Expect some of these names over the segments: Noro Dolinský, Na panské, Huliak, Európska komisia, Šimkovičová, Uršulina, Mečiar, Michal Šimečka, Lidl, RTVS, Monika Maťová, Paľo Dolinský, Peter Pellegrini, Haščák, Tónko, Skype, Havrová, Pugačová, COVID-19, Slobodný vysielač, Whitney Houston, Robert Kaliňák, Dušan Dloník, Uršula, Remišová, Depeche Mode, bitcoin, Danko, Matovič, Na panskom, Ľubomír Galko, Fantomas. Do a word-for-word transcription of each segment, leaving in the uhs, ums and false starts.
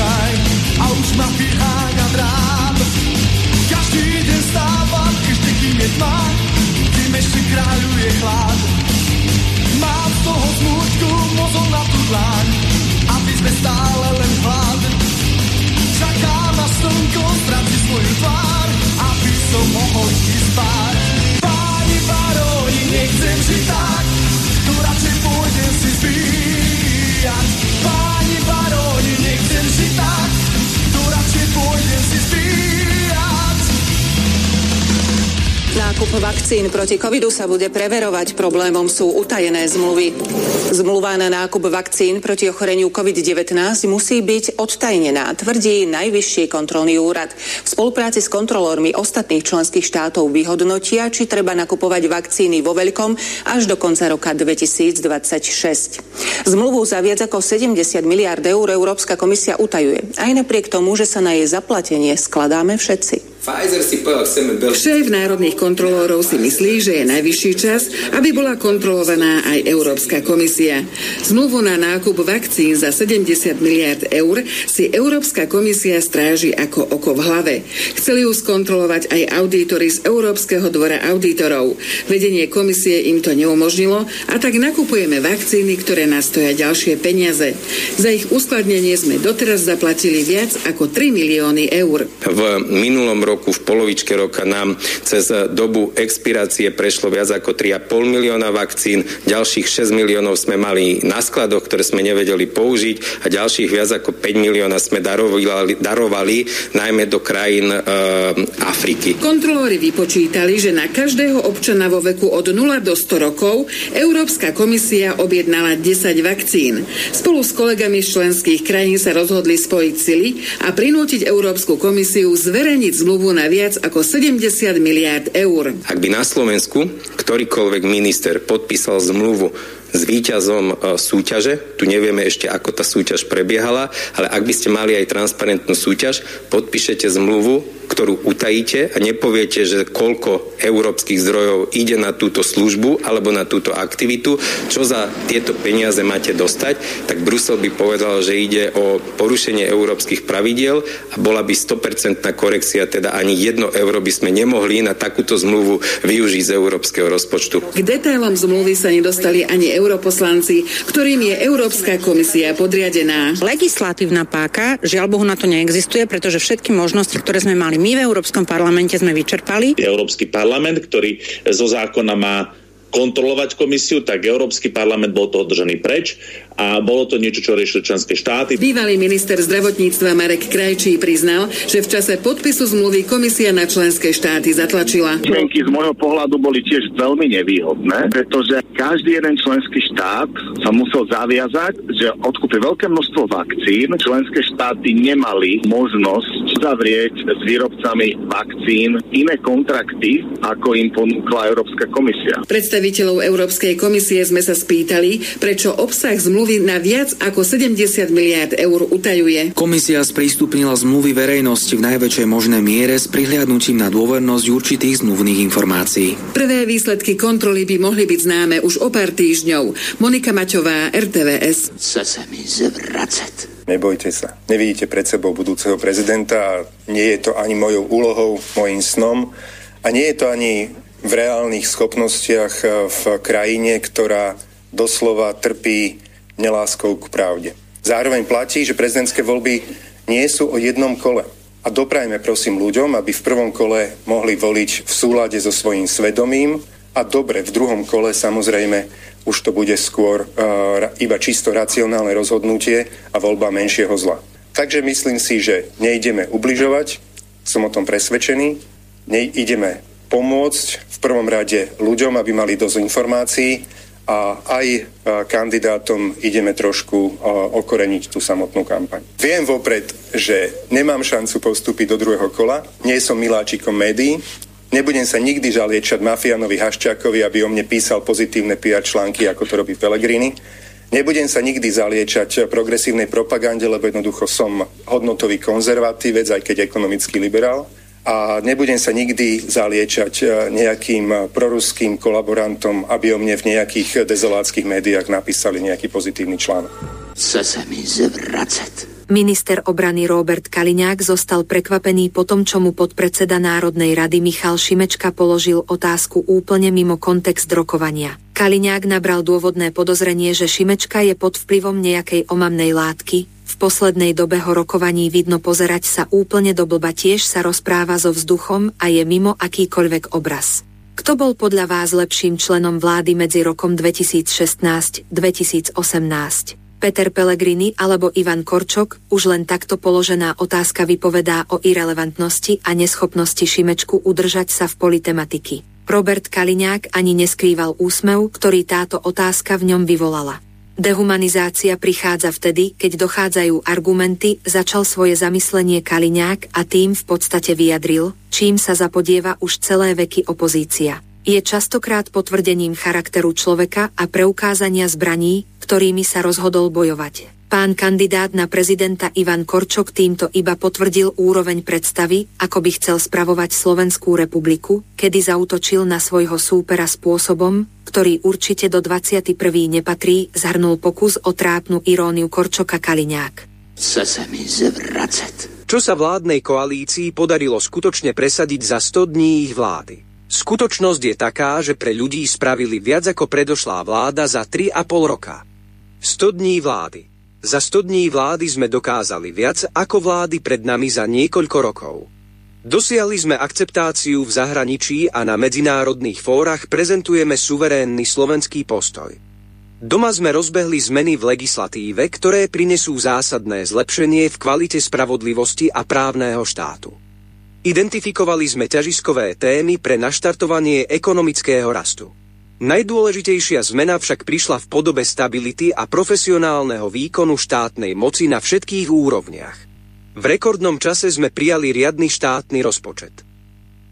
čaj a už ma vyháňam rád. Každý deň stávam, každý kým je tma, tým ešte kráľuje chlad. Mám z toho smúčku mozol na tú dlaň, aby sme stále len hlad. Čakám, až slnko stratí svoju tvár, aby som mohol ísť spáť. Páni baroni, nechcem žiť tak, tu radšej pôjdem si zbíjať. Páni baroni, nechcem žiť tak, tu radšej pôjdem si zbíjať. Nákup vakcín proti covidu sa bude preverovať. Problémom sú utajené zmluvy. Zmluva na nákup vakcín proti ochoreniu covid devätnásť musí byť odtajnená, tvrdí Najvyšší kontrolný úrad. V spolupráci s kontrolórmi ostatných členských štátov vyhodnotia, či treba nakupovať vakcíny vo veľkom až do konca roka dvetisícdvadsaťšesť. Zmluvu za viac ako sedemdesiat miliárd eur Európska komisia utajuje. Aj napriek tomu, že sa na jej zaplatenie skladáme všetci. Šéf národných kontrolórov si myslí, že je najvyšší čas, aby bola kontrolovaná aj Európska komisia. Zmluvu na nákup vakcín za sedemdesiat miliárd eur si Európska komisia stráži ako oko v hlave. Chceli ju skontrolovať aj auditori z Európskeho dvora auditorov. Vedenie komisie im to neumožnilo a tak nakupujeme vakcíny, ktoré nás stoja ďalšie peniaze. Za ich uskladnenie sme doteraz zaplatili viac ako tri milióny eur. V minulom roku, v polovičke roka nám cez dobu expirácie prešlo viac ako tri a pol milióna vakcín, ďalších šesť miliónov sme mali na skladoch, ktoré sme nevedeli použiť a ďalších viac ako päť milióna sme darovali, darovali najmä do krajín e, Afriky. Kontrolóri vypočítali, že na každého občana vo veku od nula do sto rokov Európska komisia objednala desať vakcín. Spolu s kolegami z členských krajín sa rozhodli spojiť sily a prinútiť Európsku komisiu zverejniť zmluvu na viac ako sedemdesiat miliárd eur. Ak by na Slovensku ktorýkoľvek minister podpísal zmluvu s víťazom súťaže, tu nevieme ešte, ako tá súťaž prebiehala, ale ak by ste mali aj transparentnú súťaž, podpíšete zmluvu, ktorú utajíte a nepoviete, že koľko európskych zdrojov ide na túto službu alebo na túto aktivitu, čo za tieto peniaze máte dostať, tak Brusel by povedal, že ide o porušenie európskych pravidiel a bola by sto percent korekcia, teda ani jedno euro by sme nemohli na takúto zmluvu využiť z európskeho rozpočtu. K detailom zmluvy sa nedostali ani europoslanci, ktorým je Európska komisia podriadená. Legislatívna páka, žiaľ Bohu, na to neexistuje, pretože všetky možnosti, ktoré sme mali my v Európskom parlamente, sme vyčerpali. Európsky parlament, ktorý zo zákona má kontrolovať komisiu, tak Európsky parlament bol to održený preč a bolo to niečo, čo riešili členské štáty. Bývalý minister zdravotníctva Marek Krajčí priznal, že v čase podpisu zmluvy komisia na členské štáty zatlačila. Členky z môjho pohľadu boli tiež veľmi nevýhodné, pretože každý jeden členský štát sa musel zaviazať, že odkúpi veľké množstvo vakcín. Členské štáty nemali možnosť zavrieť s výrobcami vakcín iné kontrakty, ako im ponúkla Európska komisia. Predstav Predstaviteľov Európskej komisie sme sa spýtali, prečo obsah zmluvy na viac ako sedemdesiat miliárd eur utajuje. Komisia sprístupnila zmluvy verejnosti v najväčšej možnej miere s prihliadnutím na dôvernosť určitých zmluvných informácií. Prvé výsledky kontroly by mohli byť známe už o pár týždňov. Monika Maťová, er té vé es. Chce sa mi zvracať. Nebojte sa. Nevidíte pred sebou budúceho prezidenta. Nie je to ani mojou úlohou, mojím snom. A nie je to ani v reálnych schopnostiach v krajine, ktorá doslova trpí neláskou k pravde. Zároveň platí, že prezidentské voľby nie sú o jednom kole. A doprajme prosím ľuďom, aby v prvom kole mohli voliť v súlade so svojím svedomím a dobre, v druhom kole samozrejme už to bude skôr uh, iba čisto racionálne rozhodnutie a voľba menšieho zla. Takže myslím si, že nejdeme ubližovať, som o tom presvedčený, nejdeme pomôcť v prvom rade ľuďom, aby mali dosť informácií a aj kandidátom ideme trošku okoreniť tú samotnú kampaň. Viem vopred, že nemám šancu postúpiť do druhého kola, nie som miláčikom médií, nebudem sa nikdy žalieť šat mafianovi Haščákovi, aby o mne písal pozitívne pé er články, ako to robí Pellegrini. Nebudem sa nikdy zaliečať progresívnej propagande, lebo jednoducho som hodnotový konzervatívec, aj keď ekonomický liberál. A nebudem sa nikdy zaliečať nejakým proruským kolaborantom, aby o mne v nejakých dezoláckých médiách napísali nejaký pozitívny článok. Chce sa mi zvracať. Minister obrany Robert Kaliňák zostal prekvapený po tom, čo mu podpredseda Národnej rady Michal Šimečka položil otázku úplne mimo kontext rokovania. Kaliňák nabral dôvodné podozrenie, že Šimečka je pod vplyvom nejakej omamnej látky. V poslednej dobe ho rokovaní vidno pozerať sa úplne do blba, tiež sa rozpráva so vzduchom a je mimo akýkoľvek obraz. Kto bol podľa vás lepším členom vlády medzi rokom dvetisícšestnásť dvetisícosemnásť? Peter Pellegrini alebo Ivan Korčok? Už len takto položená otázka vypovedá o irelevantnosti a neschopnosti Šimečku udržať sa v poli tematiky. Robert Kaliňák ani neskrýval úsmev, ktorý táto otázka v ňom vyvolala. Dehumanizácia prichádza vtedy, keď dochádzajú argumenty, začal svoje zamyslenie Kaliňák a tým v podstate vyjadril, čím sa zapodieva už celé veky opozícia. Je častokrát potvrdením charakteru človeka a preukázania zbraní, ktorými sa rozhodol bojovať. Pán kandidát na prezidenta Ivan Korčok týmto iba potvrdil úroveň predstavy, ako by chcel spravovať Slovenskú republiku, kedy zaútočil na svojho súpera spôsobom, ktorý určite do dvadsiateho prvého nepatrí, zhrnul pokus o trápnu iróniu Korčoka Kaliňák. Chce sa mi zvracať. Čo sa vládnej koalícii podarilo skutočne presadiť za sto dní ich vlády? Skutočnosť je taká, že pre ľudí spravili viac ako predošlá vláda za tri a pol roka. sto dní vlády. Za sto dní vlády sme dokázali viac ako vlády pred nami za niekoľko rokov. Dosiahli sme akceptáciu v zahraničí a na medzinárodných fórach prezentujeme suverénny slovenský postoj. Doma sme rozbehli zmeny v legislatíve, ktoré prinesú zásadné zlepšenie v kvalite spravodlivosti a právneho štátu. Identifikovali sme ťažiskové témy pre naštartovanie ekonomického rastu. Najdôležitejšia zmena však prišla v podobe stability a profesionálneho výkonu štátnej moci na všetkých úrovniach. V rekordnom čase sme prijali riadny štátny rozpočet.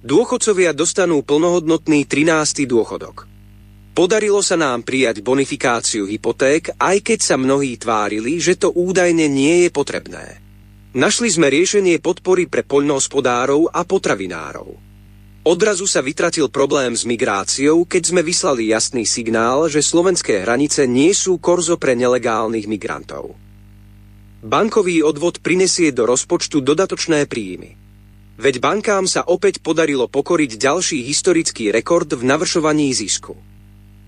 Dôchodcovia dostanú plnohodnotný trinásty dôchodok. Podarilo sa nám prijať bonifikáciu hypoték, aj keď sa mnohí tvárili, že to údajne nie je potrebné. Našli sme riešenie podpory pre poľnohospodárov a potravinárov. Odrazu sa vytratil problém s migráciou, keď sme vyslali jasný signál, že slovenské hranice nie sú korzo pre nelegálnych migrantov. Bankový odvod prinesie do rozpočtu dodatočné príjmy. Veď bankám sa opäť podarilo pokoriť ďalší historický rekord v navršovaní zisku.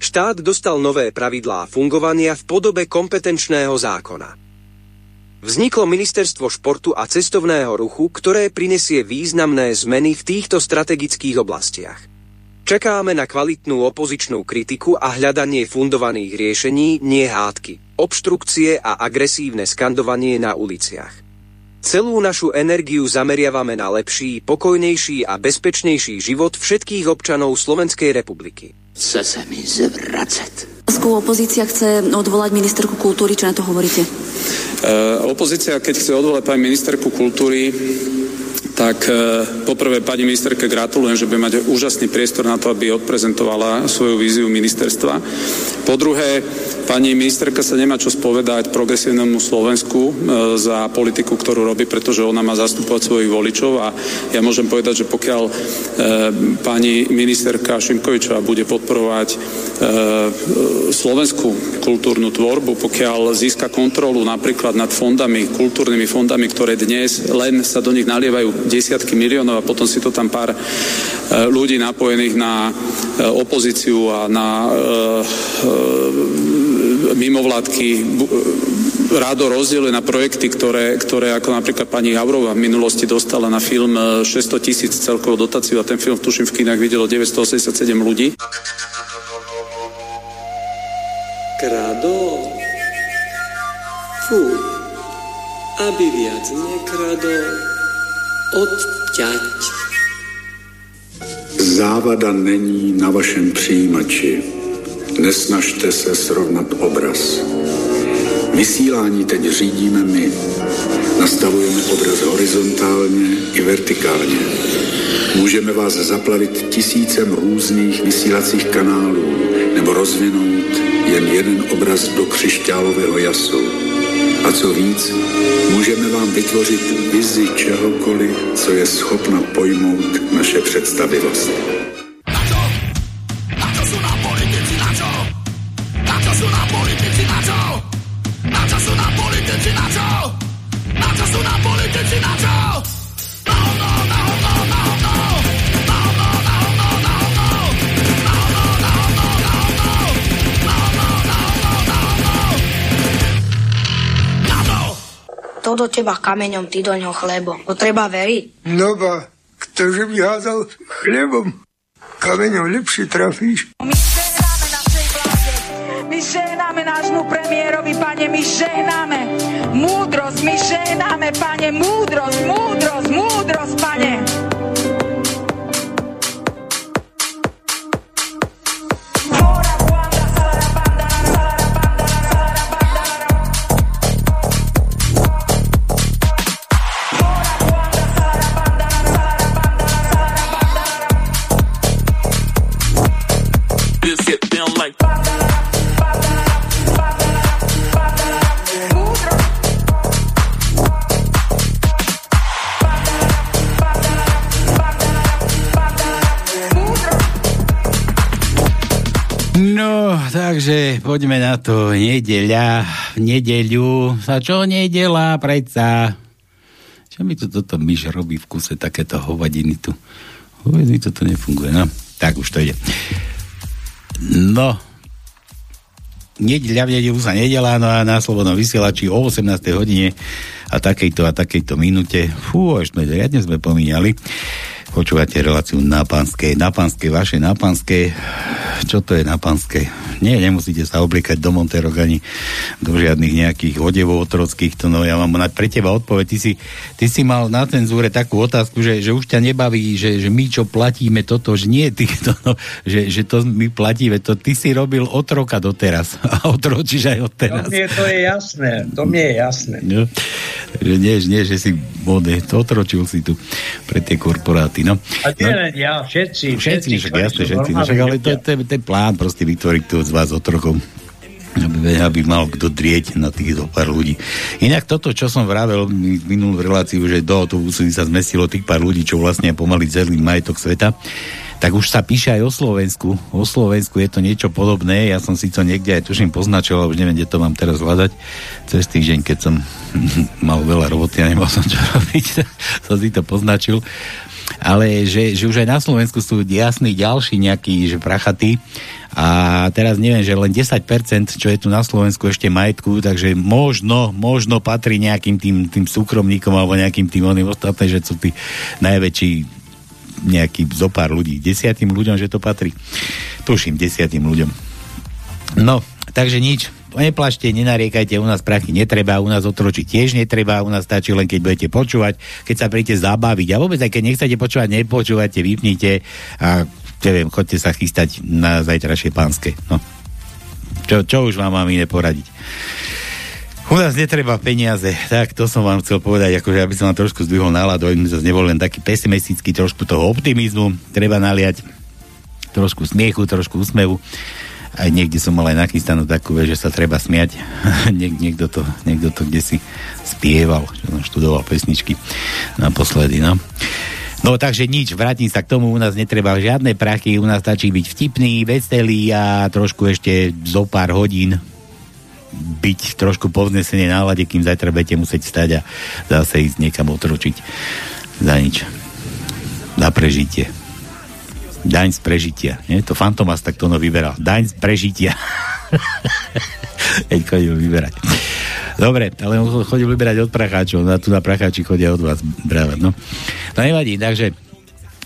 Štát dostal nové pravidlá fungovania v podobe kompetenčného zákona. Vzniklo ministerstvo športu a cestovného ruchu, ktoré prinesie významné zmeny v týchto strategických oblastiach. Čakáme na kvalitnú opozičnú kritiku a hľadanie fundovaných riešení, nie hádky, obštrukcie a agresívne skandovanie na uliciach. Celú našu energiu zameriavame na lepší, pokojnejší a bezpečnejší život všetkých občanov Slovenskej republiky. Chce sa mi zvracať. Opozícia chce odvolať ministerku kultúry, čo na to hovoríte? Uh, opozícia, keď chce odvolať pani ministerku kultúry, tak uh, poprvé pani ministerke gratulujem, že bude mať úžasný priestor na to, aby odprezentovala svoju víziu ministerstva. Po druhé, pani ministerka sa nemá čo spovedať progresívnemu Slovensku uh, za politiku, ktorú robí, pretože ona má zastupovať svojich voličov a ja môžem povedať, že pokiaľ uh, pani ministerka Šimkovičová bude podporovať uh, slovenskú kultúrnu tvorbu, pokiaľ získa kontrolu napríklad nad fondami, kultúrnymi fondami, ktoré dnes len sa do nich nalievajú desiatky miliónov a potom si to tam pár ľudí napojených na opozíciu a na mimovládky rádo rozdieluje na projekty, ktoré, ktoré ako napríklad pani Havrová v minulosti dostala na film šesťsto tisíc celkovú dotáciu a ten film tuším v kinách videlo deväťstoosemdesiatsedem ľudí. Krádol. Fú, aby viac nekradol, odťať. Závada není na vašem přijímači. Nesnažte se srovnat obraz. Vysílání teď řídíme my. Nastavujeme obraz horizontálně i vertikálně. Můžeme vás zaplavit tisícem různých vysílacích kanálů nebo rozvinout jen jeden obraz do křišťálového jasu. A co víc, můžeme vám vytvořit vizi čehokoliv, co je schopna pojmout naše představivost. Na čo? Na čo sú nám politici, na čo? Na čo sú nám politici, na čo? Na čo sú nám politici, na čo? Na to do teba kameňom, ty do ňoho chlebom. To treba veriť. No ba, ktože by házal chlebom, kameňom lepšie trafíš. My žehnáme našej vláde, my žehnáme nášmu premiérovi, pane, my žehnáme. Múdrosť, my žehnáme, pane, múdrosť, múdrosť, múdrosť, pane. No, takže poďme na to. Nedeľa, v nedeľu sa čo nedeľa, predsa. Čo mi to toto myš robí v kuse, takéto hovadiny tu? Vôbec mi toto nefunguje, no. Tak už to ide. No, nedeľa v nedeľu sa nedeľa, no a na Slobodnom vysielači o osemnástej hodine a takejto a takejto minúte. Fú, až sme riadne sme pomínali. Počúvate reláciu Na panské, na panské, vaše na panské. Čo to je na panské? Nie, nemusíte sa obliekať do monterok ani do žiadnych nejakých odevov otrockých. To no, ja mám pre teba odpoveď. Ty si, ty si mal na cenzúre takú otázku, že, že už ťa nebaví, že, že my čo platíme toto, že nie, ty, to, no, že, že to my platíme. To ty si robil otroka doteraz a otročíš aj odteraz. To mne to je jasné, to mne je jasné. No, že nie, nie, že si bode, to otročil si tu pre tie korporáty. No. A nie len ja, všetci. Všetci, všetci, jasne, všetci. No, ale to je plán proste vytvoriť tu z vás otrokom, aby, aby mal kto drieť na tých do pár ľudí. Inak toto, čo som vravel minulú reláciu, že do autobusu sa zmestilo tých pár ľudí, čo vlastne pomaly celý majetok sveta, tak už sa píše aj o Slovensku. O Slovensku je to niečo podobné. Ja som si to niekde aj tuším poznačoval, už neviem, kde to mám teraz hľadať. Cez týždeň, keď som mal veľa roboty a nemal som čo robiť, som si to poznačil. Ale že, že už aj na Slovensku sú jasní ďalší nejakí že prachaty a teraz neviem, že len desať percent čo je tu na Slovensku ešte majetku, takže možno, možno patrí nejakým tým, tým súkromníkom alebo nejakým tým oným ostatné, že sú tí najväčší nejaký zopár ľudí, desiatým ľuďom, že to patrí. Tuším, desiatým ľuďom. No, takže nič. Neplačte, nenariekajte, u nás prachy netreba, u nás otročiť tiež netreba, u nás stačí len, keď budete počúvať, keď sa príjete zabaviť a vôbec aj keď nechcete počúvať, nepočúvate, vypnite a neviem, choďte sa chystať na zajtrašie pánske. No. Čo, čo už vám mám iné poradiť? U nás netreba peniaze, tak to som vám chcel povedať, akože aby som vám trošku zdvihol náladu, aby sme zase neboli len taký pesimistický, trošku toho optimizmu, treba naliať trošku smiechu, trošku úsmevu. Aj niekde som mal aj nachystanú takú, že sa treba smiať. Niek- niekto, to, niekto to kdesi spieval, že som študoval pesničky naposledy, no. No takže nič, vrátim sa k tomu, u nás netreba žiadne prachy, u nás stačí byť vtipný, veselý a trošku ešte zo pár hodín byť trošku povznesenie nálade, kým zajtra budete musieť vstať a zase ísť niekam otročiť za nič. Za prežitie. Daň z prežitia. Nie? To Fantomas tak to ono vyberal. Daň z prežitia. Keď chodil vyberať. Dobre, ale on chodil vyberať od pracháčov. Na tu na pracháči chodia od vás brávať. No, no nevadí, takže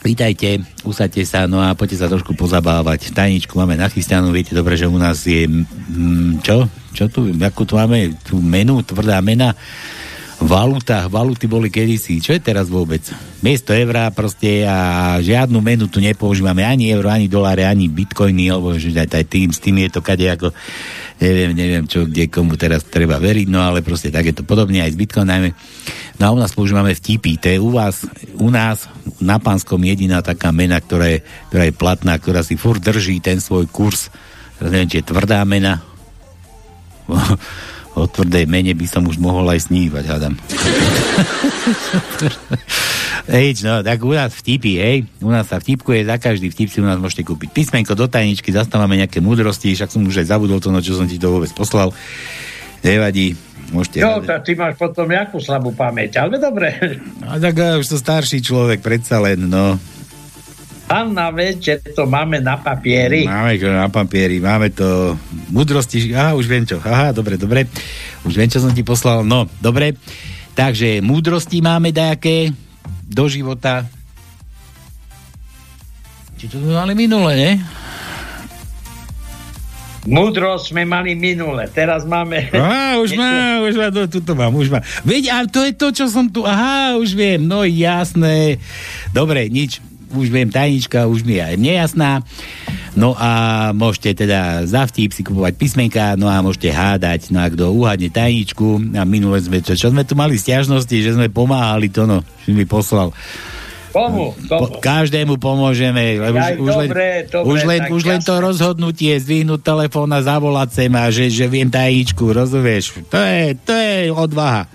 vítajte, usaďte sa, no a poďte sa trošku pozabávať. Tajničku máme nachystanú, viete dobre, že u nás je mm, čo? Čo tu? Jakú tu máme? Tu menu, tvrdá mena. Valuta, valuty boli kedysi. Čo je teraz vôbec? Miesto eurá proste a žiadnu menu tu nepoužívame. Ani euro, ani doláre, ani bitcoiny, alebo že aj, aj tým, s tým je to kade ako neviem, neviem, čo, kde komu teraz treba veriť, no ale proste tak je to podobne aj s bitcoinami. No a u nás používame vtipy. To je u vás, u nás na pánskom jediná taká mena, ktorá je, ktorá je platná, ktorá si furt drží ten svoj kurz. Teraz neviem, či je tvrdá mena. O tvrdej mene by som už mohol aj snívať, hádam. Hej, no, tak u nás vtipy, hej. U nás sa vtipkuje, za každý vtip si u nás môžete kúpiť písmenko do tajničky, zastávame nejaké múdrosti, však som už aj zabudol to, no, čo som ti to vôbec poslal. Nevadí, môžete... Jo, tak ty máš potom jakú slabú pamäť, ale dobre. No, tak uh, už to starší človek, predsa len, no... Hlavná vec, že to máme na papieri. Máme to na papieri, máme to múdrosti, aha, už viem čo, aha, dobre, dobre, už viem, čo som ti poslal, no, dobre, Takže múdrosti máme dajaké do života. Či to sme mali minule, ne? Múdrosť sme mali minule, teraz máme... Á, už má, už má, no, tuto mám, už mám. Veď, a to je to, čo som tu... Aha, už viem, no jasné. Dobre, nič, už viem, tajnička, už mi aj nejasná. No a môžete teda za vtip si kupovať písmenka, no a môžete hádať, no a kto uhádne tajničku. A minule sme, čo, čo sme tu mali sťažnosti, že sme pomáhali to, no, že mi poslal. Komu? Komu? Každému pomôžeme. Lebo aj, už, dobre, len, dobre, už, len, už len to rozhodnutie, zdvihnúť telefón a zavolať sem a že, že viem tajíčku, rozumieš? To je, to je odvaha.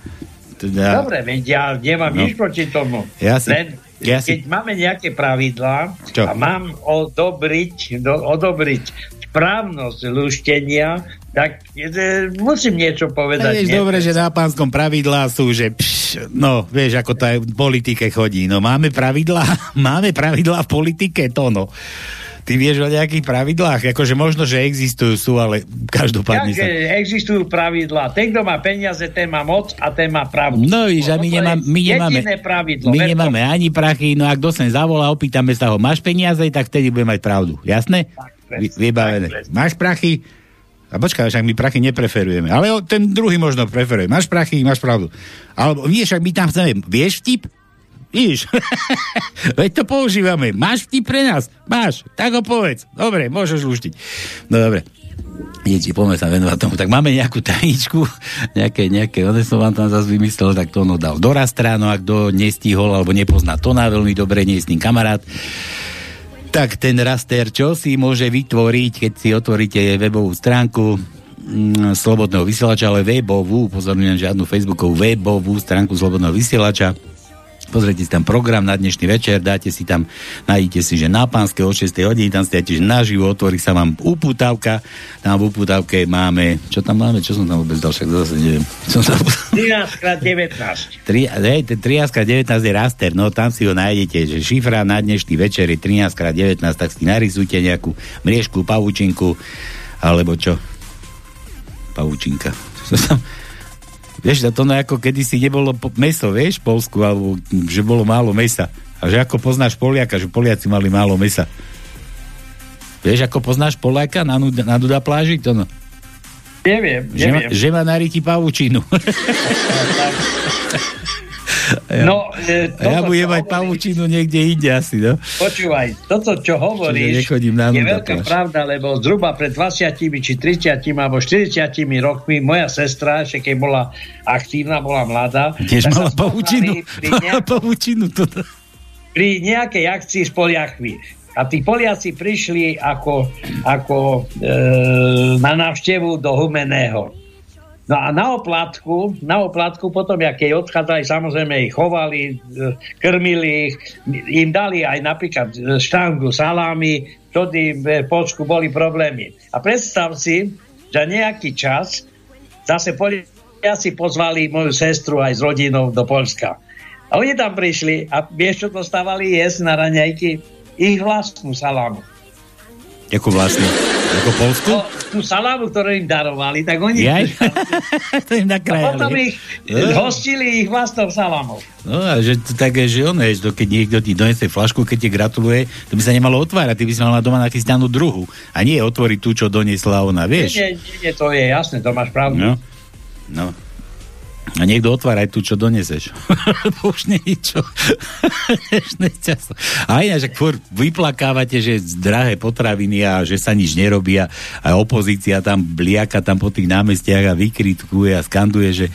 Teda, dobre, veď ja nemám no. nič proti tomu. Ja si, len, ja keď si... máme nejaké pravidlá a mám odobriť, do, odobriť správnosť lúštenia, tak e, musím niečo povedať. Je dobre, že na pánskom pravidlá sú, že pš, no, vieš, ako to aj v politike chodí. No, máme pravidlá, máme pravidlá v politike, to no. Ty vieš o nejakých pravidlách? Akože možno, že existujú, sú, ale každopádne tak, sa... existujú pravidlá. Ten, kto má peniaze, ten má moc a ten má pravdu. No, víš, a my, no, nemám, my nemáme, pravidlo, my nemáme ani prachy, no a kto sem zavolá, opýtame sa ho, máš peniaze, tak vtedy bude mať pravdu. Jasné? Tak. Vybavené. Máš prachy? A počkaj, však my prachy nepreferujeme. Ale ten druhý možno preferuje. Máš prachy, máš pravdu. Alebo vieš, ak my tam chceme, vieš vtip? Víš? Veď to používame. Máš vtip pre nás? Máš. Tak ho povedz. Dobre, môžeš luštiť. No dobre. Niečo, poďme sa venovať tomu. Tak máme nejakú tajničku, nejaké, nejaké, ono som vám tam zase vymyslel, tak to ono dal do rastra, no a kto nestihol alebo nepozná to na veľmi dobre, nie je s ním kamarát. Tak ten raster, čo si môže vytvoriť, keď si otvoríte webovú stránku mm, Slobodného vysielača, ale webovú, pozorňujem, žiadnu Facebookovú, webovú stránku Slobodného vysielača. Pozrite si tam program na dnešný večer, dáte si tam, nájdete si, že Na panské od šesť hodín, tam si dáte, že naživo, otvorí sa vám upútavka, tam v upútavke máme, čo tam máme, čo som tam vôbec dal, však zase neviem. trinásť krát devätnásť. trinásť krát devätnásť je raster, no tam si ho nájdete, že šifra na dnešný večer je trinásť krát devätnásť, tak si narysujte nejakú mriežku, pavúčinku, alebo čo? Pavúčinka. Čo som... Vieš, to no ako kedysi nebolo meso, vieš, v Polsku, alebo že bolo málo mesa. A že ako poznáš Poliaka, že Poliaci mali málo mesa. Vieš, ako poznáš Poliaka na, na Duda pláži, to no. Neviem, neviem. Že, že ma naríti pavučinu. No, e, toto, ja budem mať pavučinu niekde inde asi, no. Počúvaj, toto, čo hovoríš, je veľká pravda, lebo zhruba pred dvadsiatimi, či tridsiatimi, alebo štyridsiatimi rokmi moja sestra, ešte keď bola aktívna, bola mladá. Tiež mala pavučinu. Mala pavučinu toto. Pri nejakej akcii s Poliakmi. A tí Poliaci prišli ako, ako e, na návštevu do Humenného. No a na oplátku, na oplátku potom, jak jej odchádzali, samozrejme ich chovali, krmili ich, im dali aj napríklad štangu salámy, vtedy v Poľsku boli problémy. A predstav si, že nejaký čas zase Poliaci pozvali moju sestru aj s rodinou do Poľska. A oni tam prišli a vieš, čo dostávali jesť na raňajky? Ich vlastnú salámu. Jakú vlastnú? Jako polskú? No, tú salámu, ktorú im darovali, tak oni... to im nakrajali. A potom ich no. hostili ich vlastnou salámou. No a že to také, že ono je, keď niekto ti donesie flašku, keď ti gratuluje, to by sa nemalo otvárať, ty by si mal doma nachystanú druhu. A nie otvoriť tú, čo doniesla ona, vieš? Nie, nie, nie, to je jasné, to máš pravdu. No, no. A niekto otváraj tu, čo doneseš. Už nie ničo. A ináč, ak furt vyplakávate, že drahé potraviny a že sa nič nerobí a opozícia tam bliaka tam po tých námestiach a vykritkuje a skanduje, že,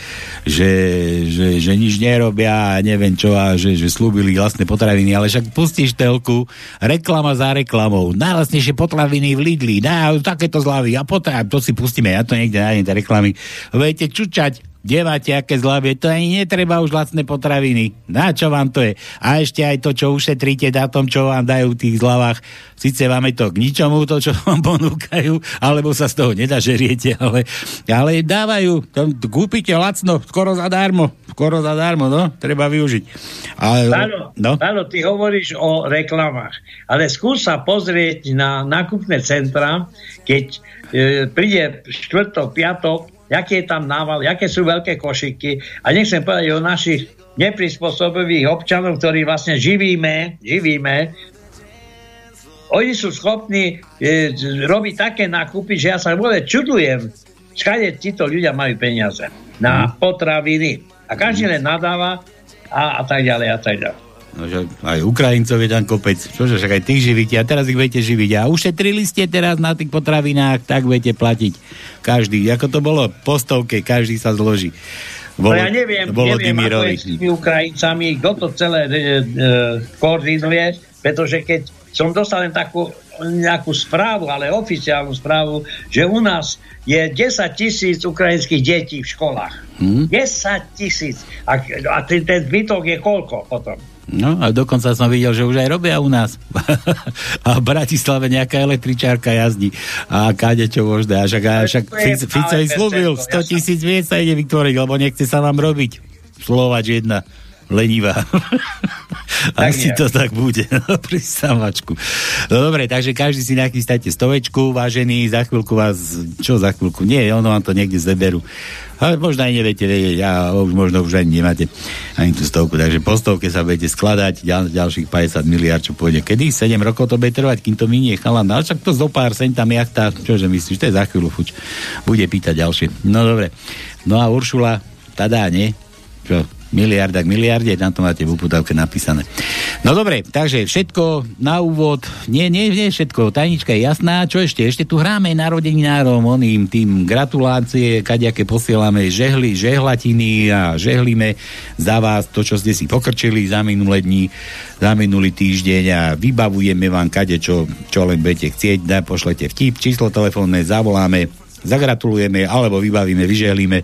že, že, že nič nerobia a neviem čo a že, že slúbili vlastné potraviny. Ale však pustíš telku, reklama za reklamou. Najlacnejšie potraviny v Lidli. Na, takéto zľavy. A potra- to si pustíme. Ja to niekde nájdem, tie reklamy. Viete, čučať. Kde máte aké zľavie? To ani netreba už lacné potraviny. Na čo vám to je? A ešte aj to, čo ušetríte na tom, čo vám dajú v tých zľavách. Sice vám je to k ničomu, to, čo vám ponúkajú, alebo sa z toho nedažeriete, ale, ale dávajú. Kúpite lacno, skoro zadarmo. Skoro zadarmo, no? Treba využiť. Áno, no? Ty hovoríš o reklamách. Ale skús sa pozrieť na nákupné centra, keď e, príde štvrtok, piatok, jaký je tam nával, aké sú veľké košíky. A nechcem povedať o našich neprispôsobivých občanov, ktorí vlastne živíme, živíme. Oni sú schopní e, robiť také nákupy, že ja sa vôbec čudujem, skade títo ľudia majú peniaze na potraviny. A každý len nadáva a, a tak ďalej a tak ďalej. No, že aj Ukrajincov je tam kopec. Čože, však aj tých živíte. A teraz ich budete živiť. A ušetrili ste teraz na tých potravinách, tak budete platiť. Každý. Ako to bolo? Po stovke každý sa zloží. Volo, no ja neviem, neviem ako je s tými Ukrajincami, kto to celé e, e, koordinuje, pretože keď som dostal len takú nejakú správu, ale oficiálnu správu, že u nás je desaťtisíc ukrajinských detí v školách. Hmm. desaťtisíc. A, a ten, ten zbytok je koľko potom? No a dokonca som videl, že už aj robia u nás. A v Bratislave nejaká električárka jazdí. A káde čo možná. A však, a však Fico, Fico im slúbil, stotisíc miest sa ide vytvoriť, lebo nechce sa vám robiť. Slovač jedna. Lenivá. Asi to tak bude. Pri stávačku. No dobre, takže každý si nachystajte stovečku, vážený, za chvíľku vás, čo za chvíľku? Nie, ono vám to niekde zeberú. Ale možno aj neviete vedieť, a možno už ani nemáte ani tú stovku. Takže po stovke sa budete skladať, ďal, ďalších päťdesiat miliárd, čo pôjde. Kedy? sedem rokov to bude trvať, kým to minie, chalán. Ale však to zo pár sen tam jachta, čože myslíš, to je za chvíľu fuč. Bude pýtať ďalšie. No dobre. No a Uršula, tadá, nie? Čo? Miliarda k miliarde, tam to máte v uputavke napísané. No dobre, takže všetko na úvod, nie, nie, nie všetko, tajnička je jasná, čo ešte? Ešte tu hráme narodeninárom, oným tým gratulácie, kadejaké posielame žehli, žehlatiny a žehlíme za vás to, čo ste si pokrčili za minulé dni, za minulý týždeň a vybavujeme vám kade, čo, čo len budete chcieť, daj, pošlete vtip, číslo telefónne, zavoláme, zagratulujeme, alebo vybavíme, vyžehlíme.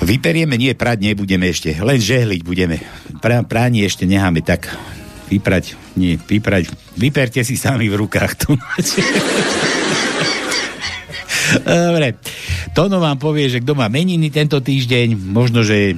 Vyperieme, nie, prať nebudeme ešte, len žehliť budeme. Pra, práni ešte necháme tak. Vyprať, nie, vyprať. Vyperte si sami v rukách. Dobre. Tono vám povie, že kto má meniny tento týždeň, možno, že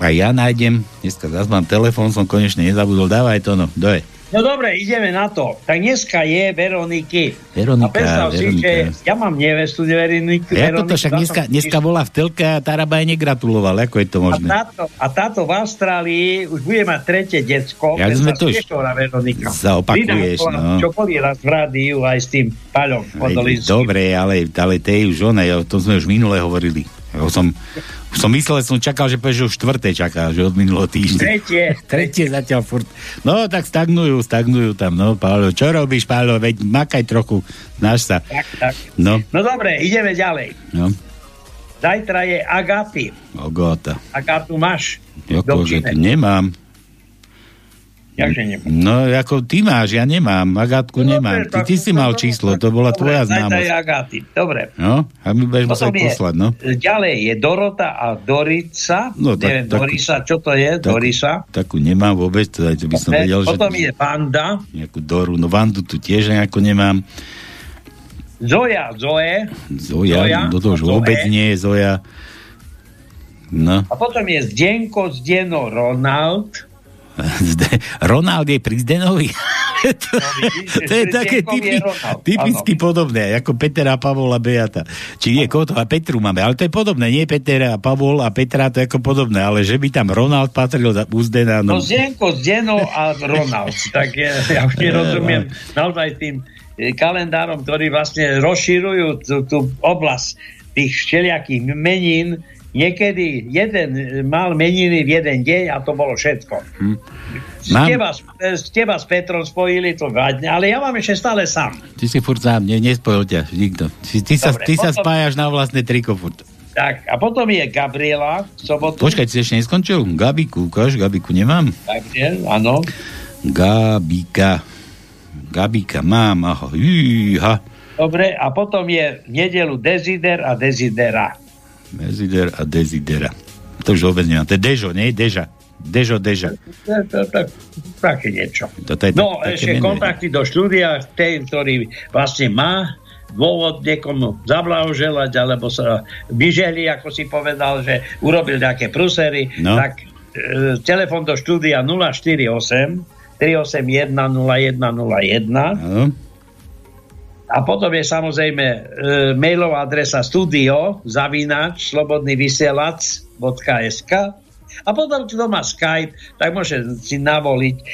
aj ja nájdem. Dneska zase mám telefón, som konečne nezabudol. Dávaj, Tono, doje. No dobre, ideme na to. Tak dneska je Veroniky. Veronika, a predstav si, že ja mám nevestu Veroniku. Ja toto však dneska, dneska bola v telke a Taraba aj negratuloval. Ako je to možné? A táto, a táto v Austrálii už bude mať tretie decko. Ja sme to už zaopakuješ. No. Čokoľvek raz v rádiu aj s tým Paľom Dolinským. Dobre, ale, ale to je už ona. O tom sme už minule hovorili. Ja som... Som myslel, som čakal, že povieš, že už štvrté čaká, že od minulého týždňa. Tretie. Tretie zatiaľ furt. No, tak stagnujú, stagnujú tam, no, Páľo. Čo robíš, Páľo? Veď makaj trochu, znáš sa. Tak, tak. No, no dobre, ideme ďalej. No. Zajtra je Agaty. Agata. Agatu máš? Jako, že tu nemám. Jakže nemám? No, ako ty máš, ja nemám. Agatku no, nemám. Dobre, ty, ty si to, mal číslo, to bola dobre, tvoja známosť. Zajtra je Agaty, dobre. No, a my budeš musieť poslať, no. Ďalej je Dorota a Dorica. No, tak, neviem, tak, Dorisa, čo to je? Tak, Dorisa. Takú nemám vôbec, to aj, by som dobre, vedel, potom že... Potom je Vanda. Nejakú Doru, no Vandu tu tiež nejako nemám. Zoja, Zoe. Zoja, Zoja. No to už Zoe. Vôbec nie je Zoja. No. A potom je Zdenko, Zdeno, Ronald... Ronald je pri Zdenovi. to, to je také typy, typicky podobné, ako Petera, Pavola, Beata. Či nie, koho to? A Petru máme. Ale to je podobné, nie Petera, Pavol a Petra, to je ako podobné, ale že by tam Ronald patril u Zdena. No, no Zdenko, Zdeno a Ronald. Tak je, ja už nerozumiem naozaj tým kalendárom, ktorí vlastne rozširujú tú, tú oblasť tých všelijakých menín. Niekedy jeden mal meniny v jeden deň a to bolo všetko. Hm. Mám... S, teba, s teba s Petrom spojili to vadne, ale ja mám ešte stále sám. Ty si furt sám, ne, nespojil ťa nikto. Ty, ty, Dobre, sa, ty potom... sa spájaš na vlastné triko furt. Tak, a potom je Gabriela v sobotu. Počkaj, ty si ešte neskončil? Gabiku, ukáž, Gabiku nemám. Gabriel, áno. Gabika. Gabika mám, aho. Hýha. Dobre, a potom je v nedelu Desider a Desidera. Desider a Desidera. To už vôbec nemám. To je Dežo, nie? Deža. Dežo, Deža. Také niečo. No, ešte kontakty do štúdia, ten, ktorý vlastne má dôvod niekomu zablahoželať, alebo sa vyžehli, ako si povedal, že urobil nejaké prusery, no. Tak e, telefon do štúdia nula štyri osem tri osem jeden nula jeden nula jeden. No. A potom je samozrejme e, mailová adresa studio zavináč slobodný vysielač bodka es ká a potom, kto má Skype, tak môže si navoliť e,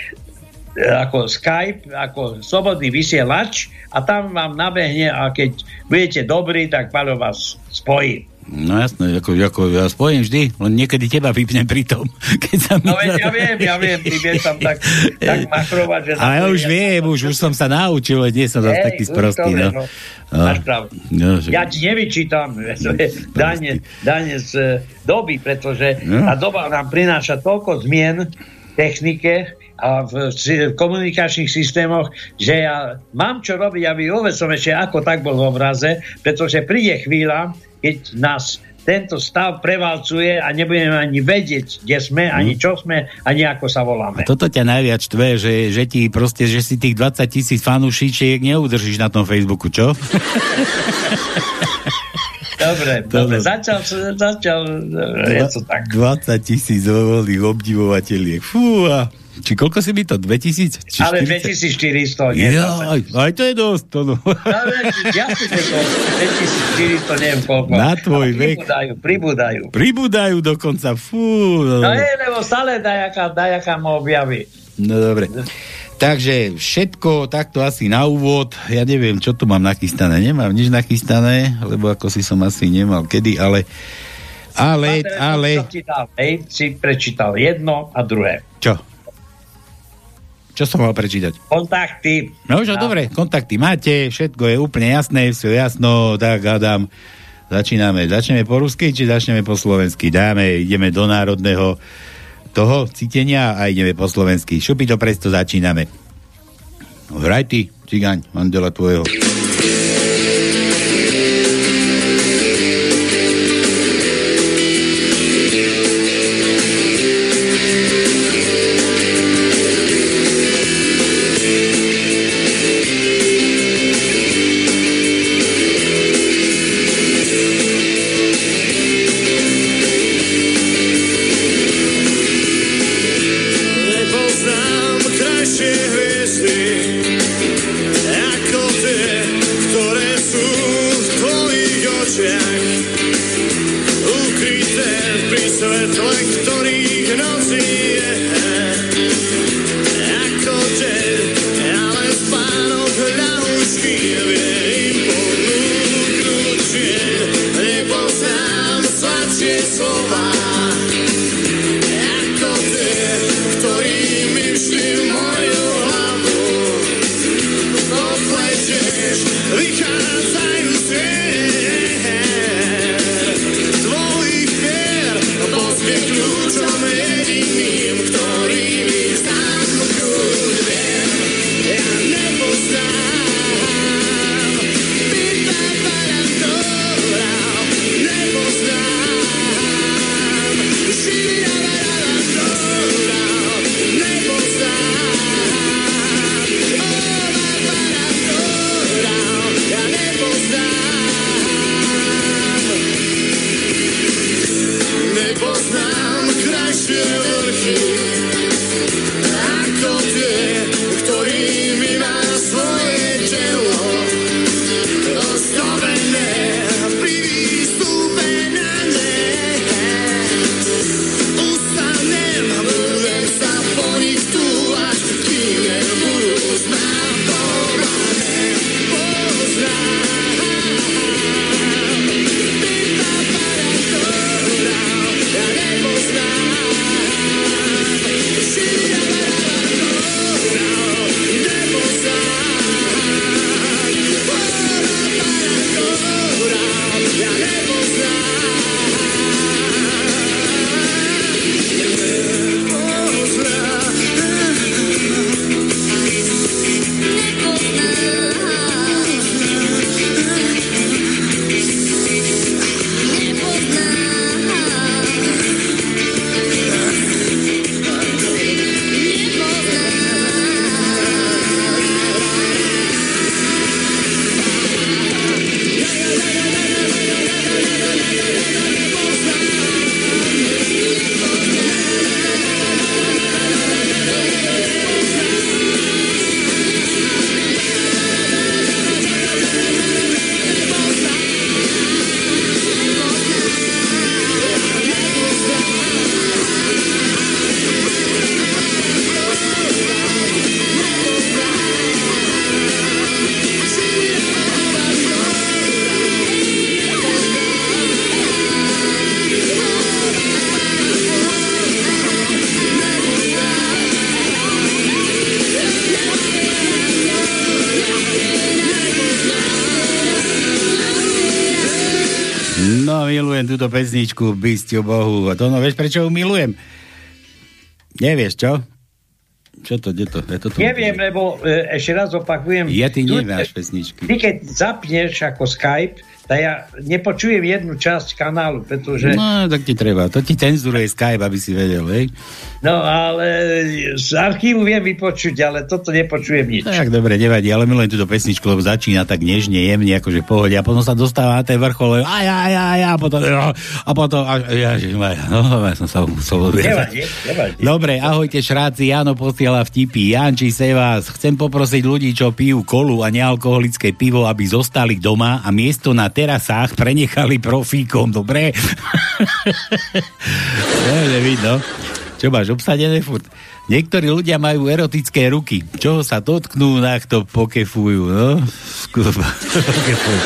ako Skype, ako Slobodný vysielač a tam vám nabehne a keď budete dobrí, tak Paľo vás spojí. No jasné, ako, ako ja spojím vždy, len niekedy teba vypnem pri tom. Keď sa no veď ja viem, ja viem, ty vieš tam tak, tak machrovať, že... Ale ja už viem, ja už, už som sa naučil, nie som zase taký sprostý. No. No. No, že... Ja ti nevyčítam dane, dane z doby, pretože no. tá doba nám prináša toľko zmien v technike a v, v komunikačných systémoch, že ja mám čo robiť, aby vôbec som ešte ako tak bol vo vraze, pretože príde chvíľa, keď nás tento stav prevalcuje a nebudeme ani vedieť, kde sme, mm. ani čo sme, ani ako sa voláme. A toto ťa najviac štve, že, že ti proste, že si tých dvadsať tisíc fanúšičiek neudržíš na tom Facebooku, čo? Dobre, dobre, začal, začal niečo tak. dvadsať tisíc voľných obdivovateľiek, fúha. Či koľko si by to? dvetisíc? Či ale dvetisícštyristo. Ja, aj, aj to je dosť. To no. Ale, ja si to dvetisícštyristo neviem koľko. Na tvoj vek. Pribúdajú, pribúdajú. Pribúdajú dokonca. Fú. No, no je, lebo stále dajaká, dajaká ma objaví. No dobre. Takže všetko takto asi na úvod. Ja neviem, čo tu mám nachystané. Nemám nič nachystané, lebo ako si som asi nemal kedy, ale ale, ale... si prečítal jedno a druhé. Čo? Čo som mal prečítať? Kontakty. No už, no. dobre, kontakty máte, všetko je úplne jasné, všetko jasno, tak Adam, začíname. Začneme po rusky, či začneme po slovensky? Dáme, ideme do národného toho cítenia a ideme po slovensky. Šupi to presto, začíname. Hraj ty, cigaň, mandela tvojho. Lebo znám krajšie hviezdy ako ty. túto pesničku, bystiu Bohu. A to no, vieš, prečo ju milujem? Nevieš, čo? Čo to, kde to? Je to Neviem, môže... lebo e, ešte raz opakujem. Ja ty nemáš pesničky. Ty keď zapneš ako Skype, tak ja nepočujem jednu časť kanálu, pretože... No, tak ti treba. To ti cenzuruje Skype, aby si vedel, hej? No, ale z archívu viem vypočuť, ale toto nepočujem nič. Tak, dobre, nevadí, ale milujem túto pesničku, lebo začína tak nežne, jemne, akože pohode. A potom sa dostáva na ten vrchol, aj, aj, aj, a potom... A potom... A, ja, no, ja som sa musel... Nevadí, nevadí. Dobre, ahojte, šráci, Jano posiela vtipy. Janči, se vás. Chcem poprosiť ľudí, čo pijú kolu a nealkoholické pivo, aby zostali doma a miesto na terasách prenechali profíkom. Dobre? Neviem, vidno. Čo máš, obsadené furt? Niektorí ľudia majú erotické ruky. Čoho sa dotknú, tak to pokefujú. No? Pokefujú.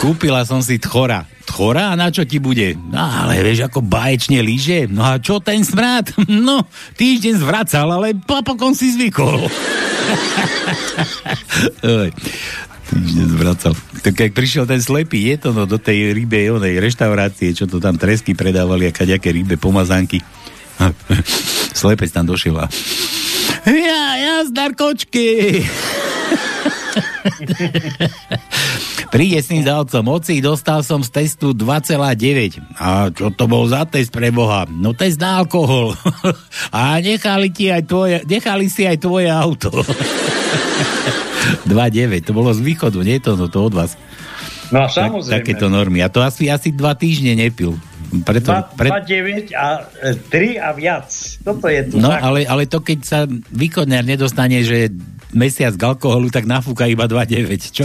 Kúpila som si tchora. Tchora? A na čo ti bude? No, ale vieš, ako báječne lyže. No a čo ten smrad? No, týždeň zvracal, ale papokon si zvykol. Týždeň zvracal. To keď prišiel ten slepý, je to no, do tej rybe, onej reštaurácie, čo to tam tresky predávali, a kaďaké rybe, pomazánky. Slepec tam došiel a... Ja, ja, zdar kočky! Príde s ním za otcom. Oci, dostal som z testu dva celé deväť. A čo to bol za test, preboha? No test na alkohol. A nechali, ti aj tvoje, nechali si aj tvoje auto. dva celé deväť. To bolo z východu, nie to, no to od vás. No a samozrejme. Tak, takéto normy. A to asi, asi dva týždne nepil. Preto, dva, pred... dva deväť a tri a viac. Toto je tu. No, ale, ale to, keď sa východňar nedostane, že mesiac k alkoholu, tak nafúka iba dva deväť, čo?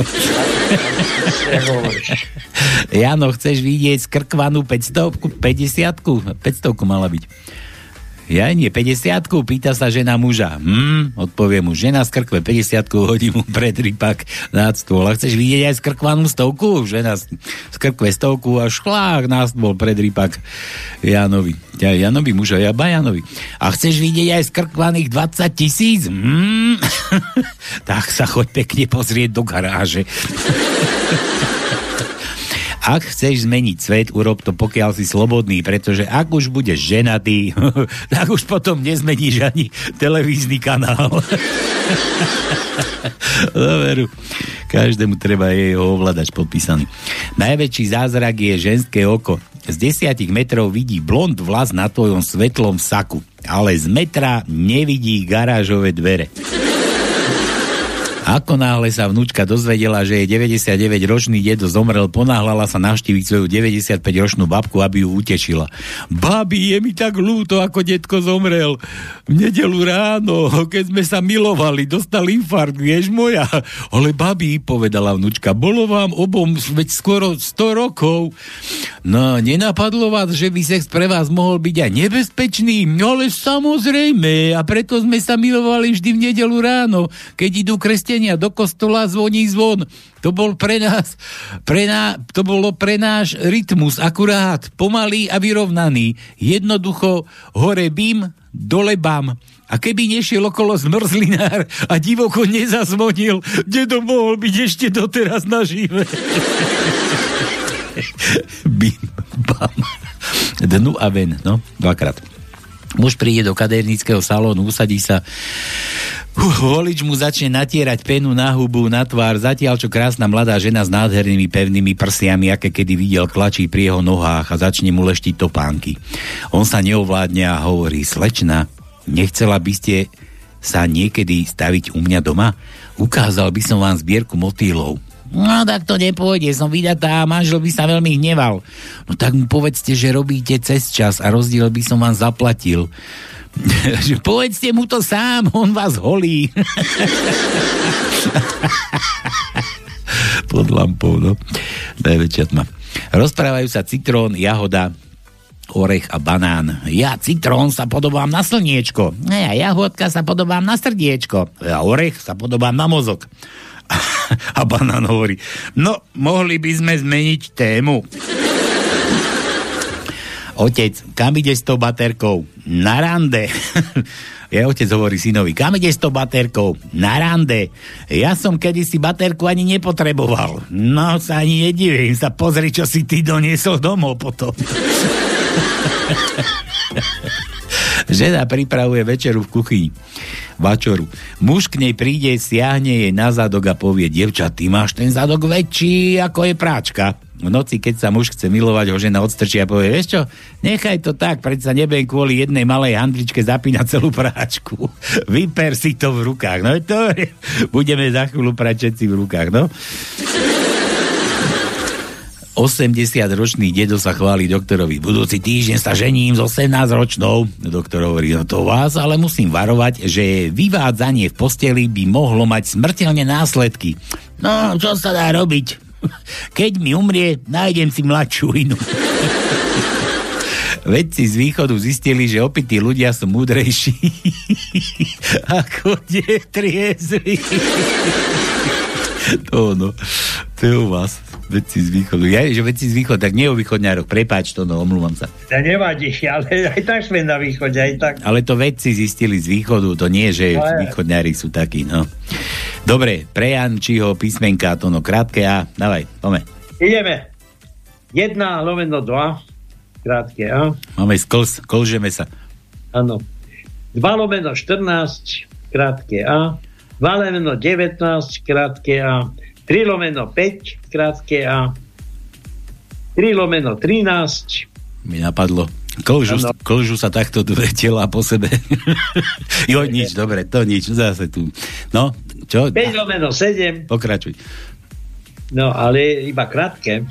Jano, chceš vidieť skrkvanú päťstovku? päťdesiatku? päťstovku mala byť. Ja nie, päťdesiatku? Pýta sa žena muža. Hm, odpovie mu, žena skrkve päťdesiatku, hodí mu pred rypak na stôl. A chceš vidieť aj skrkvanú stovku? Žena skrkve stovku a šlák na stôl pred rypak Janovi. Ja, Janovi muža, ja Bajanovi. A chceš vidieť aj skrkvaných dvadsať tisíc? Hm, tak sa choď pekne pozrieť do garáže. Ak chceš zmeniť svet, urob to, pokiaľ si slobodný, pretože ak už budeš ženatý, tak už potom nezmeníš ani televízny kanál. Doveru. Každému treba jeho ovládač podpísaný. Najväčší zázrak je ženské oko. Z desiatich metrov vidí blond vlas na tvojom svetlom saku, ale z metra nevidí garážové dvere. Ako náhle sa vnúčka dozvedela, že jej deväťdesiatdeväťročný dedo zomrel, ponáhľala sa navštíviť svoju deväťdesiatpäťročnú babku, aby ju utešila. Babi, je mi tak ľúto, ako detko zomrel. V nedeľu ráno, keď sme sa milovali, dostal infarkt, vieš moja. Ale babi, povedala vnúčka, bolo vám obom veď skoro sto rokov. No, nenapadlo vás, že by sex pre vás mohol byť aj nebezpečný? Ale samozrejme, a preto sme sa milovali vždy v nedeľu ráno, keď idú kresťania do kostola, zvoní zvon. To bol pre nás, pre ná, to bolo pre náš rytmus, akurát pomalý a vyrovnaný. Jednoducho hore bím, dole bám. A keby nešiel okolo zmrzlinár a divoko nezazvonil, dedo mohol byť ešte doteraz naživé. Bím, bám. Dnu a ven, no, dvakrát. Muž príde do kadernického salónu, usadí sa. Volič mu začne natierať penu na hubu, na tvár, zatiaľ čo krásna mladá žena s nádhernými pevnými prsiami, aké kedy videl, tlačí pri jeho nohách a začne mu leštiť topánky. On sa neovládne a hovorí: slečna, nechcela by ste sa niekedy staviť u mňa doma? Ukázal by som vám zbierku motýlov. No tak to nepôjde, som vydatá a manžel by sa veľmi hneval. No tak mu povedzte, že robíte cez čas a rozdiel by som vám zaplatil. Povedzte mu to sám, on vás holí. Pod lampou, no. Najväčšia tma. Rozprávajú sa citrón, jahoda, orech a banán. Ja, citrón, sa podobám na slniečko. Ja, jahodka, sa podobám na srdiečko. Ja, orech, sa podobám na mozog. A banán hovorí: no, mohli by sme zmeniť tému. Otec, kam ideš s tou baterkou? Na rande. Ja, otec hovorí synovi, kam ideš s tou baterkou? Na rande. Ja som kedysi baterku ani nepotreboval. No, sa ani nedivím, sa pozri, čo si ty doniesol domov potom. Žena pripravuje večeru v kuchyni. Vačoru. Muž k nej príde, siahne jej na zadok a povie, dievča, ty máš ten zadok väčší, ako je práčka. V noci, keď sa muž chce milovať, ho žena odstrčí a povie, vieš čo, nechaj to tak, predsa nebudem kvôli jednej malej handličke zapínať celú práčku. Vyper si to v rukách. No to je. Budeme za chvíľu prať všetci v rukách, no. osemdesiatročný dedo sa chváli doktorovi. Budúci týždeň sa žením s osemnásťročnou. Doktor hovorí, no to vás, ale musím varovať, že vyvádzanie v posteli by mohlo mať smrteľné následky. No, čo sa dá robiť? Keď mi umrie, nájdem si mladšiu inú. Vedci z východu zistili, že opití ľudia sú múdrejší ako tie triezvi. To ono. To je u vás. Vedci z východu. Ja, že vedci z východu, tak nie o východňároch. Prepáč to, no, omlúvam sa. Ja nevadí, ale aj tak sme na východe, aj tak. Ale to vedci zistili z východu, to nie, že no, východňári sú takí, no. Dobre, pre Jančího písmenka, to no, krátke A. Dávaj, poďme. Ideme. Jedna, lomeno dva. Krátke A. Máme sklz, kolžeme sa. Áno. Dva lomeno štrnásť, krátke A. Dva lomeno devätnásť, krátke A. tri lomeno päť, krátke A. tri lomeno trinásť. Mi napadlo. Kolžu, kolžu sa takto dve tela po sebe. Jo, nič, dobre, to nič, zase tu. No, čo? päť lomeno sedem. Pokračuj. No, ale iba krátke.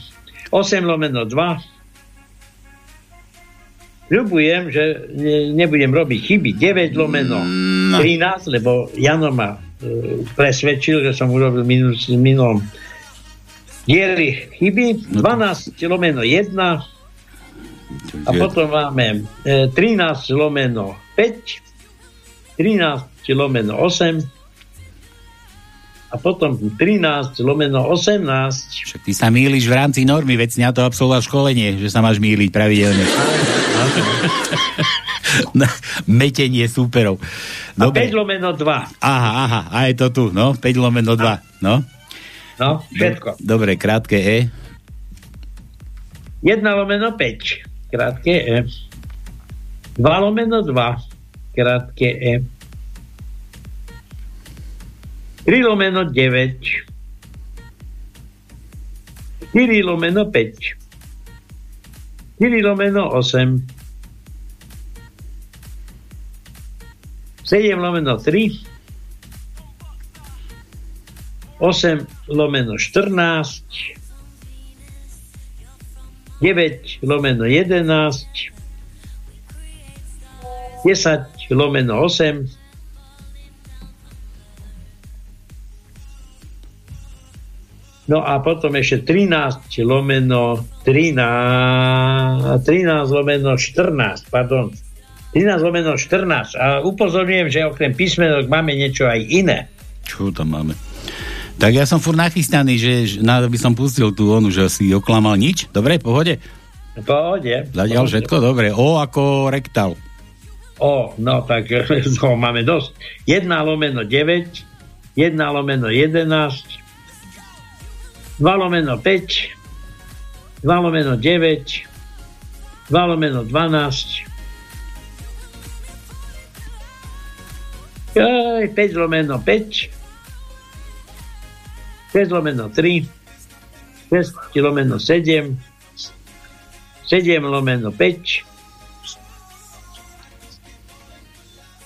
osem lomeno dva. Ľubujem, že nebudem robiť chyby. deväť lomeno trinásť, lebo Jano má presvedčil, že som urobil minus, minulom dieli chyby. dvanásť lomeno jeden a potom máme e, trinásť lomeno päť, trinásť lomeno osem a potom trinásť lomeno osemnásť. Však ty sa mýliš v rámci normy, veď na to absolvoval školenie, že sa máš mýliť pravidelne. Na metenie súperov. Dobre. A päť lomeno dva. Aha, aha, a je to tu, no, päť lomeno dva, no. No, všetko. Dobre, krátke E. jeden lomeno päť, krátke E. dva lomeno dva, krátke E. tri lomeno deväť. štyri lomeno päť. štyri lomeno osem. sedem lomeno tri, osem lomeno štrnásť, deväť lomeno jedenásť, desať lomeno osem, no a potom ešte trinásť lomeno trinásť, trinásť lomeno štrnásť, pardon, trinásť lomeno štrnásť. A upozorňujem, že okrem písmenok máme niečo aj iné. Čo tam máme? Tak ja som furt nachystaný, že na to by som pustil tú onu, že si oklamal nič. Dobre, pohode? Pohode. Zatiaľ všetko? Dobre. O ako rektál. O, no tak toho máme dosť. jeden lomeno deväť, jeden lomeno jedenásť, dva lomeno päť, dva lomeno deväť, dva lomeno dvanásť, päť lomeno päť, šesť lomeno tri, šesť lomeno sedem, sedem lomeno päť,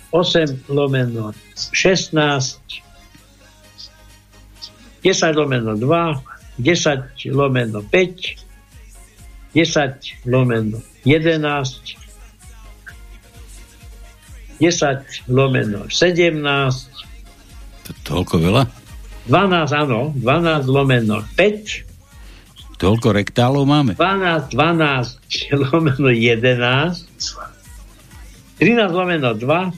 osem lomeno šestnásť, desať lomeno dva, desať lomeno päť, desať lomeno jedenásť, desať lomeno sedemnásť. To toľko veľa? dvanásť, áno. dvanásť lomeno päť. Toľko rektálov máme? dvanásť, dvanásť lomeno jedenásť. trinásť lomeno dva.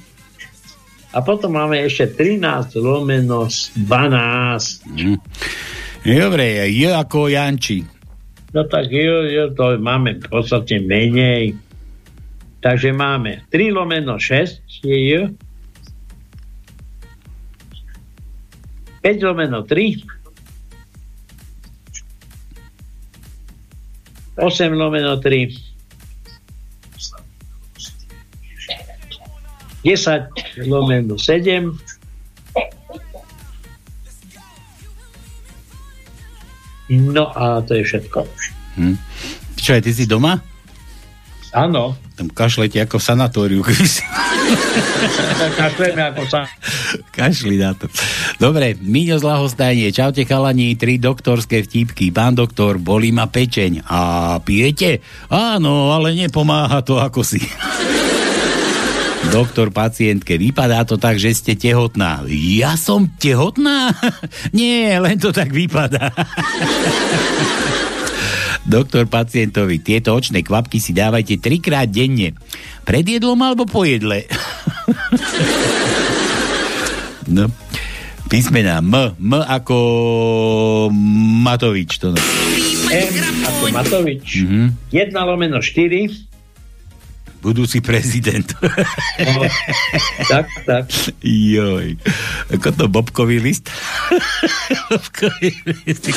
A potom máme ešte trinásť lomeno dvanásť. Mm. Dobre, je ako Janči. No tak jo, jo, to máme v podstate menej. Takže máme tri lomeno šesť je päť lomeno tri, osem lomeno tri, desať lomeno sedem, no a to je všetko. Hm. Čo, aj ty si doma? Áno. Tam kašlete ako v sanatóriu. Kašleme ako sa. Kašli na to. Dobre, Míňo z Lahostajne. Čaute chalani, tri doktorské vtípky. Pán doktor, bolí ma pečeň. A pijete? Áno, ale nepomáha to ako si. Doktor pacientke, vypadá to tak, že ste tehotná. Ja som tehotná? Nie, len to tak vypadá. Doktor pacientovi, tieto očné kvapky si dávajte trikrát denne. Pred jedlom alebo po jedle? No. Písmená M. M ako Matovič. To no. M ako Matovič. Mm-hmm. jedna lomeno štyri. Budúci prezident. No, tak, tak. Joj. Ako to bobkový list? Bobkový list.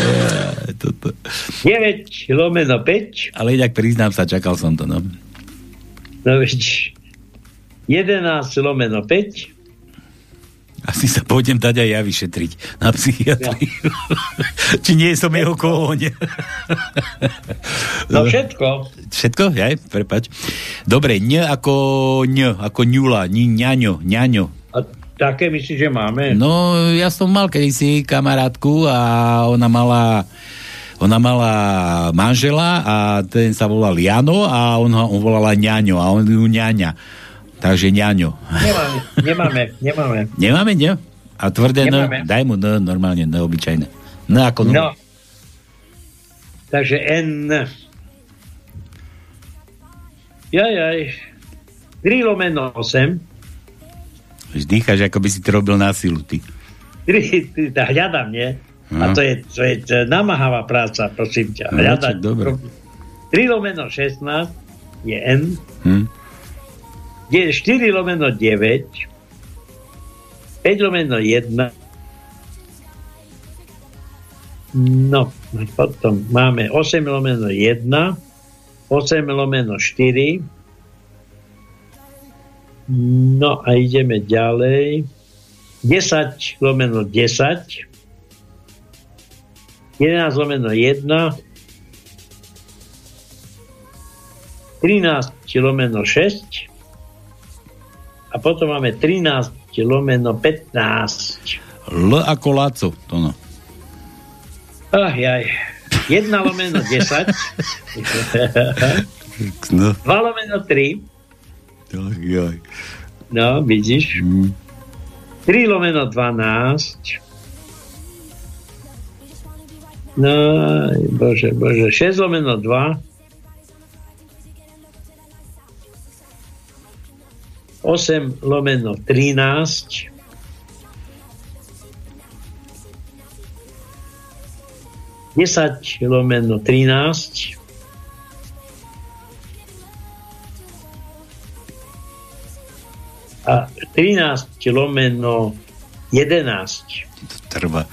Ja, toto. deväť lomeno päť. Ale inak priznám sa, čakal som to, no. No veď. jedenásť lomeno päť. Asi sa pôjdem dať aj ja vyšetriť na psychiatriu. Ja. Či nie som všetko. Jeho kóň. No všetko. Všetko? Aj, prepáč. Dobre, ň ako ň, ako ňula, ňaňo, ňaňo. A také myslíš, že máme? No, ja som mal kedysi kamarátku a ona mala ona mala manžela a ten sa volal Jano a on ho on volala ňaňo a on ju ňaňa. Takže ňaňo. Nemáme, nemáme, nemáme. Nemáme, ne? A tvrdé nemáme. No, daj mu no, normálne, no, obyčajné. No, ako no. no. Takže N. Jajaj. tri lomeno osem. Dýcháš, ako by si to robil na silu, ty. tri, tá hľadám, nie? No. A to je, to je namáhavá práca, prosím ťa. Hľadať. No, dobre. tri lomeno šestnásť je N. Hm. štyri lomeno deväť, päť lomeno jeden, no, potom máme osem lomeno jeden, osem lomeno štyri, no a ideme ďalej, desať lomeno desať, jedenásť lomeno jeden, trinásť lomeno šesť, a potom máme trinásť lomeno pätnásť. L ako Laco, to no. Ach jaj. jeden lomeno desať. No. dva lomeno tri. Ach jaj. No, vidíš. Mm. tri lomeno dvanásť. No, bože, bože. šesť lomeno dva. osem lomeno trinásť, desať lomeno trinásť, a trinásť lomeno jedenásť. To trvá.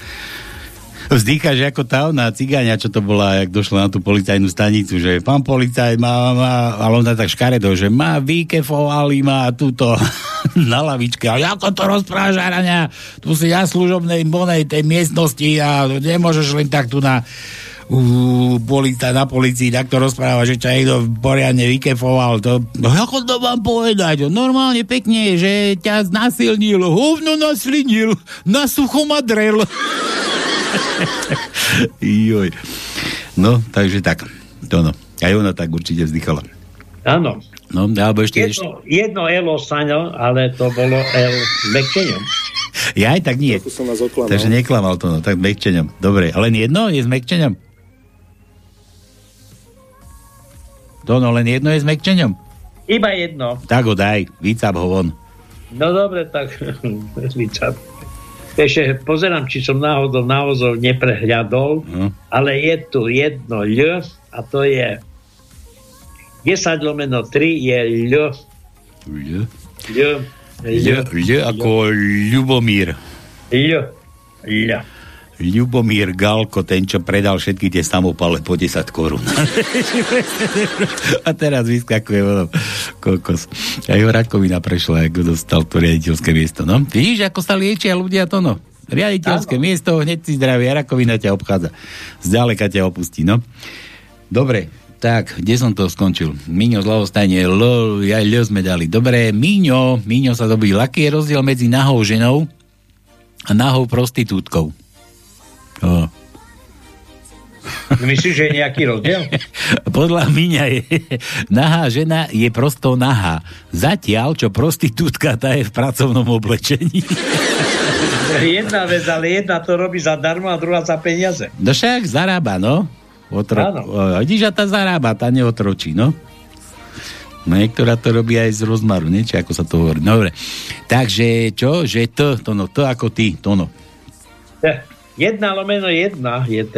Vzdýchaš ako tá ona cigáňa, čo to bola, jak došla na tú policajnú stanicu, že pán policaj má, má ale ona tak škaredo, že má vykefovali ma túto na lavičke, ale ako to rozprávaš, Araňa, tu si na služobnej bonej tej miestnosti a nemôžeš len tak tu na uh, policaj, na policii tak to rozpráva, že ťa niekto poriadne vykefoval, to, no ako to vám povedať, normálne pekne, že ťa znasilnil, hovno naslinil, na sucho ma drel. Joj. No, takže tak. To no. Aj ona tak určite vzdychala. Áno. No, alebo ešte jedno, ešte... jedno L ostaňo, ale to bolo L s mekčením. Ja aj tak nie. Takže neklamal to, no, tak s mekčením. Dobre, ale jedno je s mekčením. To no, len jedno je s mekčením. Iba jedno. Tak ho daj, vycap ho von. No dobre, tak vycap. Ešte pozerám, či som náhodou naozaj neprehľadol, no. Ale je tu jedno L a to je desať lomeno tri je ľo. Ľo. Ľo. Ľo. Ľo ako Ľubomír. Ľo. Ľo. Ľubomír Galko, ten, čo predal všetky tie samopále po desať korún. A teraz vyskakuje ono, kokos. A jeho rakovina prešla, ako dostal to riaditeľské miesto. No, vidíš, ako sa liečia ľudia to, no. Riaditeľské Áno. miesto, hneď si zdravý, a rakovina ťa obchádza. Zďaleka ťa opustí, no. Dobre, tak, kde som to skončil? Míňo z ľavostajne, lol, aj ľo sme dali. Dobre, Míňo, Míňo sa dobil. Aký je rozdiel medzi nahou ženou a nahou prostitútkou? Oh. Myslíš, že je nejaký rozdiel? Podľa mňa je nahá žena je prosto nahá. Zatiaľ, čo prostitútka, tá je v pracovnom oblečení. Jedna vec, ale jedna to robí zadarmo a druhá za peniaze. No však zarába, no. Otro... Vidíš, a tá zarába, tá neotročí, no. No niektorá to robí aj z rozmaru, nie? Či ako sa to hovorí. Dobre. Takže čo? Že to, to no, to ako ty, to no. Ja. Jedna lomeno jedna je T.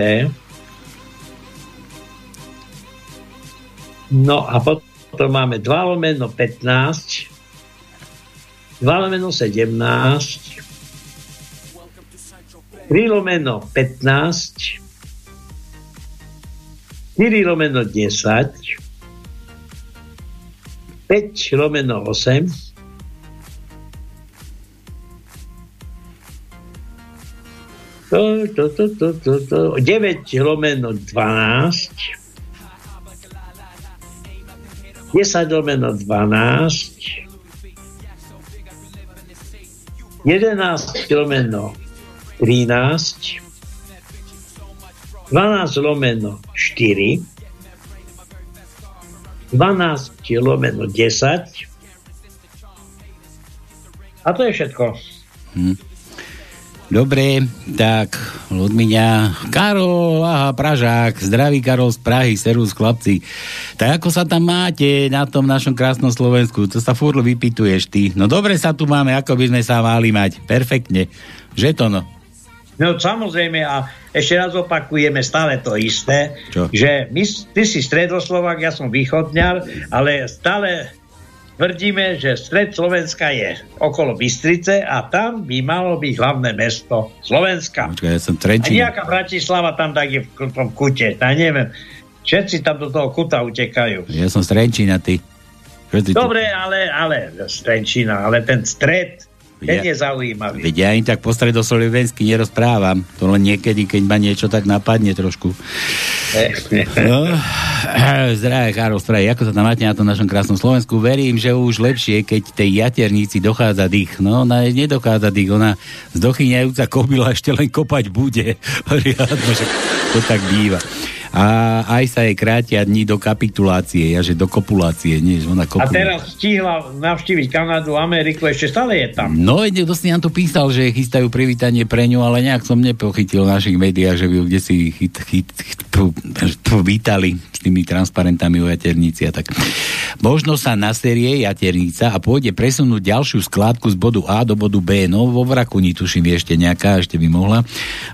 No a potom máme dva lomeno pätnásť, dva lomeno sedemnásť, tri lomeno pätnásť, štyri lomeno desať, päť lomeno osem, To, to, to, to, to, to. deväť lomeno dvanásť, desať lomeno dvanásť, jedenásť lomeno trinásť, dvanásť lomeno štyri, dvanásť lomeno desať a to je všetko. Hm. Dobre, tak Ludmiňa, Karol, aha, Pražák, zdravý Karol z Prahy, servus chlapci. Tak ako sa tam máte na tom našom krásnom Slovensku? To sa furt vypýtuješ ty. No dobre sa tu máme, ako by sme sa mali mať. Perfektne. Že to no? No samozrejme, a ešte raz opakujeme stále to isté, čo? Že my, ty si stredoslovák, ja som východňar, ale stále... Tvrdíme, že stred Slovenska je okolo Bystrice a tam by malo byť hlavné mesto Slovenska. Počkaj, ja som Trenčín. A nejaká Bratislava tam tak je v tom kute. Ja neviem. Všetci tam do toho kuta utekajú. Ja som z Trenčína, ty. ty. Dobre, ale, ale z Trenčína, ale ten stred, ten ja, je zaujímavý. Veď ja im tak po stredoslovensky nerozprávam. To len niekedy, keď ma niečo tak napadne trošku. No, zdravie, Karol, zdravie, ako sa tam máte na tom našom krásnom Slovensku? Verím, že už lepšie, keď tej jaternici dochádza dých. No, ona nedochádza dých, ona zdochyňajúca kobila ešte len kopať bude. Riadno, že to tak býva. A aj sa jej krátia dní do kapitulácie, jaže do kopulácie. Nie, že ona kopula. A teraz stihla navštíviť Kanadu, Ameriku, ešte stále je tam. No, dosť nám to písal, že chystajú privítanie pre ňu, ale nejak som nepochytil v našich médiách, že by ju kdesi chyt, chyt, chyt, vítali s tými transparentami o jaternici a tak. Možno sa naserie jaternica a pôjde presunúť ďalšiu skládku z bodu A do bodu B. No, vo Vrakuni tuším ešte nejaká, ešte by mohla.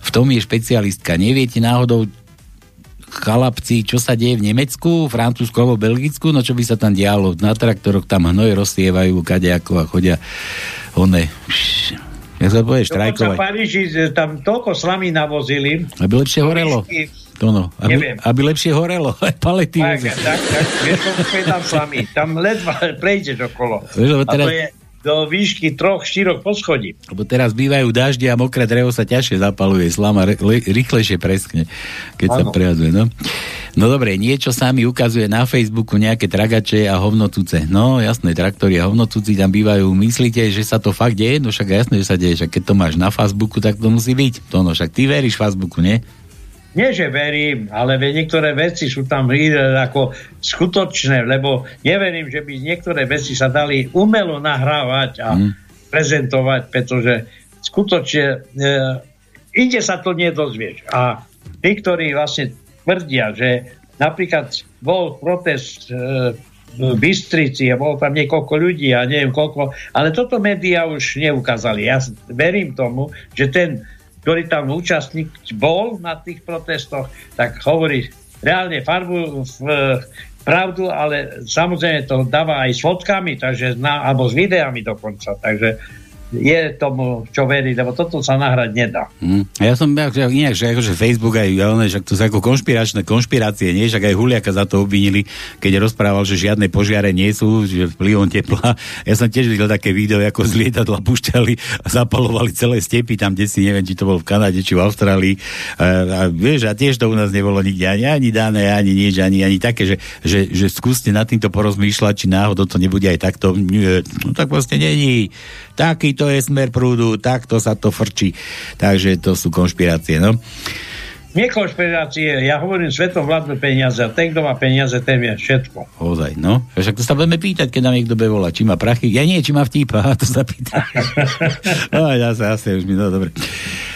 V tom je špecialistka. Neviete náhodou, chalapci, čo sa deje v Nemecku, Francúzsku alebo Belgicku, no čo by sa tam dialo? Na traktoroch tam hnoj rozsievajú kadejako a chodia one... Ja sa povie štrajkovať. Dokonca Paríži tam toľko slamy navozili. Aby lepšie horelo. To no. Aby, aby lepšie horelo. Palety. Tak, tak, tak. Ja som tam slamy. Tam ledva prejdeš okolo. A to je do výšky troch, štyroch poschodí. Lebo teraz bývajú dažde a mokré drevo sa ťažšie zapaluje, slama re- le- rýchlejšie preskne, keď ano. Sa prejazuje. No, no dobre, niečo sa mi ukazuje na Facebooku, nejaké tragače a hovnotúce. No jasné, traktory a hovnotúci tam bývajú. Myslíte, že sa to fakt deje? No však jasné, že sa deje. Však keď to máš na Facebooku, tak to musí byť. To no, však ty veríš Facebooku, nie? Nie, že verím, ale niektoré veci sú tam ako skutočné, lebo neverím, že by niektoré veci sa dali umelo nahrávať a mm. prezentovať, pretože skutočne e, inde sa to nedozvieš. A tí, ktorí vlastne tvrdia, že napríklad bol protest e, v Bystrici a bolo tam niekoľko ľudí a neviem koľko, ale toto médiá už neukázali. Ja verím tomu, že ten ktorý tam účastník bol na tých protestoch, tak hovorí, reálne farbu v, v pravdu, ale samozrejme to dáva aj s fotkami, takže na, alebo s videami dokonca, takže je tomu, čo verí, lebo toto sa nahrať nedá. Mm. Ja som nejak, že akože Facebook aj, ale že to sú ako konšpiračné konšpirácie, nie? Však aj Huliaka za to obvinili, keď rozprával, že žiadne požiare nie sú, že vplyvom tepla. Ja som tiež videl také video, ako z lietadla pušťali a zapalovali celé stepy, tam kde si, neviem, či to bol v Kanáde, či v Austrálii. A, a, vieš, a tiež to u nás nebolo nikde ani, ani dané, ani nič, ani, ani také, že, že, že skúste nad týmto porozmýšľať, či náhodou to nebude aj takto. Nie, no tak vlastne není. Taký to je smer prúdu, takto sa to frčí. Takže to sú konšpirácie, no? Nie konšpirácie, ja hovorím, svetom vládnu peniaze a ten, kto má peniaze, ten vie všetko. Ozaj, no? Však to sa budeme pýtať, keď nám niekto bude volať, či má prachy. Ja nie, či má vtípa, to sa pýtam. No, ja sa asi už mi, no, dobre.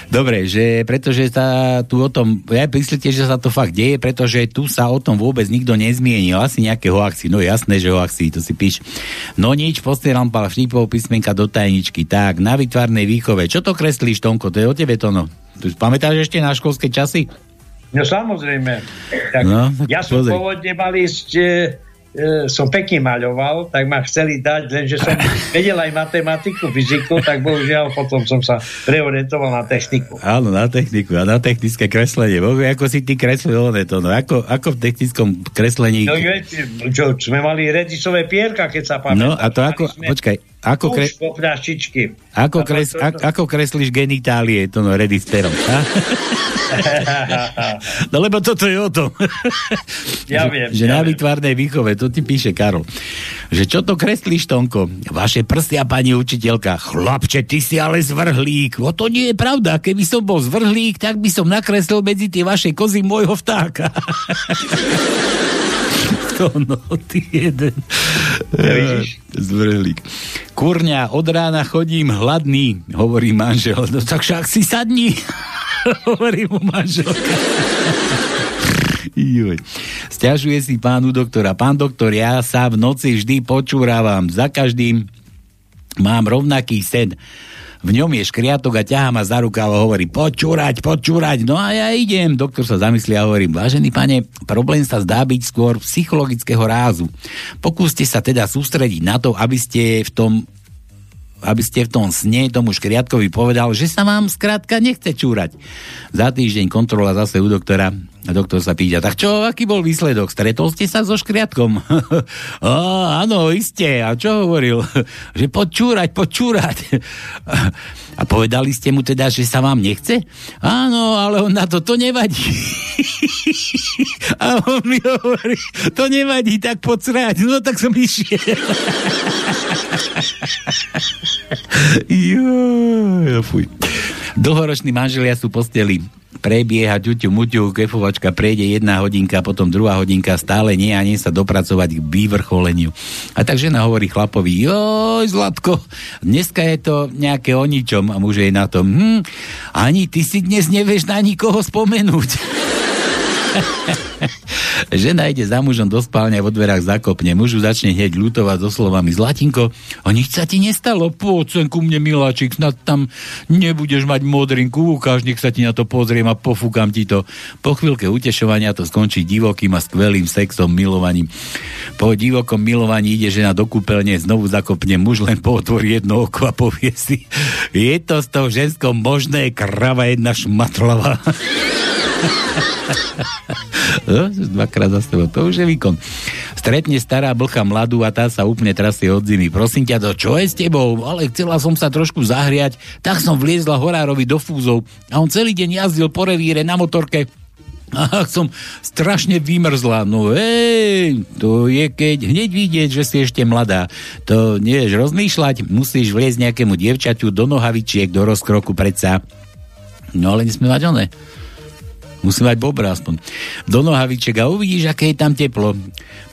Dobre, že pretože sa tu o tom, ja myslíte, že sa to fakt deje, pretože tu sa o tom vôbec nikto nezmienil, asi nejaké hoaxy, no jasné, že hoaxy, to si píš. No nič, posielam pár vtipov, písmenka do tajničky, tak, na výtvarnej výchove, čo to kreslíš, Tonko, to je o tebe to, no. Tu pamätáš ešte na školské časy? No samozrejme, tak, no, tak ja som pôvodne mal ísť... E... som pekne maľoval, tak ma chceli dať, lenže som vedel aj matematiku, fyziku, tak bohužiaľ potom som sa preorientoval na techniku. Áno, na techniku a na technické kreslenie. Bohu, ako si ty kreslil, to, no, ako, ako v technickom kreslení... No, čo, sme mali redisové pierka, keď sa pamätáš. No, a to ako... Počkaj. Ako, kre... ako, kres... to... ako kreslíš genitálie, to no, redisterom. No lebo toto je o tom. Ja že, viem. Že ja na výtvarnej výchove, to ti píše Karol. Že čo to kreslíš, Tonko? Vaše prsia, pani učiteľka. Chlapče, ty si ale zvrhlík. O to nie je pravda. Keby som bol zvrhlík, tak by som nakreslil medzi tie vaše kozy môjho vtáka. To no, ty jeden. Zvrhlík. Kurňa, od rána chodím hladný, hovorí manžel. No tak však si sadni, hovorí mu manželka. Sťažuje si pánu doktora. Pán doktor, ja sa v noci vždy počúravam. Za každým mám rovnaký sen. V ňom je škriatok a ťahá ma za rukáv a hovorí počúrať, počúrať, no a ja idem. Doktor sa zamyslí a hovorí, vážený pane, problém sa zdá byť skôr psychologického rázu. Pokúste sa teda sústrediť na to, aby ste v tom aby ste v tom sne tomu škriatkovi povedal, že sa vám skrátka nechce čúrať. Za týždeň kontrola zase u doktora. A doktor sa pýta, tak čo, aký bol výsledok? Stretol ste sa so škriatkom? Á, áno, iste. A čo hovoril? Že počúrať, počúrať. A povedali ste mu teda, že sa vám nechce? Áno, ale on na to, to nevadí. A on mi hovorí, to nevadí, tak počúrať. No tak som išiel. Joj, fuj. Dlhoroční manželia sú posteli. Prebieha ťuťu, muťu, kefovačka, prejde jedna hodinka, potom druhá hodinka, stále nie a nie sa dopracovať k vyvrcholeniu. A tak žena hovorí chlapovi, joj, Zlatko, dneska je to nejaké o ničom. A muž je na tom, hm, ani ty si dnes nevieš na nikoho spomenúť. Žena ide za mužom do spálne a vo dverách zakopne. Mužu začne hneď ľutovať so slovami, Zlatinko, a nič sa ti nestalo, poď sem ku mne, miláčik, snad tam nebudeš mať modrinku, ukáž, nech sa ti na to pozriem a pofúkam ti to. Po chvíľke utešovania to skončí divokým a skvelým sexom, milovaním. Po divokom milovaní ide žena do kúpeľne, znovu zakopne, muž len pootvorí jedno oko a povie si, je to s tou ženskou možné, krava jedna šmatlava. No, dvakrát za sebou, to už je výkon. Stretne stará blcha mladú a tá sa úplne trasie od zimy. Prosím ťa, to čo je s tebou? Ale chcela som sa trošku zahriať, tak som vliezla Horárovi do fúzov a on celý deň jazdil po revíre na motorke. Ach, som strašne vymrzla. No hej, to je keď hneď vidieť, že si ešte mladá. To nevieš rozmýšľať, musíš vliezť nejakému dievčaťu do nohavičiek, do rozkroku predsa. No ale nesmie mať oné. Musí mať bobra aspoň. Do nohaviček a uvidíš, aké je tam teplo.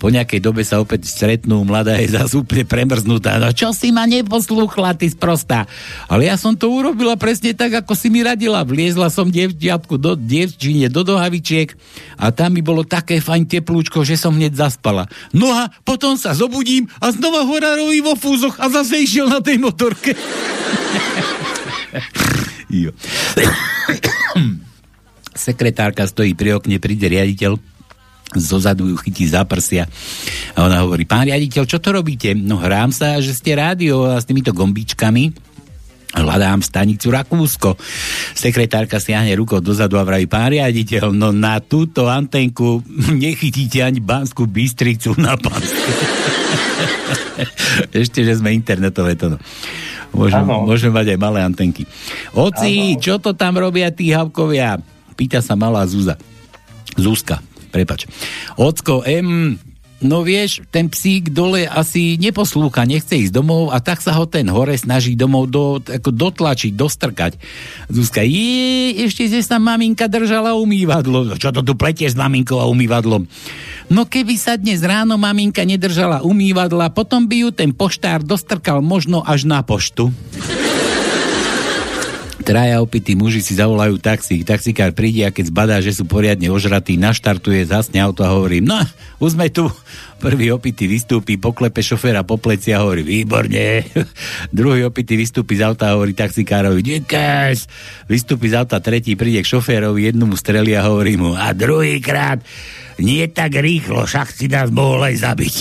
Po nejakej dobe sa opäť stretnú, mladá je zase úplne premrznutá. No čo si ma neposlúchla, ty sprostá? Ale ja som to urobila presne tak, ako si mi radila. Vliezla som dievčiatku do dievčine, do nohavičiek a tam mi bolo také fajn teplúčko, že som hneď zaspala. No a potom sa zobudím a znova Horárovi vo fúzoch a zase išiel na tej motorke. Jo. Sekretárka stojí pri okne, príde riaditeľ zozadu ju chytí za prsia a ona hovorí: pán riaditeľ, čo to robíte? No hrám sa, že ste rádio a s týmito gombíčkami hľadám stanicu Rakúsko. Sekretárka siahne rukou dozadu a vraví: pán riaditeľ, no na túto antenku nechytíte ani Banskú Bystricu na Panské. Ešte, že sme internetové to. Môžeme, môžeme mať aj malé antenky. Oci, čo to tam robia tí havkovia? Pýta sa malá Zúza. Zúzka, prepač. Ocko, em... no vieš, ten psík dole asi neposlúcha, nechce ísť domov a tak sa ho ten hore snaží domov do, ako dotlačiť, dostrkať. Zuzka: je, ešte sa maminka držala umývadlo. Čo to tu pletieš s maminkou a umývadlom? No keby sa dnes ráno maminka nedržala umývadla, potom by ju ten poštár dostrkal možno až na poštu. Traja opití muži si zavolajú taxík. Taxikár príde a keď zbadá, že sú poriadne ožratí, naštartuje, zasne auto a hovorí: no, už sme tu. Prvý opitý vystúpi, poklepe šoféra po pleci a hovorí: výborne. Druhý opitý vystúpi z auta a hovorí taxikárovi: díkes. Vystúpi z auta tretí, príde k šoférovi, jednomu strelí a hovorí mu: a druhýkrát nie tak rýchlo, však si nás mohol aj zabiť.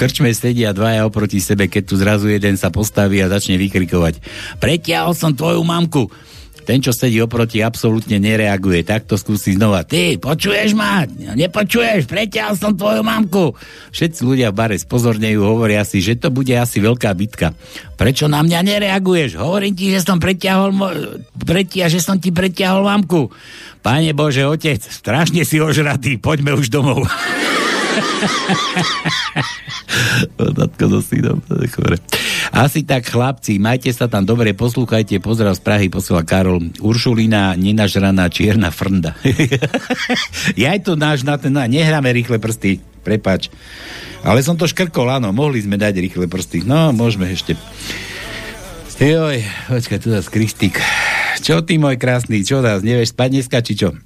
Krčme sedia dvaja oproti sebe, keď tu zrazu jeden sa postaví a začne vykrikovať: pretiahol som tvoju mamku. Ten, čo sedí oproti, absolútne nereaguje. Takto skúsi znova: ty, počuješ ma? Nepočuješ? Pretiahol som tvoju mamku. Všetci ľudia v bare spozornejú, hovoria si, že to bude asi veľká bitka. Prečo na mňa nereaguješ? Hovorím ti, že som pretiahol mo- pretia, že som ti pretiahol mamku. Pane Bože, otec, strašne si ožratý, poďme už domov. Asi tak, chlapci, majte sa tam dobre, poslúchajte. Pozdrav z Prahy, posiela Karol. Uršulina, nenažraná čierna frnda. Ja aj to náš na ten, nehráme rýchle prsty, prepáč, ale som to škrkol, áno, mohli sme dať rýchle prsty, no môžeme ešte. Joj, počkaj, tu zás Kristík. Čo ty, môj krásny, čo nás nevieš spať dneska, či čo?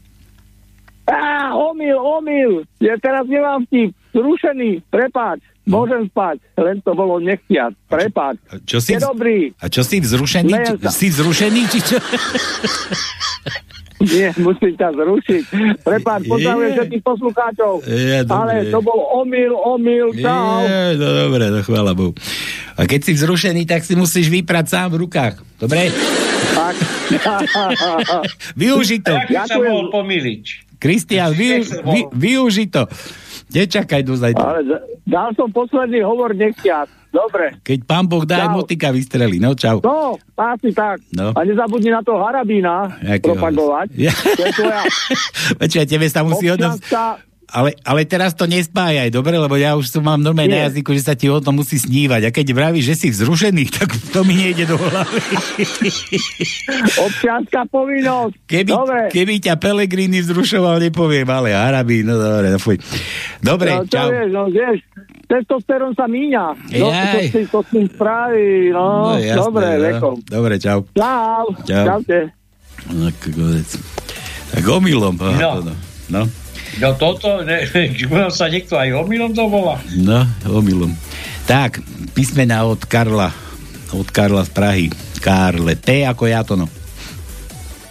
Á, omyl, omyl. Ja teraz nemám vtip. Zrušený, prepáč. Môžem spať. Len to bolo nechtiať. Prepáč. Čo, čo si, je dobrý. A čo si vzrušený? Čo, si vzrušený, či čo? Nie, musím ťa zrušiť. Prepáč, pozdravujem všetkých poslucháčov. Je, ale to bol omyl, omyl. Čau. Je, no dobre, no chvála Bohu. A keď si vzrušený, tak si musíš vyprať sám v rukách. Dobre? Tak. Využi to. Ja som bol pomýlič. Kristián, vy, vy, využi to. Nečakaj do zajtra. Ale dal som posledný hovor nechťať. Dobre. Keď pán Boh dá, motika vystrelí. No, čau. No, asi tak. No. A nezabudni na to harabína jakého propagovať. Ja. To je tvoja... Počuva, tebe sa musí odnosť... Ale, ale teraz to nespájaj, dobre? Lebo ja už som mám normálne na jazyku, že sa ti o tom musí snívať. A keď vravíš, že si vzrušený, tak to mi nejde do hlavy. Občianska povinnosť. Keby, keby ťa Pellegrini vzrušoval, nepoviem, ale Arabi, no dobre, no fuj. Dobre, no, čau. Vieš, no vieš, testosterón sa míňa. No, to si to s tým spraví, no. no jasné, dobre, no. Vekom. Dobre, čau. Čau. Čau. Čaute. No, tak omylom. No. no. No toto, ne, sa niekto aj omylom dovolá. No, omylom. Tak, písmena od Karla, od Karla z Prahy. Karle, P ako ja to no.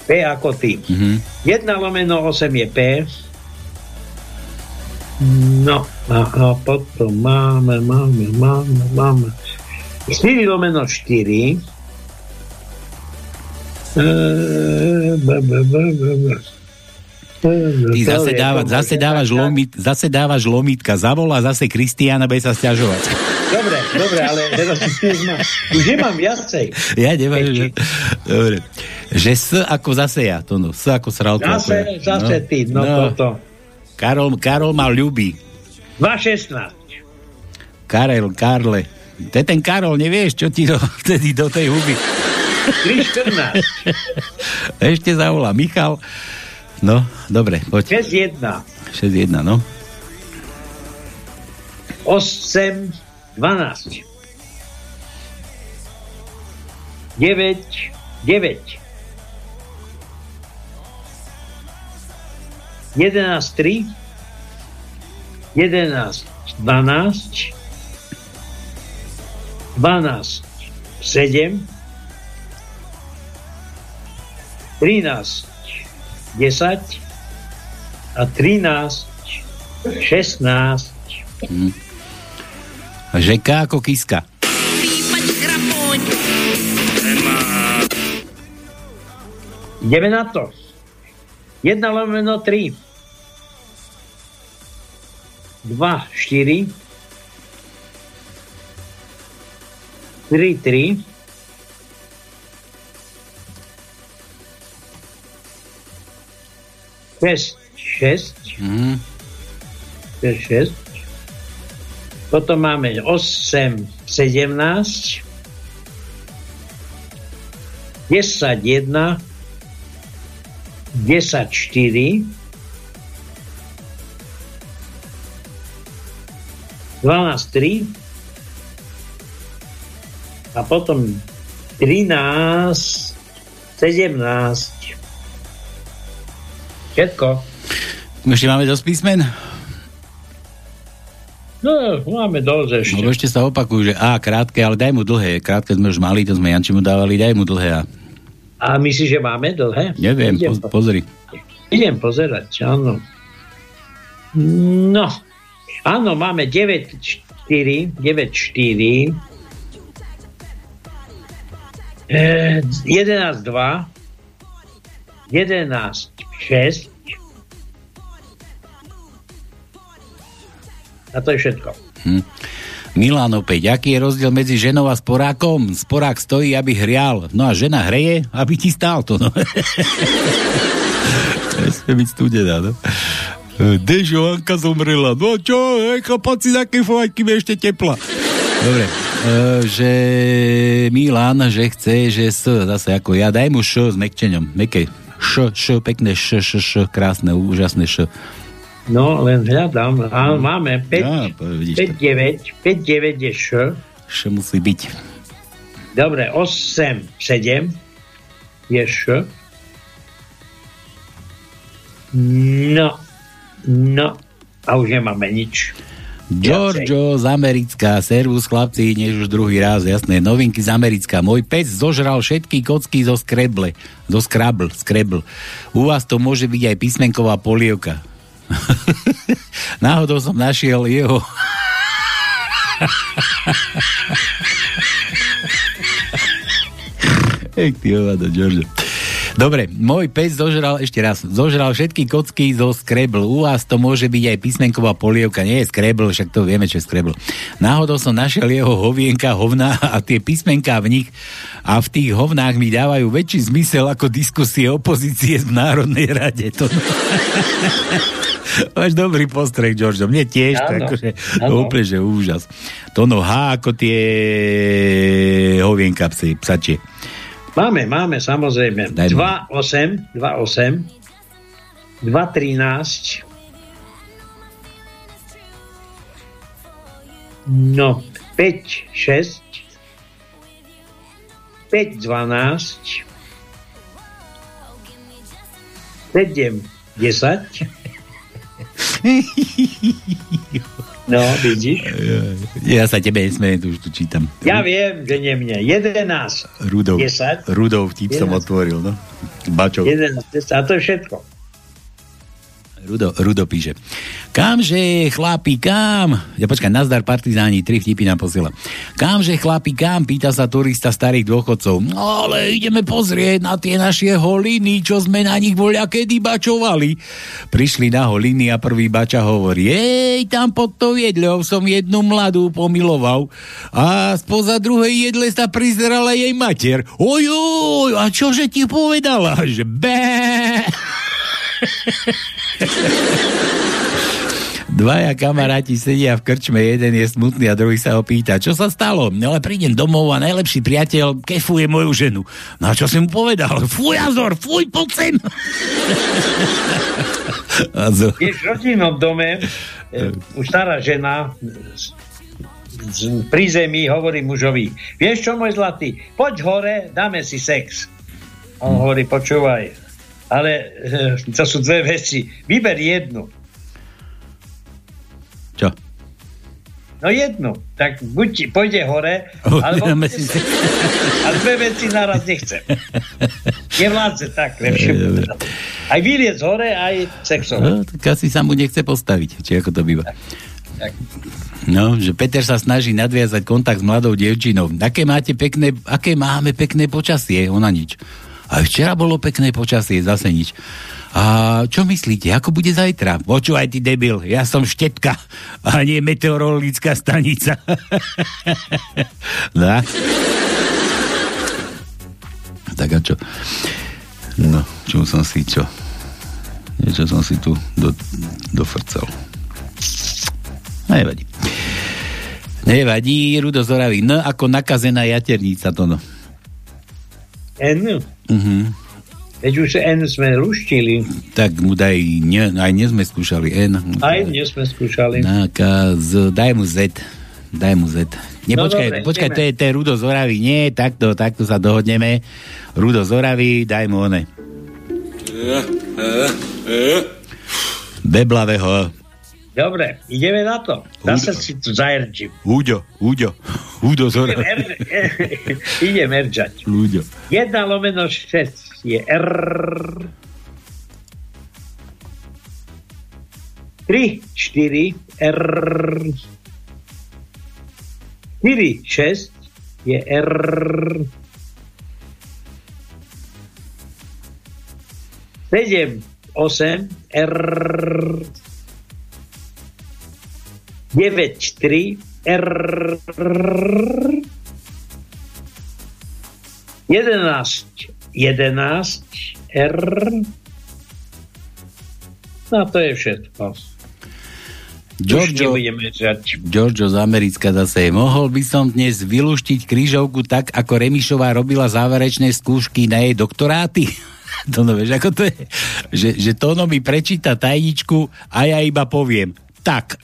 P ako ty. Mm-hmm. jedna lomeno osem je P. No, a, a potom máme, máme, máme, máme. štyri lomeno štyri. Eee, b, b, b, b, b. Ty zase, dáva, zase, dávaš lomít, zase dávaš lomítka, zavolá zase Kristiána, bude sa sťažovať. Dobre, dobre, ale už nemám viacej. Ja nemám viacej. Dobre. Že S ako zase ja, to no, S ako sralka. Zase, ja. zase no. ty, no, no toto. Karol, Karol ma ľubí. dva šestnásť. Karel, Karle. To je ten Karol, nevieš, čo ti do, vtedy do tej huby. tri štrnásť. Ešte zavolá Michal. No, dobre, poď. šesť jedna. šesť jedna, no. osem dvanásť. deväť deväť. jedenásť tri. jedenásť dvanásť. dvanásť sedem. trinásť desať a trinásť, šestnásť. Mm. Žeka ako kiska. Ideme na to. jedna lomeno tri. dva štyri. tri tri. šesť šesť. Mm. šesť šesť. Potom máme osem sedemnásť. desať jedna. desať štyri. dvanásť tri. A potom trinásť sedemnásť. Všetko. Ešte máme dosť písmen? No, máme dosť ešte. No, ešte sa opakujú, že A krátke, ale daj mu dlhé. Krátke sme už mali, to sme Jančimu dávali, daj mu dlhé A. A myslíš, že máme dlhé? Neviem, idem po- pozri. Idem pozerať, áno. No. Áno, máme deväť štyri, deväť štyri, eh, jedenásť dva, jedenásť šesť. A to je všetko. Hm. Milan opäť, aký je rozdiel medzi ženou a sporákom? Sporák stojí, aby hrial. No a žena hreje, aby ti stál to. No. Sme byť studená, no. Dežo, Anka zomrela. No čo, nechal si zakýfovať, kým je ešte tepla. Dobre, že Milan, že chce, že s, zase ako ja, daj mu š s mekčeňom, meké. Š, š, pekné š, š, š, krásne, úžasné š. No, len hľadám. A máme päť deväť, päť deväť je š. Š musí byť. Dobre, osem sedem je š. No, no, a už nemáme nič. Giorgio z Americká, servus chlapci, než už druhý raz, jasné, novinky z Americká. Môj pes zožral všetky kocky zo skreble, zo skrabl, skrebl. U vás to môže byť aj písmenková polievka. Náhodou som našiel jeho. Ek ty hovado, Giorgio. Dobre, môj pes zožral, ešte raz, zožral všetky kocky zo skrebl. U vás to môže byť aj písmenková polievka, nie je skrebl, však to vieme, čo je skrebl. Náhodou som našiel jeho hovienka, hovná a tie písmenká v nich a v tých hovnách mi dávajú väčší zmysel ako diskusie opozície v Národnej rade. To... Máš dobrý postreh, George, mne tiež, takže úplne, že úžas. To no H ako tie hovienka psi, psačie. Máme, máme, samozrejme. dva osem, dva osem, dva trinásť. No, päť šesť, päť dvanásť, sedem desať. No, vidíš? Ja sa tebe nesmejem, tu už tu čítam. Ja viem, že nie mne. jedenásť. Rudov. desať. Rudov vtip som otvoril, no. Bačov. jedenásť, desať, a to je všetko. Rudo, Rudo píše. Kamže, chlapi, kam? Ja počkaj, nazdar partizáni, tri vtipy nám posiela. Kamže, chlapi, kam? Pýta sa turista starých dôchodcov. No, ale ideme pozrieť na tie naše holiny, čo sme na nich voľakedy bačovali. Prišli na holiny a prvý bača hovorí, jej, tam pod tou jedľou som jednu mladú pomiloval a spoza druhej jedle sa prizerala jej mater. Ojoj, a čože ti povedala? Že bé... Dvaja kamaráti sedia v krčme, jeden je smutný a druhý sa ho pýta, čo sa stalo? No ale prídem domov a najlepší priateľ kefuje moju ženu. No a čo si mu povedal? Fuj, Azor, fuj, poď sem! Azor. Je v rodinnom dome už stará žena pri zemi hovorí mužovi, vieš čo, môj zlatý, poď hore, dáme si sex. On hovorí, počúvaj, ale to sú dve veci. Vyber jednu. Čo? No jednu. Tak buď pôjde hore, alebo ale dve veci naraz nechcem. Nevládze tak, nevšem. Aj vyliec hore, aj sexovať. No, tak asi sa mu nechce postaviť, či ako to býva. Tak. Tak. No, že Peter sa snaží nadviazať kontakt s mladou dievčinou. Aké máte pekné, aké máme pekné počasie? Ona nič. A včera bolo pekné počasie, zase nič. A čo myslíte, ako bude zajtra? Počúvaj, ty debil, ja som štetka a nie meteorologická stanica. No. Tak a čo? No, čo som si čo? Niečo som si tu do, dofrcal. Nevadí. Nevadí, Rudo Zoravý. No, ako nakazená jaternica to no. N? Mhm. Veď už N sme luštili. Tak mu daj, ne, aj nie sme skúšali N. Aj nie sme skúšali. Nakaz, daj mu Z. Daj mu Z. Nie, no počkaj, dobre, počkaj, to je, to je Rudo Zoravý. Nie, takto, takto sa dohodneme. Rudo Zoravý, daj mu one. Beblavého. Dobre, ideme na to. Zase si tu zajerčím. Uďo, Uďo. Uďo Zoravý. Idem erčať. Uďo. Jedna lomeno šesť. Je R. tri, štyri, R. štyri, šesť je R. sedem, osem, R. deväť, tri, R. jedenásť, jedenásť R. No to je všetko. Giorgio, Giorgio z Americka zase. Mohol by som dnes vyluštiť krížovku tak, ako Remišová robila záverečné skúšky na jej doktoráty? To no, vieš, ako to je? Že, že to ono mi prečíta tajničku a ja iba poviem. Tak.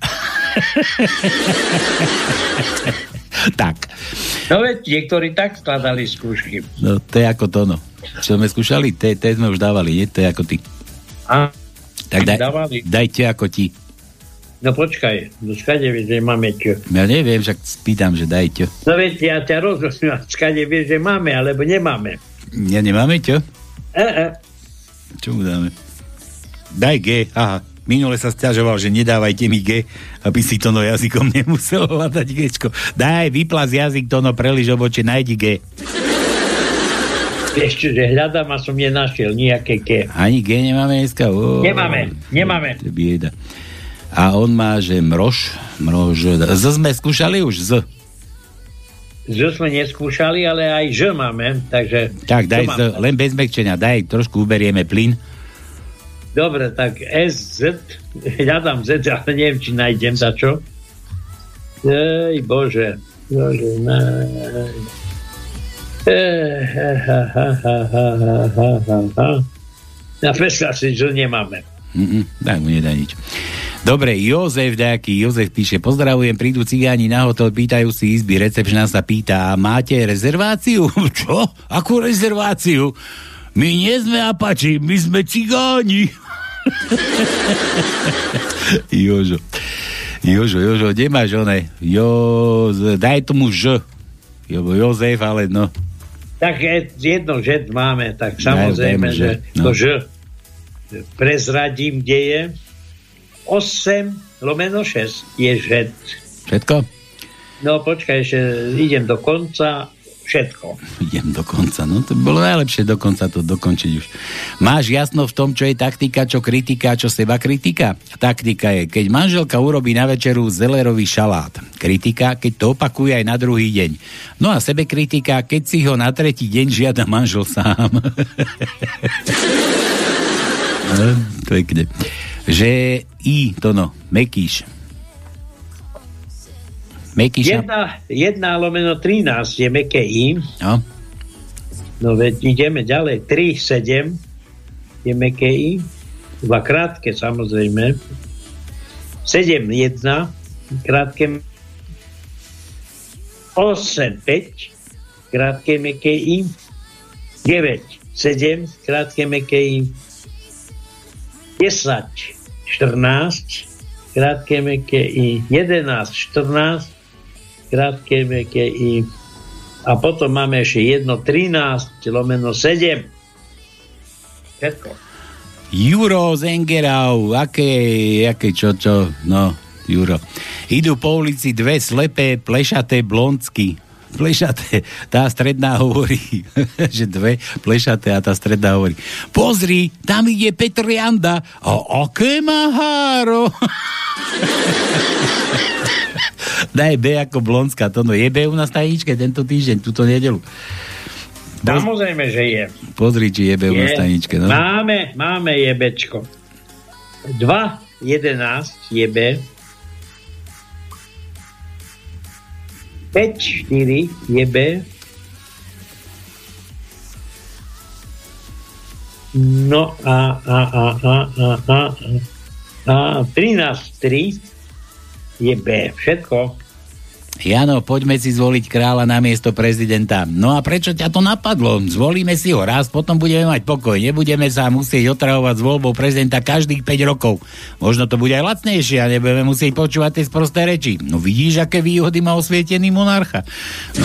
Tak. No veď, niektorí tak skladali skúšky. No to je ako to, no. Čo sme skúšali, to sme už dávali, nie? To je ako ty. A, tak daj, dajte ako ti. No počkaj, počkaj, že máme čo. Ja neviem, však spýtam, že dajte. No veď, ja ťa rozumiem, skade vieš, že máme, alebo nemáme. Ja nemáme čo? E-e. Čo mu dáme? Daj G, aha. Minule sa sťažoval, že nedávajte mi G, aby si to no jazykom nemusel hľadať Gčko. Daj, vyplaz jazyk, to no preliž obočie, najdi G. Ešte, že hľadám a som nenašiel nejaké G. Ani G nemáme dneska? O, nemáme, nemáme. To je bieda. A on má, že mrož, mrož, Z sme skúšali už, Z. Z sme neskúšali, ale aj Ž máme, takže... Tak, daj Z, len bez mekčenia, daj, trošku uberieme plyn. Dobre, tak es zet, ja dám Z, ale neviem, či nájdem za čo. Ej, bože. Bože, na... Ej, ha, ha, ha, ha, ha, ha, ha. Na pesla si, že nemáme. Mm-mm, daj mu nedá nič. Dobre, Jozef Dáky, Jozef píše, pozdravujem, prídu cigáni na hotel, pýtajú si izby, recepčná sa pýta, máte rezerváciu? Čo? Akú rezerváciu? My nie sme Apači, my sme cigáni. Jožo. Jožo, Jožo, kde máš one? Jo, daj tomu Ž. Jo, Jozef, ale no. Tak jedno Ž máme, tak samozrejme, že to Ž. Prezradím, kde je. osem lomeno šesť je Ž. Všetko? No počkaj, ešte idem do konca. Všetko. Idem do konca, no to bolo najlepšie do konca to dokončiť už. Máš jasno v tom, čo je taktika, čo kritika, čo seba kritika? Taktika je, keď manželka urobí na večeru zelerový šalát. Kritika, keď to opakuje aj na druhý deň. No a sebe kritika, keď si ho na tretí deň žiada manžel sám. No, to je kde. Že I, to no, mekíš. Jedna, jedna lomeno trinásť je meké I. No. No veď ideme ďalej. tri, sedem je meké I. Dva krátke, samozrejme. sedem, jedna krátke. osem, päť krátke meké I. deväť, sedem krátke meké I. desať, štrnásť krátke meké I, jedenásť, štrnásť, krátke meké I, a potom máme ešte jeden trinásť lomeno sedem. Všetko. Juro z Engerau, aké, aké čo, čo, no, Juro. Idú po ulici dve slepé, plešaté blondsky. Plešaté, tá stredná hovorí, že dve plešaté a tá stredná hovorí, pozri, tam ide Petr Janda a aké má háro. Daj B ako blondská, to no je B u nás tajničke tento týždeň, túto nedelu. Samozrejme, že je. Pozri, či je B u nás tajničke. No? Máme, máme je Bčko. dva jedenásť je B. päť štyri je B. No a a a a a a a trinásť tri je B. Všetko. Jano, poďme si zvoliť kráľa na miesto prezidenta. No a prečo ťa to napadlo? Zvolíme si ho raz, potom budeme mať pokoj. Nebudeme sa musieť otravovať s voľbou prezidenta každých päť rokov. Možno to bude aj lacnejšie a nebudeme musieť počúvať tie sprosté reči. No vidíš, aké výhody má osvietený monarcha. No.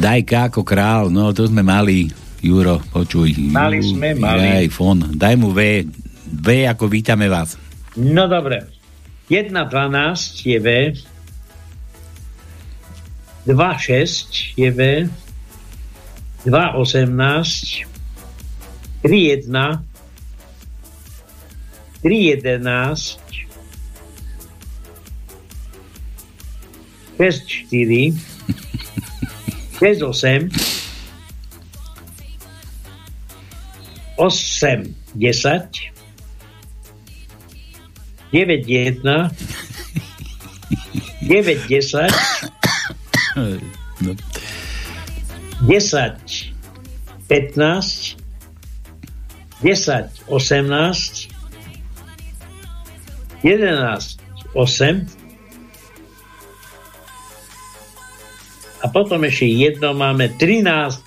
Daj K ako král. No to sme mali. Juro, počuj. Mali sme, mali. Aj fón. Daj mu V. V ako vítame vás. No dobre. jedna dvanásť je V. dva šesť je V. dva osemnásť tri jedna tri jedenásť šesť štyri šesť osem osem desať deväť jedna deväť desať No. desať pätnásť desať osemnásť jedenásť osem a potom ešte jedno máme trinásť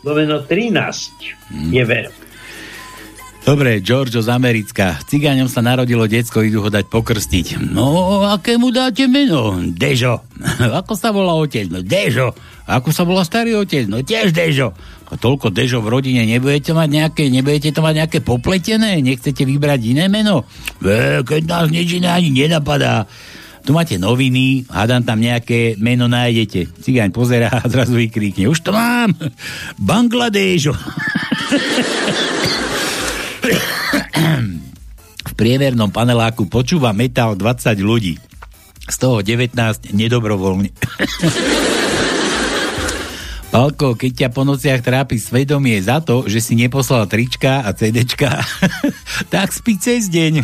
lomeno trinásť je V. Dobre, George z Americka. Cigáňom sa narodilo decko, idú ho dať pokrstiť. No, aké mu dáte meno? Dežo. Ako sa volá otec? No, Dežo. Ako sa volá starý otec? No, tiež Dežo. A toľko Dežo v rodine, nebudete mať nejaké, nebudete to mať nejaké popletené? Nechcete vybrať iné meno? E, keď nás nič iné ani nenapadá. Tu máte noviny, hádam tam nejaké meno nájdete. Cigáň pozerá a zrazu vykríkne. Už to mám! Bangladéžo. V priemernom paneláku počúva metal dvadsať ľudí. Z toho devätnásť nedobrovoľne. Palko, keď ťa po nociach trápi svedomie za to, že si neposlal trička a cédečka, tak spí cez deň.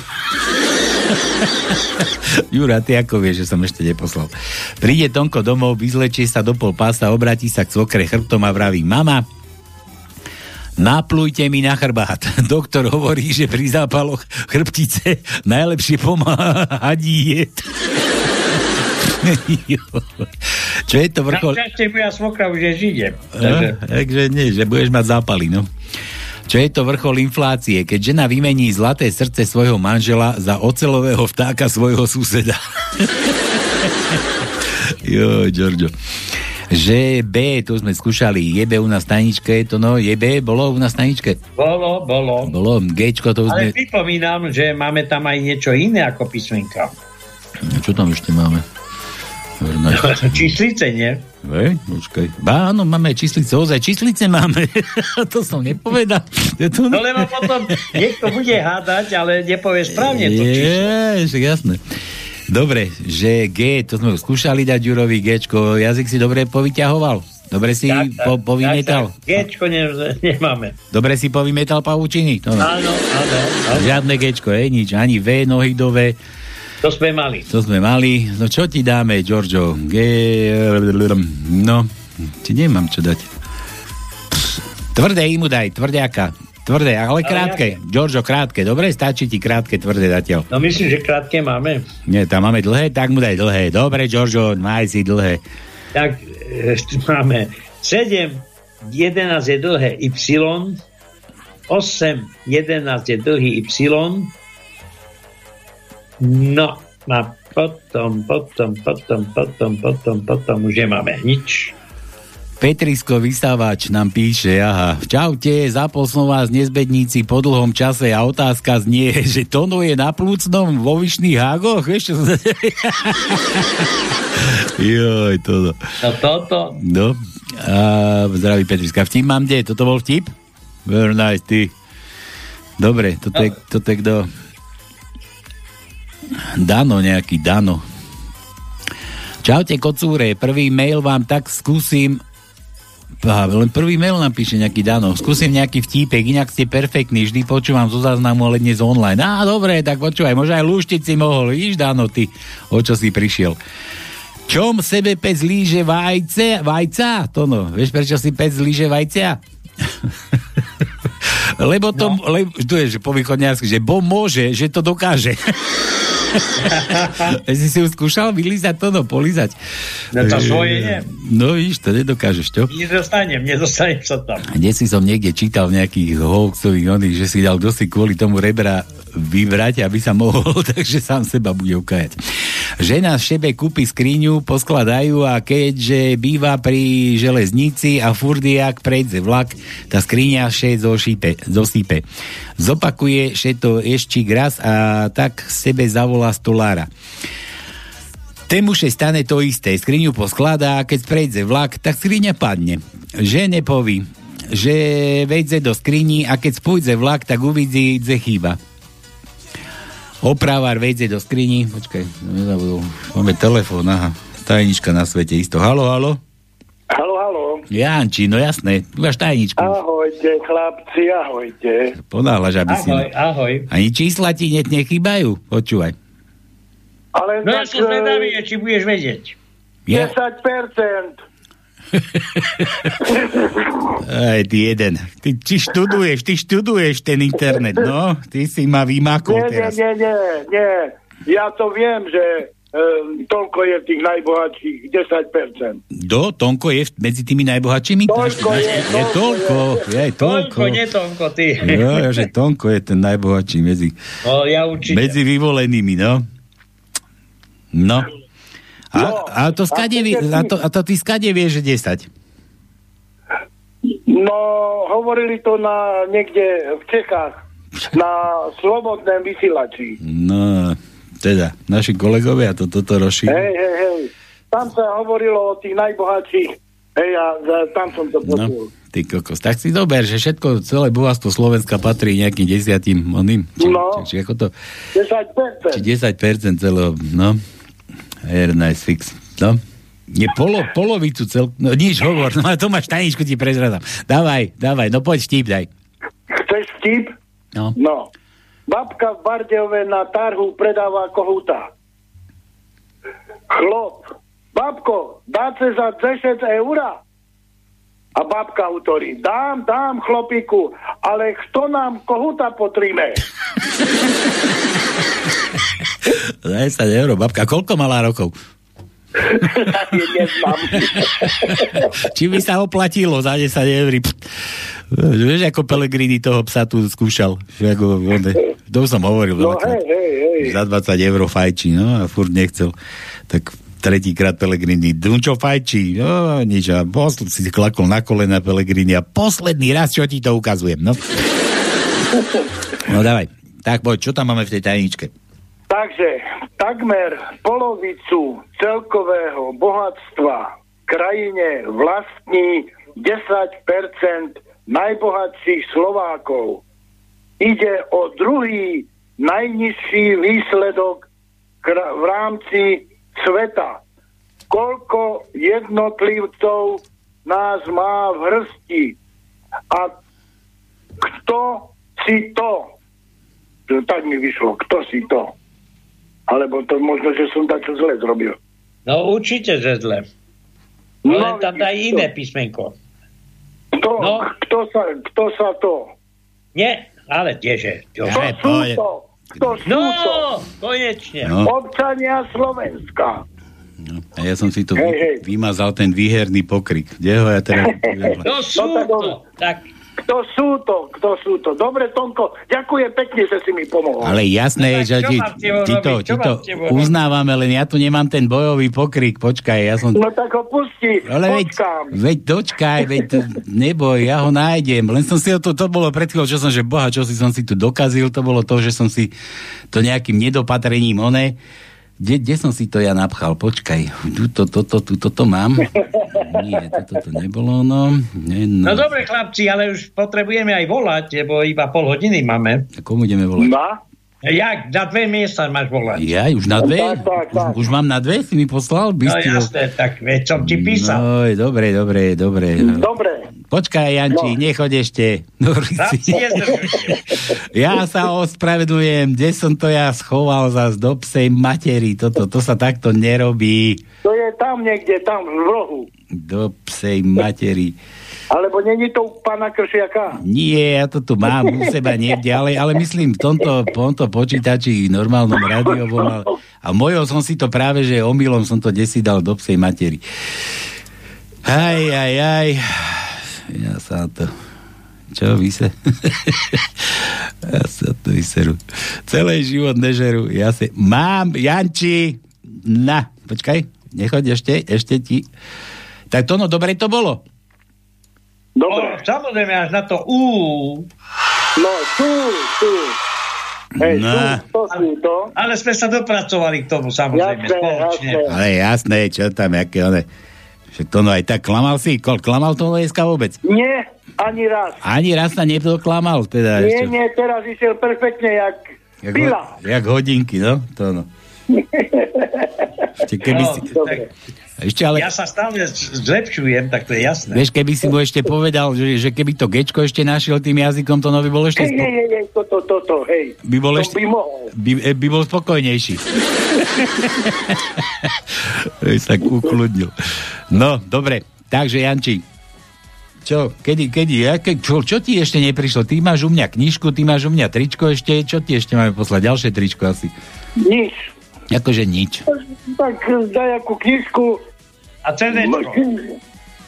Jura, ty ako vieš, že som ešte neposlal. Príde Tonko domov, vyzlečie sa do pol pása, obráti sa k svokre chrbtom a vraví, mama, naplujte mi na chrbát. Doktor hovorí, že pri zápaloch chrbtice najlepšie pomáha diet. Čo je to vrchol? Najčastej moja svokra už je židem. Takže... No, takže nie, že budeš mať zápaly, no. Čo je to vrchol inflácie, keď žena vymení zlaté srdce svojho manžela za oceľového vtáka svojho suseda. Jo, Giorgio. Že B, to sme skúšali, je B u nás tajničke, je to no, je B, bolo u nás tajničke? Bolo, bolo. Bolo, Gčko to sme... Ale pripomínam, že máme tam aj niečo iné ako písmenka. Čo tam ešte máme? Číslice, nie? Ve, počkaj. Bá, áno, máme číslice, ozaj, číslice máme. To som nepovedal. To no, lebo potom niekto bude hádať, ale nepovie správne to číslo. Je, však jasné. Dobre, že G, to sme skúšali dať Jurovi Gčko, jazyk si dobre povyťahoval. Dobre si tak, tak, po, povymetal. Tak, tak. Gčko ne, nemáme. Dobre si povymetal pavučiny. Áno, áno, áno. Žiadne Gčko, je nič, ani V, nohy do V. To sme mali. To sme mali. No čo ti dáme, Giorgio? G... No, ti nemám čo dať. Tvrdé imu daj, tvrdiaka. Tvrdé, ale krátke. Giorgio, krátke. Dobre, stačí ti krátke, tvrdé zatiaľ. No myslím, že krátke máme. Nie, tam máme dlhé, tak mu daj dlhé. Dobre, Giorgio, maj si dlhé. Tak e, máme sedem, jedenásť je dlhé Y, osem, jedenásť je dlhý Y, štyri, štyri No a potom, potom, potom, potom, potom, potom už nemáme nič. Petrisko Vysávač nám píše, aha, čaute, zaposlom vás nezbedníci po dlhom čase a otázka znie, že Tono je na plúcnom vo Vyšných Hágoch? Vieš, čo sa... Joj, Tono. No toto. No, a zdraví Petriska. Vtip mám, kde? Toto bol vtip? Very nice, ty. Dobre, toto je, toto je kdo? Dano, nejaký Dano. Čaute, kocúre, prvý mail vám tak skúsim... Aha, len prvý mail nám píše nejaký Dano. Skúsim nejaký vtípek, inak ste perfektní. Vždy počúvam zo záznamu, ale dnes online. Á, dobre, tak počúvaj, možno aj lúštiť si mohol. Vidíš, Dano, ty, o čo si prišiel. Čom sebe pec líže vajce, vajca? Tono, vieš, prečo si pec líže vajcia? Lebo to... No. Le, tu je, že po východňarsku, že bo môže, že to dokáže. Si si už skúšal vylízať to, no, polízať. No to svoje nie. No víš, to nedokážeš, čo? Nedostanem, nedostanem sa tam. Dnes si som niekde čítal nejakých hoaxových oných, že si dal dosi kvôli tomu rebra vybrať, aby sa mohol, takže sám seba bude ukajať. Žena z šebe kúpi skriňu, poskladajú a keďže býva pri železnici a furdiak prejde vlak, tá skriňa še zosýpe. Zopakuje še to ještík raz a tak sebe zavolá stolára. Tému še stane to isté. Skriňu poskladá a keď prejde vlak, tak skriňa padne. Žene poví, že vejde do skrini a keď spôjde vlak, tak uvidí, že chýba. Opravár vejde do skrini. Počkaj, nezabudol. Máme telefón, aha. Tajnička na svete, isto. Haló, haló? Haló, haló. Janči, no jasné. Tu máš tajničku. Ahojte, chlapci, ahojte. Ponáhľaš, aby ahoj, si... Ahoj, ahoj. Ani čísla ti net nechybajú. Počúvaj. Ale no tak, ja som zvedavý, či budeš vedieť. Ja? desať percent. Aj, ty jeden. Ty, ty študuješ, ty študuješ ten internet, no? Ty si ma vymakol teraz. Nie, nie, nie, ja to viem, že um, Tónko je v tých najbohatších desať percent. Do? Tónko je medzi tými najbohatšími? Tónko je, je Tónko. Je Tónko, nie Tónko, ty. Jo, že Tónko je ten najbohatší medzi, no, ja medzi vyvolenými, no? No. A, no, a, to skade, a, vie, a, to, a to ty skade vieš desať? No, hovorili to na niekde v Čechách, na Slobodnom vysielači. No, teda, naši kolegovia to toto rozšírili. Hej, hej, hej. Tam sa hovorilo o tých najbohatších. Hej, a tam som to počul. No, ty kokos. Tak si dober, že všetko, celé bohatstvo Slovenska patrí nejakým desiatým oným. Či, no, či, či, ako to, desať percent. Či desať percent celého, no. Air nice fix, no? Nie, polo, polovicu cel... No nič, hovor, no to máš, tajničku ti prezradám. Dávaj, dávaj, no poď vtip, daj. Chceš vtip? No. No. Babka v Bardejove na tarhu predáva kohúta. Chlop. Babko, dáce za desať eura? A babka utorí. Dám, dám, chlopiku, ale kto nám kohúta potríme? desať eur, babka. Koľko malá rokov? Či by sa oplatilo za desať eur? Vieš, ako Pellegrini toho psa tu skúšal? To som hovoril. No, hej, hej, hej. Za dvadsať eur fajčí, no a furt nechcel. Tak tretíkrát Pellegrini. Čo fajčí? No, nič. A posl- si klakol na kolena Pellegrini a posledný raz, čo ti to ukazujem, no? No, dávaj. Tak poď, čo tam máme v tej tajničke? Takže takmer polovicu celkového bohatstva krajine vlastní desať percent najbohatších Slovákov. Ide o druhý najnižší výsledok kr- v rámci sveta. Koľko jednotlivcov nás má v hrsti? A kto si to? Tak mi vyšlo, kto si to? Alebo to možno, že som tak zle zrobil. No určite, že zle. No, ale tam daj iné písmenko. Kto, no. kto, sa, kto sa to? Nie, ale tieže. Kto ja, sú poje. to? Kto no, sú to? Konečne. No. Občania Slovenska. No. A ja som si to hey, vy, hey. vymazal ten výherný pokrik. Kde ho ja teraz... Kto sú to? Tak... Kto sú to? Kto sú to? Dobre, Tónko, ďakujem pekne, že si mi pomohol. Ale jasné, že ti, ti to, ti to uznávame, len ja tu nemám ten bojový pokrik, počkaj, ja som... No tak ho pusti, ale počkám. Veď, veď dočkaj, veď neboj, ja ho nájdem, len som si to, to bolo pred chvíľou, čo som, že boha, čo si som si tu dokazil, to bolo to, že som si to nejakým nedopatrením, oné, kde, kde som si to ja napchal, počkaj, tuto, toto, tuto, toto mám... Nie, toto to nebolo, no. Nie, no. No dobre, chlapci, ale už potrebujeme aj volať, lebo iba pol hodiny máme. A komu ideme volať? Na? Jak? Na dve miesta máš volať. Ja? Už na dve? No, tak, tak, tak. Už, už mám na dve? Si mi poslal? By no jasné, ho... tak veď som ti písal. No, dobre, dobre, dobre. Dobre. Počkaj, Janči, no. Nechoď ešte. Ja sa ospravedlňujem, kde som to ja schoval zas do psej materi. Toto, to sa takto nerobí. To je tam niekde, tam v rohu. Do psej materi. Alebo není to u pána Kršiaka? Nie, ja to tu mám u seba niekde, ale, ale myslím v tomto, tomto počítači normálnom rádiovom a, a mojou som si to práve, že omylom som to desi dal do psej materi. Aj, aj, aj. Ja sa to... Čo, vyse? Ja sa to vyseru. Celý život nežeru. Ja si... Mám, Janči! Na, počkaj, nechoď ešte, ešte ti... Tak to no, dobre to bolo. Dobre. O, samozrejme, až na to U. No, tu, tu. Hej, no. Tu, to, to. Ale sme sa dopracovali k tomu, samozrejme, jasné, spoločne. Jasné. Ale jasné, čo tam, aké one... Však to no aj tak, klamal si? Kol, klamal to no dneska vôbec? Nie, ani raz. Ani raz sa niekto klamal, teda. Nie, ešte. Nie, teraz išiel perfektne, jak, jak pila. Ho, jak hodinky, no, to no. Ešte keby no, si... Tak... Ešte, ale... Ja sa stále zlepšujem, tak to je jasné. Vieš, keby si mu ešte povedal, že, že keby to gečko ešte našiel tým jazykom, to no by bol ešte... Hej, spo... hej, hej, toto, toto, to, hej. By bol to ešte... by mohol. By, by bol spokojnejší. Sa ukludnil. No, dobre. Takže, Janči, čo, kedy, kedy, aké, čo, čo ti ešte neprišlo? Ty máš u mňa knižku, ty máš u mňa tričko ešte, čo ti ešte máme poslať? Ďalšie tričko asi. Nič. Akože nič. Tak daj akú knižku. A cé déčko.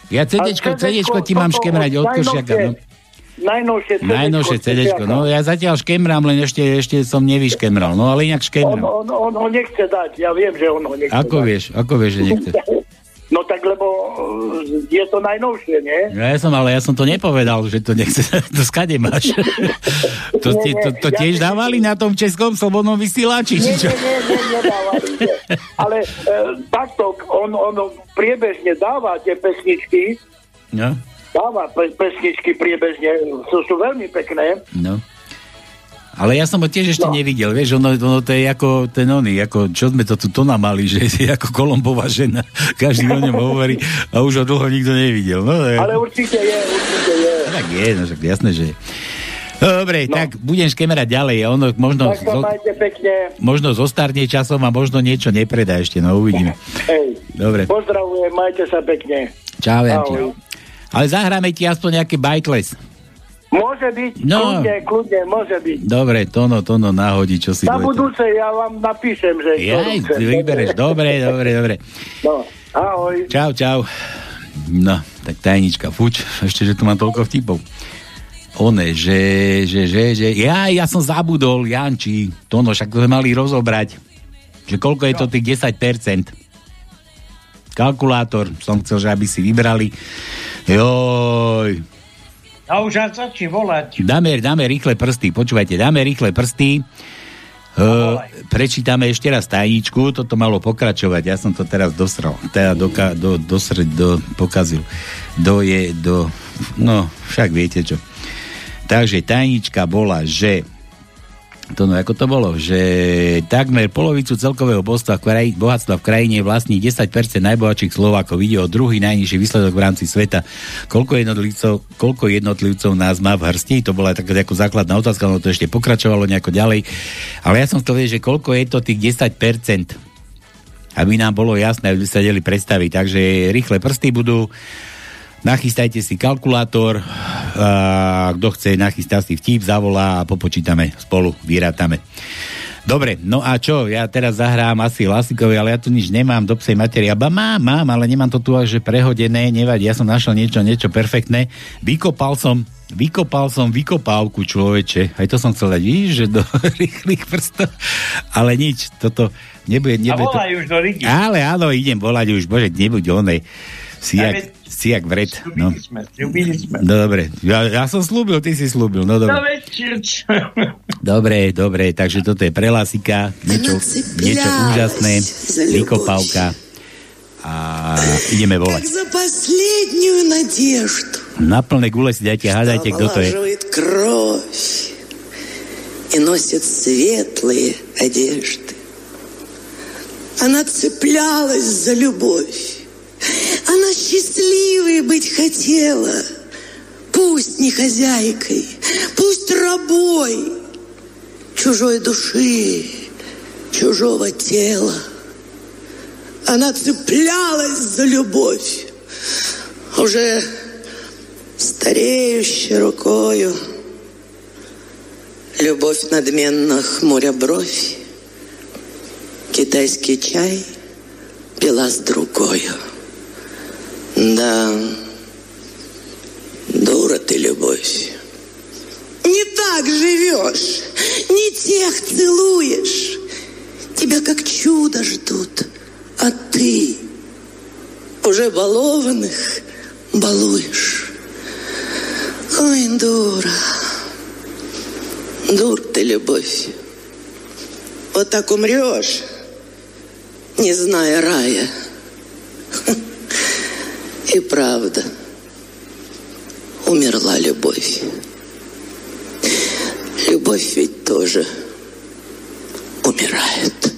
Ja cé déčko, cé déčko ti mám škemrať od Kršiaka. No. Najnovšie cé déčko. Najnovšie cé déčko. No ja zatiaľ škemrám, len ešte, ešte som nevyškemral. No ale inak škemrám. On, on, on ho nechce dať. Ja viem, že on ho nechce ako dať. Vieš, ako vieš, že nechce? No tak, lebo je to najnovšie, nie? Ja som, ale ja som to nepovedal, že to nechce. To skade máš. To, nie, nie, to, to tiež ja dávali nie, na tom Českom slobodnom vysielači? Nie, nie, nie, nie, nedávali. Nie. Ale e, takto, on, on priebežne dáva tie pesničky. No. Dáva pe, pesničky priebežne. Sú, sú veľmi pekné. No. Ale ja som ho tiež ešte no. nevidel, vieš, ono, ono to je ako ten oný, ako, čo sme to tu to namali, že je ako Kolombová žena, každý o ňom hovorí a už ho dlho nikto nevidel. No, je... Ale určite je, určite je. A tak je, no však jasné, že je. Dobre, no. Tak budem škemerať ďalej, ono možno, tak zo... možno zostarne časom a možno niečo nepredá ešte, no uvidíme. Hej, dobre. Pozdravujem, majte sa pekne. Čau, Janči. Ale zahráme ti aspoň nejaké bajtles. Môže byť, no. kľudne, kľudne, môže byť. Dobre, Tono, Tono, náhodí, čo si... Na budúce ja vám napíšem, že... Ja aj vybereš, dobre, dobre, dobre. No, ahoj. Čau, čau. No, tak tajnička, fuč, ešte, že tu mám toľko vtipov. One, že, že, že, že... Ja, ja som zabudol, Janči, Tono, však to sme mali rozobrať. Že koľko je to tých desať percent? Kalkulátor, som chcel, že aby si vybrali. Joj... A už aj začni volať. Dáme, dáme rýchle prsty, počúvajte, dáme rýchle prsty. No, e, prečítame ešte raz tajničku, toto malo pokračovať, ja som to teraz dosral, teda doka, do, dosrť, do, pokazil. Do je, do, no, však viete čo. Takže tajnička bola, že, to no, ako to bolo, že takmer polovicu celkového bohatstva v krajine, bohatstva v krajine vlastní desať percent najbohatších Slovákov. Ide o druhý najnižší výsledok v rámci sveta. Koľko jednotlivcov, koľko jednotlivcov nás má v hrsti? To bola taká ako základná otázka, no to ešte pokračovalo nejako ďalej. Ale ja som chcel vedieť, že koľko je to tých desať percent, aby nám bolo jasné, aby sa dali predstaviť. Takže rýchle prsty budú. Nachystajte si kalkulátor, a kto chce, nachystá si vtip, zavolá a popočítame spolu, vyrátame. Dobre, no a čo? Ja teraz zahrám asi Lasikovi, ale ja tu nič nemám do psej materie. Aba mám, mám, ale nemám to tu až prehodené, nevadí, ja som našiel niečo, niečo perfektné. Vykopal som Vykopal som vykopávku, človeče. Aj to som chcel dať, víš, že do rýchlych prstov. Ale nič, toto nebude... nebude a volaj to... už do Rigi. Ale áno, idem volať už, bože, nebuď onej. Si jak, si jak vred. Slúbili no. sme, slúbili sme. No, dobre, ja, ja som slúbil, ty si slúbil. No dobre. Dobre, dobre, takže toto je prelasika, niečo, niečo úžasné, vykopávka. A ideme volať. Tak za poslednú nadeždu. Na plné gule si dajte, hádajte, kto to je. И носит светлые одежды. Она цеплялась за любовь. Она счастливой быть хотела. Пусть не хозяйкой, пусть рабой чужой души, чужого тела. Она цеплялась за любовь. Уже стареющей рукою любовь надменно хмуря бровь, китайский чай пила с другою. Да, дура ты, любовь. Не так живешь, не тех целуешь. Тебя как чудо ждут, а ты уже балованных балуешь. Ой, дура. Дур ты, любовь. Вот так умрешь, не зная рая. И правда, умерла любовь. Любовь ведь тоже умирает.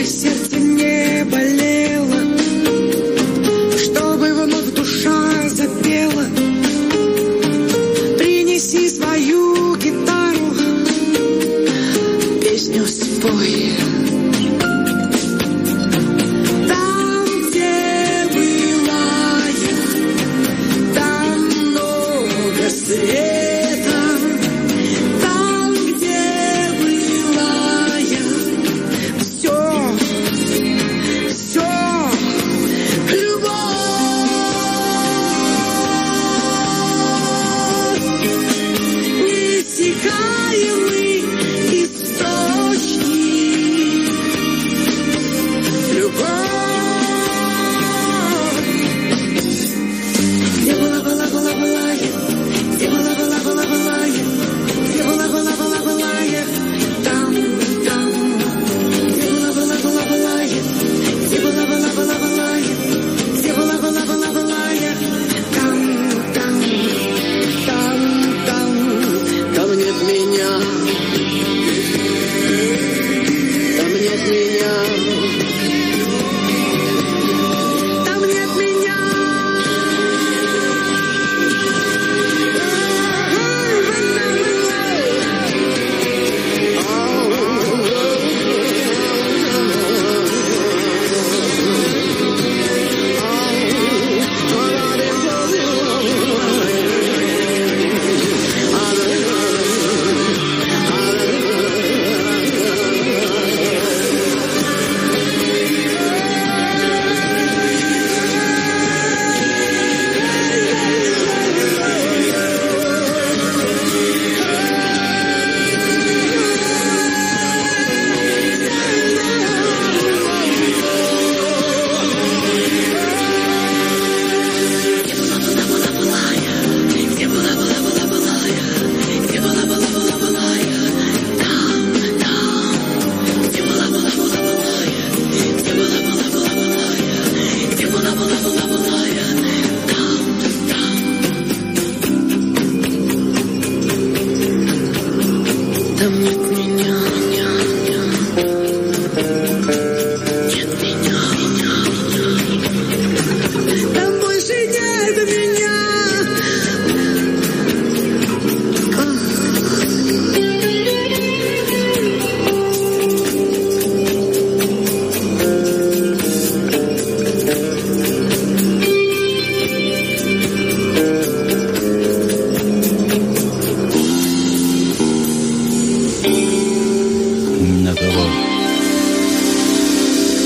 Сердце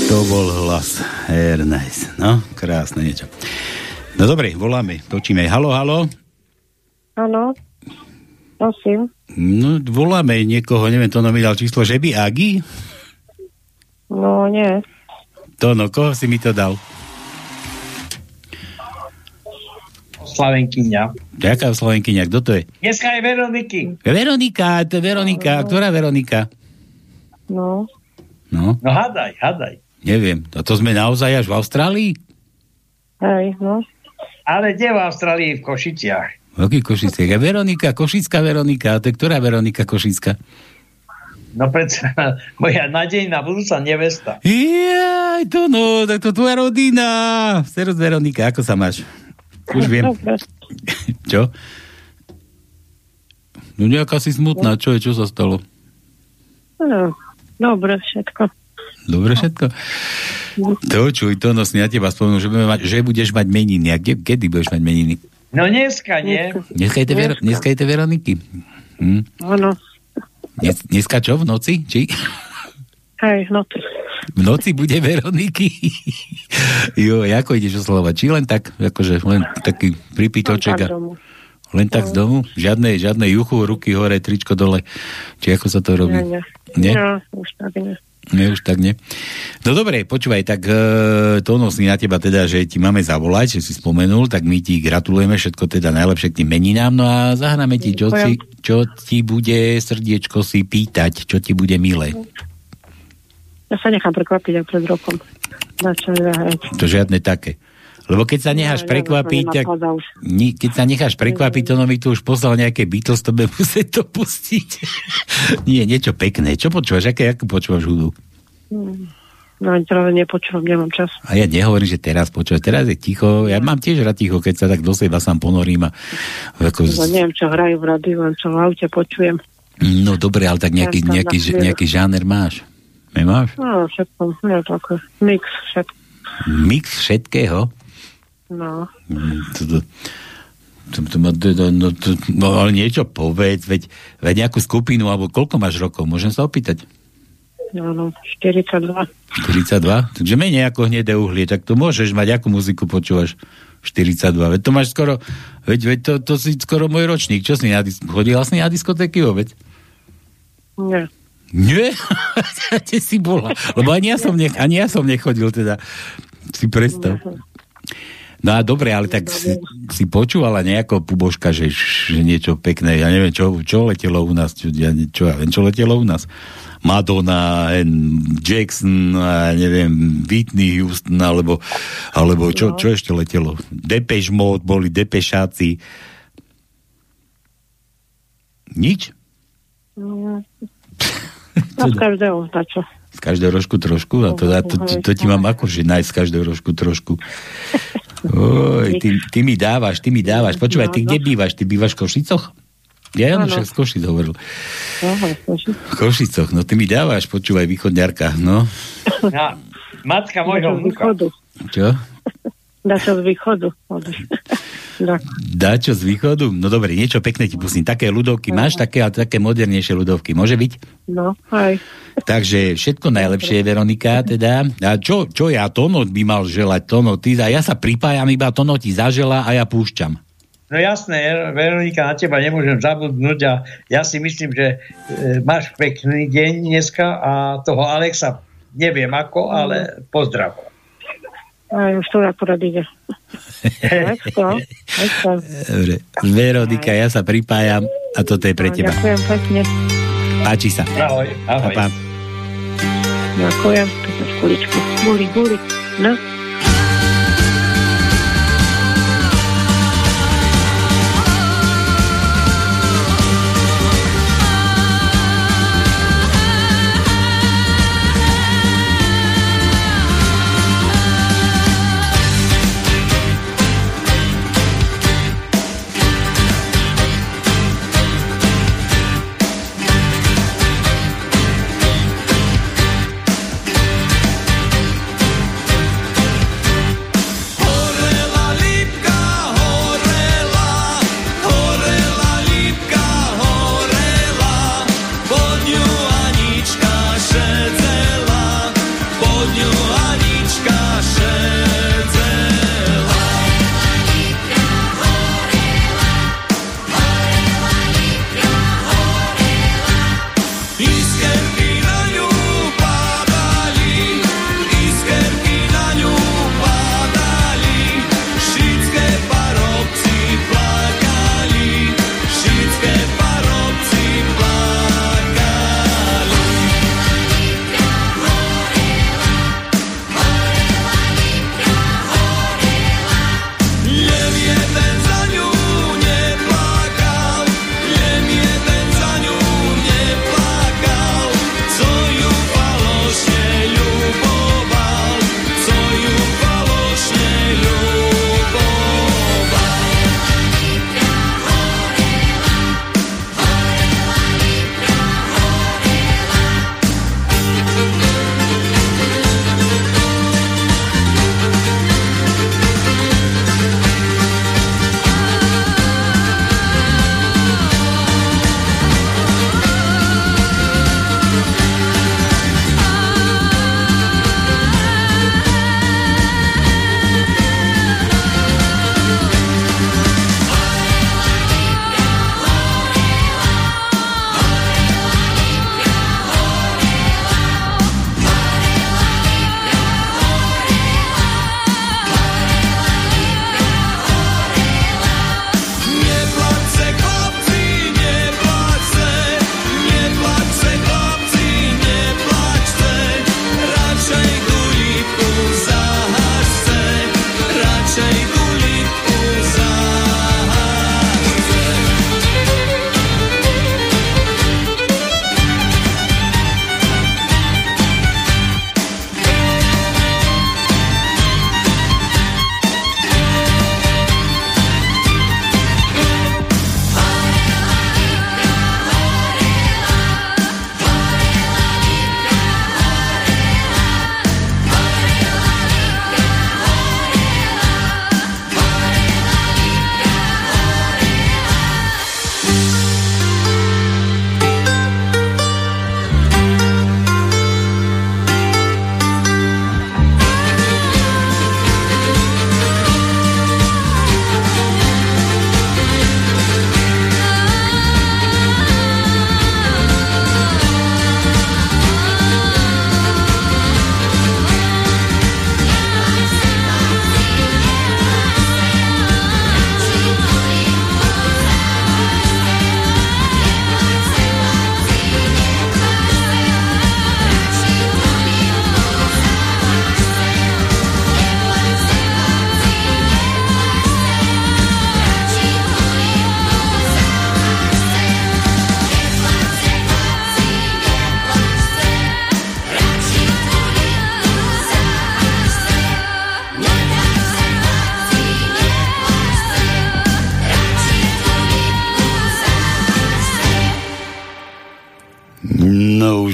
To bol hlas. Very nice. No, krásne niečo. No dobre, voláme, točíme. Haló, haló? Áno, prosím. No, voláme niekoho, neviem, to mi dal číslo, že by Agi? No, nie. To no, koho si mi to dal? Slavenkyňa. Ďakujem, Slavenkyňa. Kto to je? Dneska je Veroniky. Veronika, to je Veronika. No. Ktorá Veronika? No. No, no hádaj, hádaj. Neviem. A to sme naozaj až v Austrálii? Hej, no. Ale kde v Austrálii? V Košiciach. V akých Košiciach? Je Veronika, Košická Veronika. A to je ktorá Veronika Košická? No predsa, moja nádejná budúca nevesta. Jaj, to no, tak to tvoja rodina. Serus Veronika, ako sa máš? Už viem. Čo? No nejaká si smutná. Čo je? Čo sa stalo? No, dobre všetko. Dobre všetko? No. To čuj, to no, ja teba spomenul, že, že budeš mať meniny. A kde, kedy budeš mať meniny? No dneska, nie? Dneska je to, Ver, dneska je to Veroniky. Hm? Ano. Dnes, dneska čo? V noci? Či? Hej, v noci. V noci bude Veroniky. Jo, ako ideš oslovať? Či len tak, akože len taký pripitoček a... Len tak z domu? Žiadne, žiadne juchu, ruky hore, tričko dole. Či ako sa to robí? Nie, nie. nie? No, už tak nie. Nie, už tak nie. No dobre, počúvaj, tak e, to nosí na teba teda, že ti máme zavolať, že si spomenul, tak my ti gratulujeme všetko teda najlepšie k tým meninám, no a zahráme ti, čo, si, čo ti bude srdiečko si pýtať, čo ti bude milé. Ja sa nechám prekvapiť aj pred rokom. To žiadne také. Lebo keď sa necháš prekvapiť, tak, keď sa necháš prekvapiť, to no mi tu už poslal nejaké Beatles, to bude musieť to pustiť. Nie, niečo pekné. Čo počúvaš? Aké, ako počúvaš hudbu? No, teraz nepočúvam, nemám čas. A ja nehovorím, že teraz počúvaš. Teraz je ticho. Ja mám tiež rád ticho, keď sa tak do seba sám ponorím. A ako... no, neviem, čo hrajú v rádiu, len čo v aute počujem. No, dobre, ale tak nejaký, nejaký, nejaký žáner máš. Nemáš? No, všetko. Ja také. Mix všetko. Mix všetkého? No. To, to, to, to, to, no, to, no, ale niečo povedz, veď, veď nejakú skupinu, alebo koľko máš rokov, môžem sa opýtať? No, no, štyridsaťdva. štyridsaťdva? Takže menej ako hnedé uhlie, tak to môžeš mať, akú muziku počúvaš? štyridsaťdva, veď to máš skoro, veď, veď to, to si skoro môj ročník, čo si na, chodila si na diskotéky vôbec? Nie. Nie? Kde si bola? Lebo ani ja som, nech, ani ja som nechodil, teda si predstav. No a dobre, ale tak si, si počúvala nejako Puboška, že, že niečo pekné, ja neviem, čo, čo letelo u nás, čo, ja, čo, ja viem, čo letelo u nás. Madonna, Jackson, ja neviem, Whitney Houston, alebo, alebo čo, čo ešte letelo? Depeche Mode, boli Depešáci. Nič? No, z každého, tačo. Z každého rožku trošku? A to, to, to, to ti mám akože nájsť z každého rožku trošku. Oj, ty, ty mi dávaš, ty mi dávaš. Počúvaj, ty kde bývaš? Ty bývaš v Košicoch? Ja no, však z Košic hovoril. V Košicoch, no ty mi dávaš, počúvaj, východňarka, no. Ja, matka mojho vnuka. Čo? Dačo z východu. Dačo z východu? No dobre, niečo pekné ti pustím. Také ľudovky máš, také, ale také modernejšie ľudovky. Môže byť? No, aj. Takže všetko najlepšie, Veronika, teda. A čo, čo ja, Tono by mal želať? Tono, ty, a ja sa pripájam, iba Tono ti zaželá a ja púšťam. No jasné, Veronika, na teba nemôžem zabudnúť a ja si myslím, že máš pekný deň dneska a toho Alexa neviem ako, ale pozdravujem. Aj, už to akurát ide. Dobre. Veronika, ja sa pripájam a toto je pre teba. Ďakujem pekne. Páči sa. Ahoj, ahoj. Ahoj. Ďakujem. Kuličku. Búli, búli. No.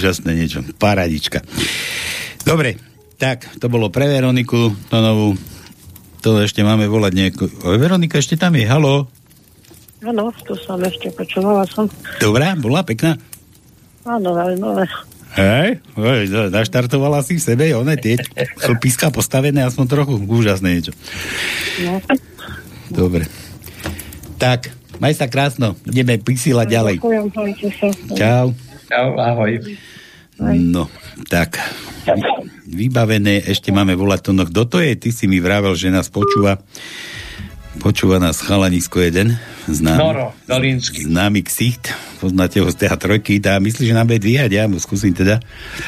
Úžasné niečo. Paradička. Dobre, tak to bolo pre Veroniku, to novú. To ešte máme volať nejakú. O, Veronika ešte tam je, haló. Áno, tu som ešte počúvala som. Dobrá, bola pekná. Áno, veľmi. Hej, hej, naštartovala si v sebe, one tie píska postavené, aspoň trochu. Úžasné niečo. No. Dobre. Tak, maj sa krásno, ideme písila ďalej. Ďakujem, hojte sa. Čau. Čau, ahoj. No, tak. Vybavené, ešte máme volať. No, kto to je? Ty si mi vravel, že nás počúva. Počúva nás chalanisko jeden. Známy, Noro Dolinský. Známy ksicht. Poznáte ho z té trojky. A myslí, že nám bude dvíhať. Ja mu skúsim teda.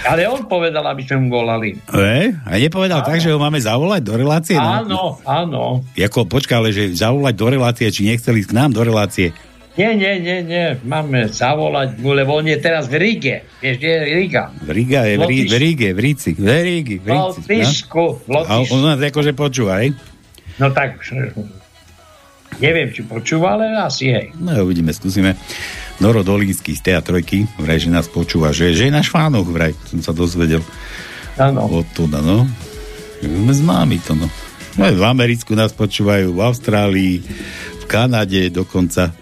Ale on povedal, aby sme mu volali. E? A nepovedal áno. Tak, že ho máme zavolať do relácie? Áno, no? áno. Jako, počká, ale že zavolať do relácie, či nechceli ísť k nám do relácie? Nie, nie, nie, nie, máme zavolať, lebo on je teraz v Ríge. Vieš, kde je Ríga? Ríga je v, Rí, v Ríge, v Ríci. V Ríge, v Ríci. V Lotyšku, v Lotyšku. A on nás akože počúva, hej? No tak, neviem, či počúva, ale asi, hej. No uvidíme, skúsime. Noro Dolinský z té trojky, vraj, že nás počúva, že, že je náš fánok, vraj, som sa dozvedel. Áno. Od tuda, no. Sme známi to, no. No v Americku nás počúvajú, v Austrálii, v Kanade dokonca.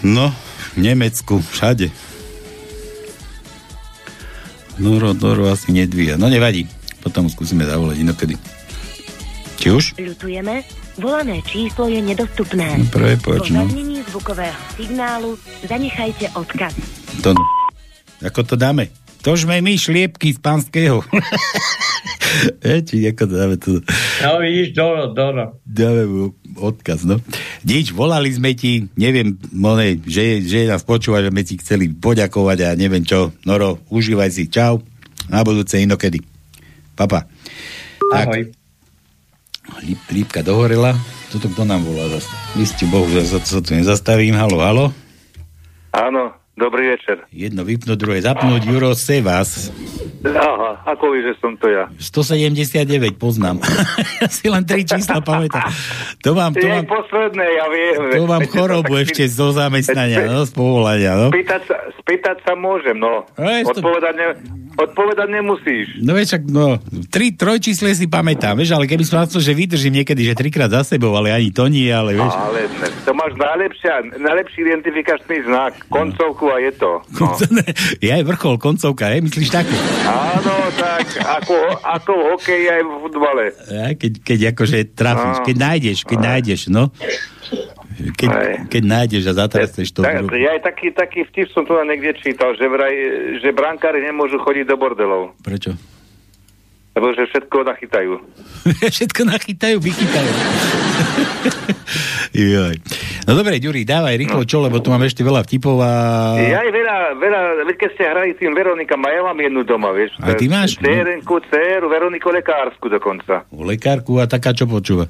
No, v Nemecku, všade. Noro, Noro asi nedvíja. No nevadí. potom skúsime zavolať inokedy. Či už? Ľutujeme, volané číslo je nedostupné. Prvé poč, no. Po zranení zvukového signálu zanechajte odkaz. To no. Ako to dáme? To sme my šliepky z Panského. Či ako to dáme to? No vidíš, doro, doro. Dáme mu odkaz, no. Nič, volali sme ti, neviem, Monej, že, že nás počúvaš, že sme ti chceli poďakovať a neviem čo. Noro, užívaj si, čau. Na budúce inokedy. Papa. Ahoj. Líp, lípka dohorela. Toto kto nám volá zase? Vy ste Bohu, za to sa tu nezastavím. Haló, haló? Áno, dobrý večer. Jedno vypnúť, druhé zapnúť. Juro, se vás. Aha, ako vy, že som to ja? sto sedemdesiatdeväť poznám. Si len tri čísla pamätám. To vám, to vám, posledné, ja viem. To vám chorobu tak... ešte zo zamestnania, no, z povolania, no. Spýtať sa, spýtať sa môžem, no. Odpovedať ne... Odpovedať nemusíš. No vieš, no, tri, trojčísle si pamätám, vieš, ale keby som na to, že vydržím niekedy, že trikrát za sebou, ale ani to nie, ale vieš. Ale to máš najlepšia, najlepší identifikačný znak, koncovku a je to. No. Ja je vrchol, koncovka, je, myslíš takú? Áno, tak, ako, ako v hokeji aj v futbale. Ja, keď, keď akože trafíš, keď nájdeš, keď nájdeš, no. Keď, keď nájdeš a zatrasteš to. Tak, ja aj taký, taký vtip som tu na niekde čítal, že, vraj, že brankári nemôžu chodiť do bordelov. Prečo? Lebo že všetko nachytajú. Všetko nachytajú, vychytajú. No dobre, Ďuri, dávaj rýchlo čo, lebo tu mám ešte veľa vtipov a... Ja aj veľa, veľa, keď ste hrali tým Veronika, ma ja mám jednu doma, vieš. A ty máš? Cérenku, céru, Veroniku lekársku dokonca. U lekárku a taká čo počúva?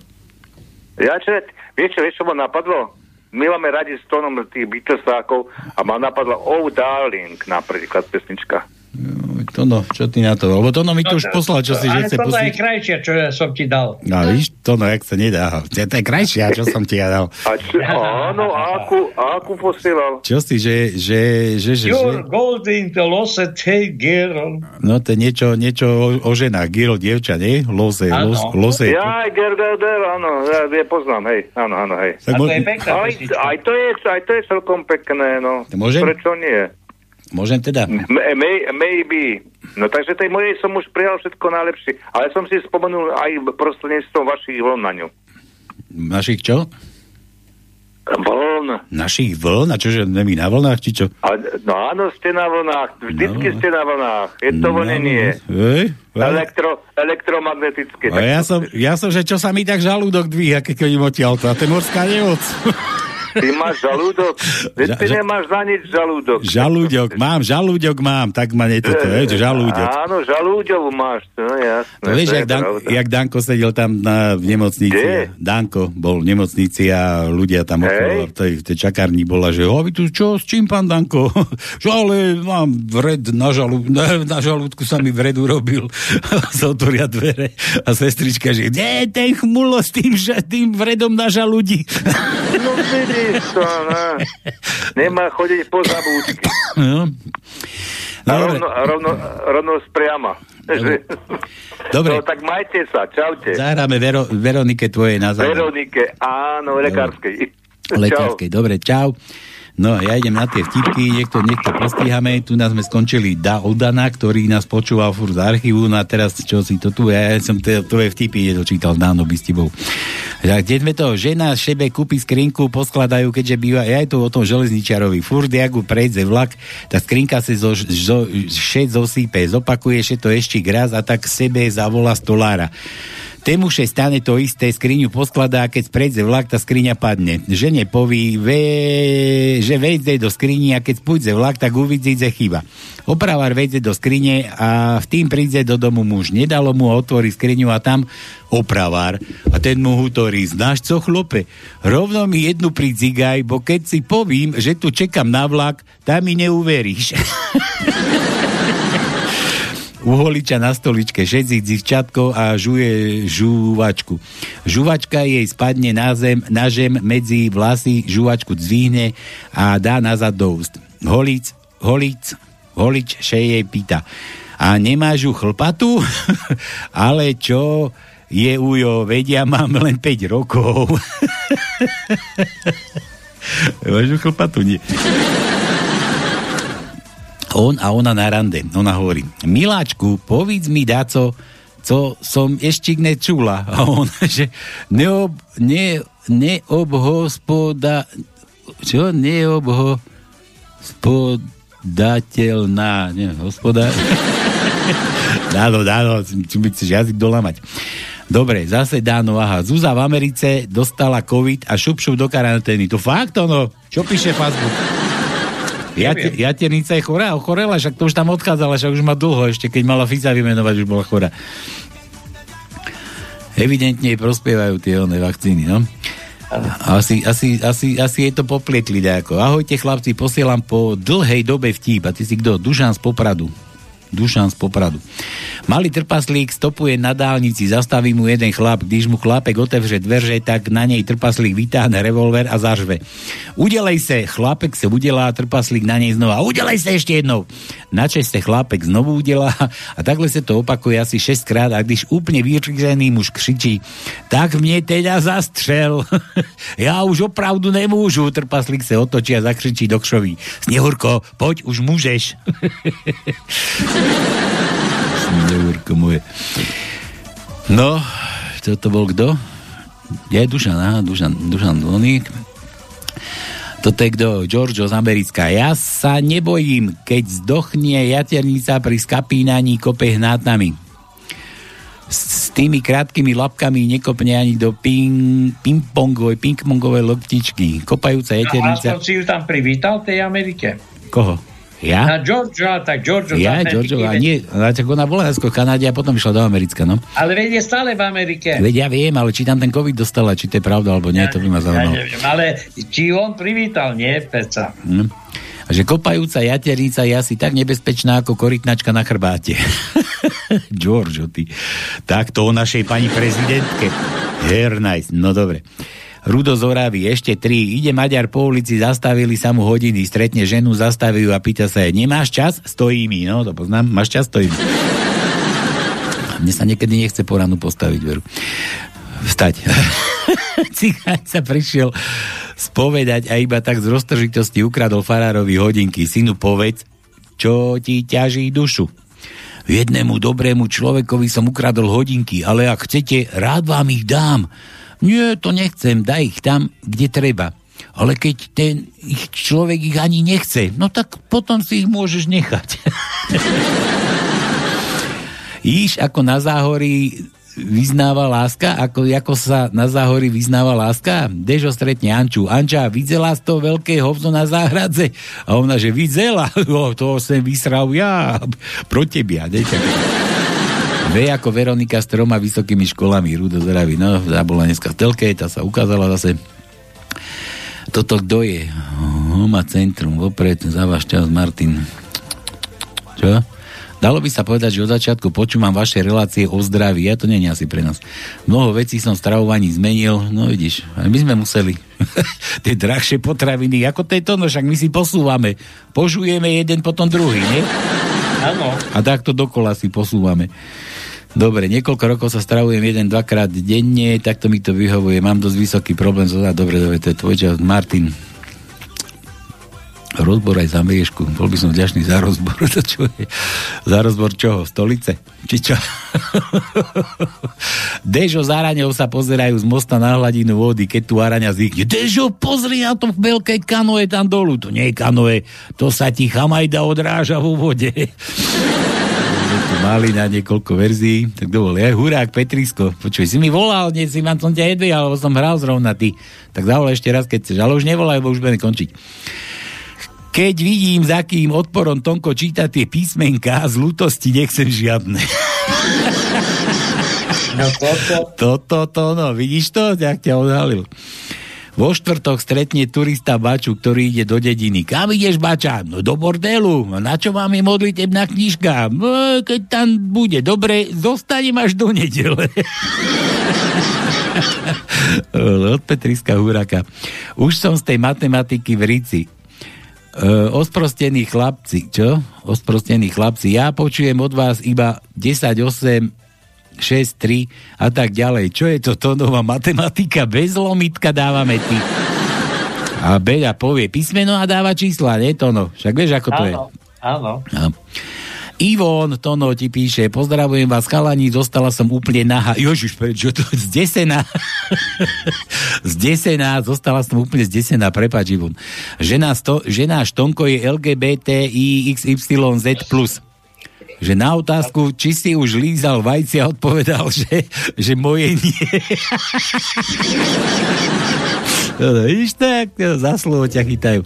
Ja čo, vieš čo, vieš čo ma napadlo? My máme radi s tónom tých Beatlesákov a ma napadla Oh Darling, napríklad pesnička. Tono, čo ty na to? Lebo Tono mi to no, už poslal, čo si že chce pustiť. Ale Tono je krajšia, čo ja som ti dal. No víš, Tono, jak sa nedá. To je krajšia, čo som ti ja dal. A čo, áno, a akú, a akú posielal? Čo si, že... že, že, že You're že... golden the loset, hey girl. No to je niečo, niečo o, o ženách. Girl, dievča, nie? Lose, los, lose. Ja, girl, girl, áno, ja, ja poznám, hej. Áno, áno, hej. A to je pekná pestička. Aj, aj to je celkom pekné, no. Môžem? Prečo nie? Môžem teda? May, maybe. No takže tej mojej som už prijal všetko najlepšie. Ale som si spomenul aj prostredníctvom vašich vln na ňu. Našich čo? Vln. Našich vln? A čože my na vlnách, či čo? A, no áno, ste na vlnách. Vždycky no. Ste na vlnách. Je to vlnenie. No. Elektro, elektromagnetické. A ja som, ja som, že čo sa mi tak žalúdok dvíha, keď chodím odtiaľto. A to je morská nemoc. Ty máš žalúdok? Veď ty ža- nemáš na nič žalúdok. Žalúdok mám, žalúdok mám, tak ma nie toto, vieš, žalúdok. Áno, žalúdok máš, no jasné. To vieš, jak, Dan- jak Danko sedel tam na, v nemocnici. Danko bol v nemocnici a ľudia tam okolo, v tej, v tej čakárni bola, že ho, vy tu čo, s čím pán Danko? Že ale mám vred na žalúdku, na, na žalúdku sa mi vred urobil. Sa otvoria dvere a sestrička, že kde je ten chmulo s tým, tým vredom na žalúdi? No, to, no. Nemá chodiť po zabúdky. No. No, rovno, rovno, rovno spriama. Dobre. Dobre. No, tak majte sa, čaute. Zahráme Vero, Veronike tvojej na záver. Veronike, áno, lekárskej. Lekárskej, dobre, čau. No, ja idem na tie vtipky, niekto, niekto postíhame. Tu nás sme skončili da Odana, ktorý nás počúval furt z archívu, no a teraz, čo si to tu, ja som te, tvoje vtipy nedočítal dávno by s tebou. A kde sme to? Žena šebe kúpi skrinku, poskladajú, keďže býva, ja je to o tom železničiarovi. Furt, jak ju prejde vlak, tá skrinka sa zo, zo, še zosýpe, zopakuje še to ešte raz a tak sebe zavola stolára. Tému še stane to isté, skriňu poskladá a keď prejde vlak, tá skriňa padne. Žene poví, ve, že vejde do skrini a keď pôjde vlak, tak uvidí, že chyba. Opravár vejde do skrine a v tým príde do domu muž. Nedalo mu a otvorí skriňu a tam opravár. A ten mu hutorí, znáš co chlope? Rovno mi jednu pridzigaj, bo keď si povím, že tu čekám na vlak, tam mi neuveríš. Uholiča na stoličke, šedzi dzivčatko a žuje žúvačku. Žúvačka jej spadne na zem, nažem medzi vlasy, žúvačku dzvihne a dá nazad do úst. Holič, holič, holič šej jej pýta. A nemáš ju chlpatu? Ale čo je ujo, vedia, mám len päť rokov. Nemáš ju chlpatu? Nie. On a ona na rande. Ona hovorí, miláčku, povedz mi dáco, to som ešte nečula. A on, že neob, ne, neobhospoda, čo? Neobhospodateľná, ne, hospoda... Dáno, dáno, čo mi chceš jazyk dolamať. Dobre, zase dáno, aha. Zúza v Americe dostala COVID a šup, šup do karantény. To fakt, ono? Čo píše Facebook? Jate, jaternica je chorá, ochorela, však to už tam odchádzala, však už má dlho, ešte keď mala Fica vymenovať, už bola chorá. Evidentne prospievajú tie oné vakcíny, no? Asi, asi, asi, asi je to poplietli nejako. Ahojte chlapci, posielam po dlhej dobe vtip. A ty si kto? Dušan z Popradu. Dušan z Popradu. Malý trpaslík stopuje na dálnici, zastaví mu jeden chlap, když mu chlapek otevře dverže, tak na nej trpaslík vytáhne revolver a zažve. Udelej se, chlapek sa udelá, trpaslík na nej znova. Udelej sa ešte jednou. Načeste chlapek znovu udelá a takhle sa to opakuje asi šesťkrát a když úplne vyřízený muž křičí, tak mne teda zastřel. Ja už opravdu nemôžu. Trpaslík sa otočí a zakřičí do kšoví. Snehurko, poď, už môžeš. No, čo to bol kto? Ja je Dušan, aha, Dušan, Dušan Dloník. Toto je kto? Giorgio z Americká. Ja sa nebojím, keď zdochnie jaternica pri skapínaní kope hnátami. S tými krátkými labkami nekopne ani do ping, ping-pongovej, ping-pongovej loptičky. Kopajúca jaternica... No, a som si ju tam privítal tej Amerike. Koho? Ja? Na Georgia, tak Georgia. Ja, Georgia, a nie, tak ona bola skôr v Kanáde a potom išla do Americka, no. Ale veď je stále v Amerike. Veď ja viem, ale či tam ten COVID dostala, či to je pravda, alebo nie, ja, to by ma zaujímalo. Ja neviem, ale či on privítal, nie, peca. Hm. A že kopajúca jaterica je asi tak nebezpečná, ako korytnačka na chrbáte. Georgia, ty. Tak to o našej pani prezidentke. Very nice, no dobre. Rudo z Oravy, ešte tri. Ide Maďar po ulici, zastavili sa mu hodiny, stretne ženu, zastaví ju a pýta sa jej, nemáš čas? Stojí mi. No, to poznám. Máš čas? Stojí mi. Mne sa niekedy nechce po ránu postaviť, veru. Vstať. Cigáň sa prišiel spovedať a iba tak z roztržitosti ukradol farárovi hodinky. Synu, povedz, čo ti ťaží dušu? Jednému dobrému človekovi som ukradol hodinky, ale ak chcete, rád vám ich dám. Nie, to nechcem, daj ich tam, kde treba. Ale keď ten ich človek ich ani nechce, no tak potom si ich môžeš nechať. Iš, ako na záhorí vyznáva láska, ako, ako sa na záhorí vyznáva láska, Dežo stretne Anču. Anča, videla z toho veľké hovzo na záhradze? A ona, že videla, oh, to som vysral ja, pro tebia, nečakujem. V ako Veronika s troma vysokými školami. Rudo zdraví. No, tá bola dneska v telke, tá sa ukázala zase. Toto kto je? Homa centrum, vopred, za váš čas, Martin. Čo? Dalo by sa povedať, že od začiatku počúvam vaše relácie o zdraví. Ja to nie je asi pre nás. Mnoho vecí som v stravovaní zmenil. No vidíš, my sme museli. Tie drahšie potraviny, ako to je to, no však my si posúvame. Požujeme jeden, potom druhý, nie? Áno. A takto dokola si posúvame. Dobre, niekoľko rokov sa stravujem jeden, dvakrát denne, takto mi to vyhovuje. Mám dosť vysoký problém zozná. Dobre, dobre, to je tvoj čas. Martin, rozbor aj za mriežku. Bol by som vďačný za rozbor. To čo je? Za rozbor čoho? Stolice? Či čo? Dežo s Araňou sa pozerajú z mosta na hladinu vody, keď tu Araňa zvykne. Dežo, pozri na to veľké kanoe tam dolu. To nie je kanoe. To sa ti chamajda odráža vo vode. Mali na niekoľko verzií, tak dovolí. Aj hurák, Petrisko, počuj, si mi volal, nie si vám som ťa jedli, alebo som hral zrovna ty. Tak zavolaj ešte raz, keď chceš, ale už nevolaj, bo už budeme končiť. Keď vidím, za kým odporom Tónko číta tie písmenká, z ľútosti nechcem žiadne. No toto. Toto, to, no, vidíš to? Jak ťa odhalil. Vo štvrtok stretne turista Baču, ktorý ide do dediny. Kam ideš, Bača? No do bordelu. Na čo mám je modlitebná knižka? No, keď tam bude dobre, zostanem až do nedele. Od Petriska Huraka. Už som z tej matematiky v Rici. Uh, osprostení chlapci, čo? Osprostení chlapci. Ja počujem od vás iba desať, osem, šesť, tri a tak ďalej. Čo je to Tónova matematika? Bez lomitka dávame ty. A Beľa povie písmeno a dáva čísla, nie Tóno? Však vieš, ako áno, to je? Áno, áno. Ivon, Tono ti píše, pozdravujem vás, chalani, zostala som úplne nahá. Jožiš, prečo to? Zdesená. Zdesená, zostala som úplne zdesená, prepáč, Ivon. Žena, sto, žena Tónko je el gé bé té í iks ypsilon zet plus. Že na otázku, či si už lízal vajcia, odpovedal, že, že moje nie. No, vidíš tak, no, za slovo ťa chytajú.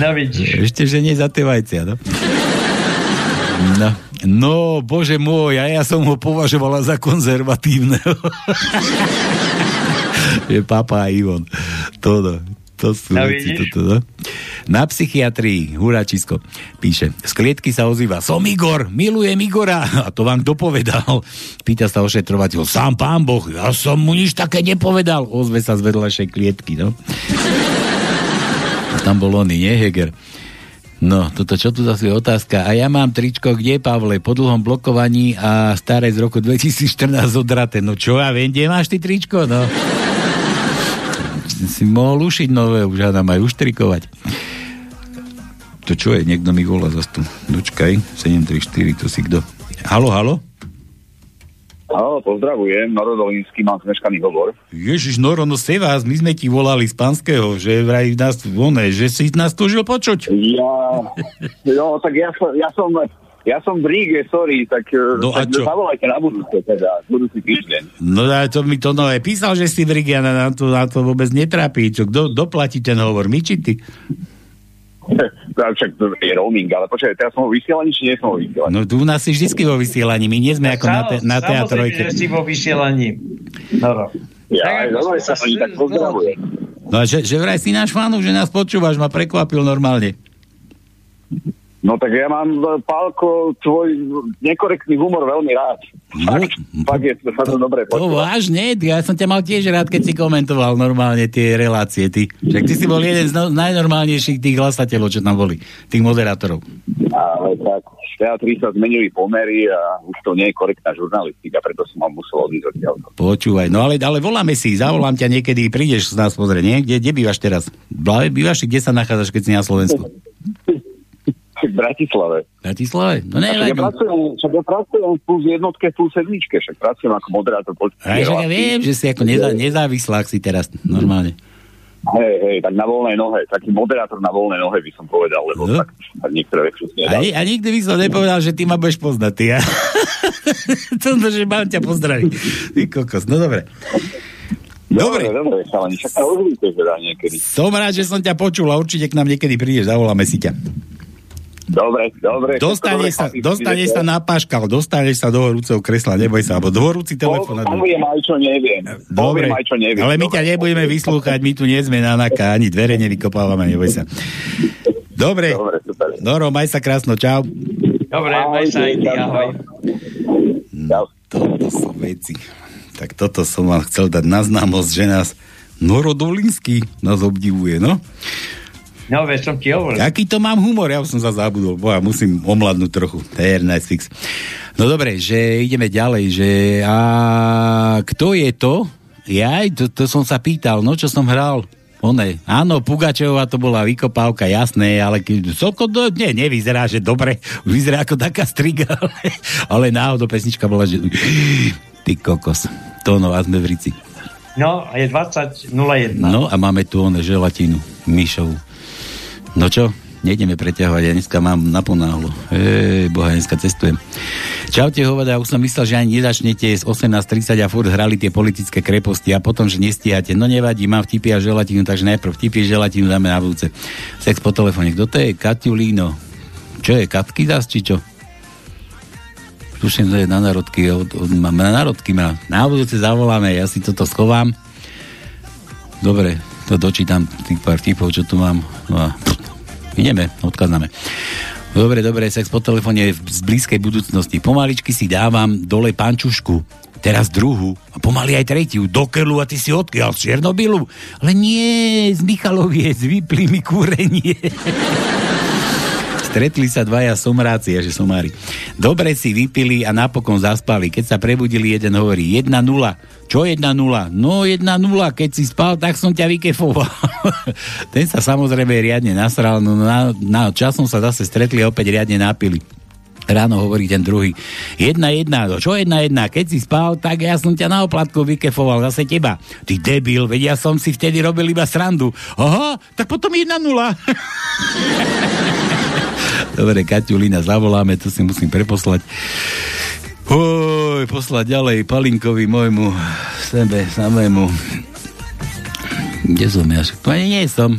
No vidíš. Ešte, že nie za tie vajcia, no. No, no bože môj, a ja som ho považovala za konzervatívneho. Je papa a Ivon. To, no, to sú no, veci, toto, no. Na psychiatrii, huračisko, píše, z klietky sa ozýva, som Igor, milujem Igora. A to vám kto povedal? Pýta sa ošetrovateľ, sám pán Boh, ja som mu nič také nepovedal. Ozve sa z vedľajšej klietky, no. A tam bol oný, nie, Heger? No, toto čo tu zase je otázka. A ja mám tričko, kde, Pavle? Po dlhom blokovaní a staré z roku dvetisícštrnásť odraté. No čo, ja viem, kde máš ty tričko? No. Si mohol ušiť nové, už hádam aj uštrikovať. To čo je? Niekto mi volá zase tu. Dočkaj, sedem tri štyri, to si kto? Haló, haló? Haló, pozdravujem, Noro Dolinský, mám zmeškaný hovor. Ježiš, Noro, no se vás, my sme ti volali z Panského, že vraj nás, oné, že si nás túžil počuť. Ja, no, tak ja, ja som, ja som v Ríge, sorry, tak, no, tak zavolajte na budúce, teda, budúci týždeň. No a to mi to nové písal, že si v Ríge, a na to, na to vôbec netrápi, čo, kto doplatí ten hovor, my či ty? Však je roaming, ale počkaj, teraz som vo vysielaní, či nie som vo vysielaní? No tu u nás si vždycky vo vysielaní, my nie sme ako na, te, na teatrojke. Samozrejme, že si vo vysielaní. No, ja, tak, no, sa si tak pozdravujem. No a že, že vraj si náš fanúk, že nás počúvaš, ma prekvapil normálne. No tak ja mám, Pálko, tvoj nekorektný humor veľmi rád. Fakt, no, fakt je to, to dobre počúvať. To vážne, ja som ťa mal tiež rád, keď si komentoval normálne tie relácie, ty. Však ty si bol jeden z no, najnormálnejších tých hlasateľov, čo tam boli, tých moderátorov. Ale tak, v teatri sa zmenili pomery a už to nie je korektná žurnalistika, preto som vám musel odísť odtiaľto. Počúvaj, no ale, ale voláme si, zavolám ťa niekedy, prídeš z nás pozrieť, nie? Kde, kde bývaš teraz? Bývaš, kde sa nachádzaš, keď si na Slovensku? V Bratislave. Bratislave? No ne, ja pracujem, ja pracujem plus jednotke, plus sedmičke, však pracujem ako moderátor. Aj, ja viem, že si ako neza, nezávislák si teraz, normálne. Hej, hej, tak na voľnej nohe, taký moderátor na voľnej nohe by som povedal, lebo no. tak, tak niektoré veci nedá. A nikdy by som nepovedal, že ty ma budeš poznať, ty, ja? To, že mám ťa pozdraviť. Ty kokos, no dobre. Dobre, dobre, ale však sa ozvíte, že dá niekedy. Som rád, že som ťa počul a určite k nám niekedy prídeš, zavoláme si ťa. Dobre, dobre. Dostaneš sa, dostane sa na paškal, dostaneš sa do horúceho kresla, neboj sa, alebo do horúci telefón. Poviem aj čo neviem. Dobre, aj čo neviem. Ale my ťa nebudeme vyslúchať, my tu nie sme na naka, ani dvere nevykopávame, neboj sa. Dobre, dobre, super. Noro, maj sa krásno, čau. Dobre, maj sa aj ty, ahoj. No, toto sú veci. Tak toto som vám chcel dať na známosť, že nás Noro Dolinský nás obdivuje, no? No, veď som ti hovoril. Aký to mám humor, ja už som sa zabudol, boja, musím omladnúť trochu. T R Nice Fix. No dobre, že ideme ďalej, že a kto je to? Ja, to, to som sa pýtal, no čo som hral? Oné, áno, Pugačová to bola vykopávka, jasné, ale keď do, nie, nevyzerá, že dobre, vyzerá ako taká striga, ale, ale náhodou pesnička bola, že ty kokos, to no, a sme v Rici. No, a je dvadsať nula jedna. No a máme tu oné želatínu, Mišovu. No čo? Nejdeme preťahovať, ja dneska mám naponáhlo. Ej, boha, dneska cestujem. Čaute, hovada, už som myslel, že ani nezačnete z osemnásť tridsať a furt hrali tie politické kreposti a potom, že nestíhate. No nevadí, mám vtipy a želatínu, takže najprv vtipy a želatínu dáme na budúce. Sex po telefóne. Kto to je? Kaťulíno. Čo je? Katky zás, či čo? Tuším, to je na národky. Od, od, mám, na národky mám. Na budúce zavoláme, ja si toto schovám. Dobre. To dočítam tých pár tipov, čo tu mám. No a ideme, odkaznáme. Dobre, dobre, sex po telefóne z blízkej budúcnosti. Pomaličky si dávam dole pančušku, teraz druhú a pomaly aj tretiu. Do keľu a ty si odkiaľ z Černobylu. Ale nie, z Michaloviec, vypli mi kúrenie. Stretli sa dvaja somráci, že somári. Dobre si vypili a napokon zaspali. Keď sa prebudili, jeden hovorí jedna nula. Čo jedna nula? No jedna nula, keď si spal, tak som ťa vykefoval. Ten sa samozrejme riadne nasral, no na, na, časom sa zase stretli a opäť riadne napili. Ráno hovorí ten druhý. Jedna, jedna, no čo jedna, jedna? Keď si spal, tak ja som ťa na oplatku vykefoval, zase teba. Ty debil, veď ja som si vtedy robil iba srandu. Oho, tak potom jedna nula. Dobre, Kaťulina, zavoláme, to si musím preposlať. Oj, poslať ďalej Palinkovi, môjmu, sebe, samému. Kde som ja? To ani nie som.